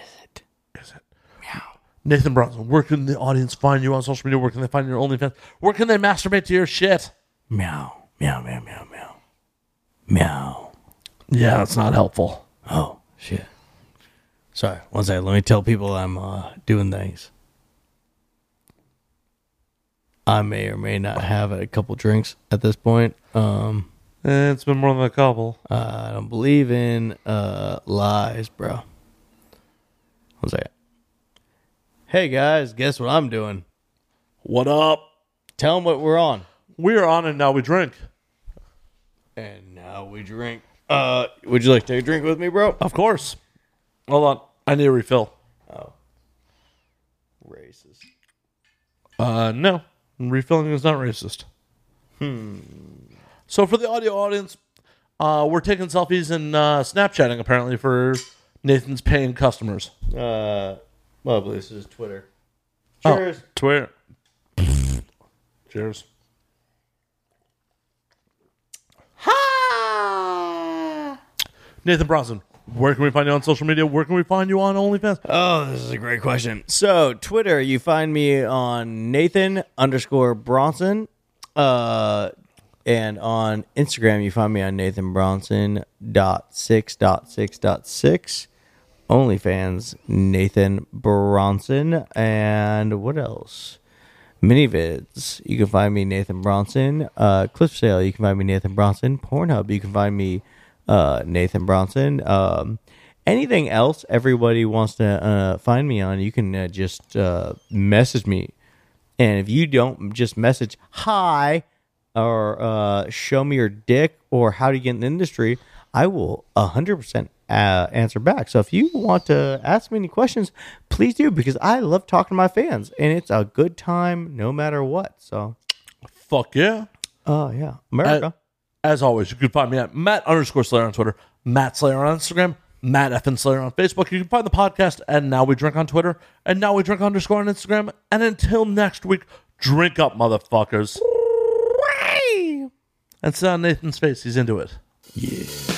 it? Meow. Nathan Bronson, where can the audience find you on social media? Where can they find your OnlyFans? Where can they masturbate to your shit? Meow. Meow, meow, meow, meow. Meow. Yeah, that's not helpful. Oh, shit. Sorry, one second. Let me tell people I'm doing things. I may or may not have a couple drinks at this point. It's been more than a couple. I don't believe in lies, bro. One second. Hey, guys, guess what I'm doing? What up? Tell them what we're on. We're on And Now We Drink. And Now We Drink. Would you like to take a drink with me, bro? Of course. Hold on. I need a refill. Oh. Racist. No. Refilling is not racist. So for the audio audience, we're taking selfies and Snapchatting, apparently, for Nathan's paying customers. Lovely. This is Twitter. Cheers. Oh, Twitter. Cheers. Nathan Bronson, where can we find you on social media? Where can we find you on OnlyFans? Oh, this is a great question. So, Twitter, you find me on Nathan_Bronson. And on Instagram, you find me on NathanBronson.6.6.6. OnlyFans, Nathan Bronson. And what else? Minivids, you can find me Nathan Bronson. Cliff Sale, you can find me Nathan Bronson. Pornhub, you can find me... Nathan Bronson. Anything else everybody wants to find me on, you can just message me. And if you don't just message hi or show me your dick or how to get in the industry, I will 100% answer back. So if you want to ask me any questions, please do, because I love talking to my fans and it's a good time no matter what. So fuck yeah. Oh, yeah. America. As always, you can find me at Matt_Slayer on Twitter, Matt Slayer on Instagram, Matt Effin Slayer on Facebook. You can find the podcast And Now We Drink on Twitter, And Now We Drink _ on Instagram. And until next week, drink up, motherfuckers. And sit on Nathan's face. He's into it. Yeah.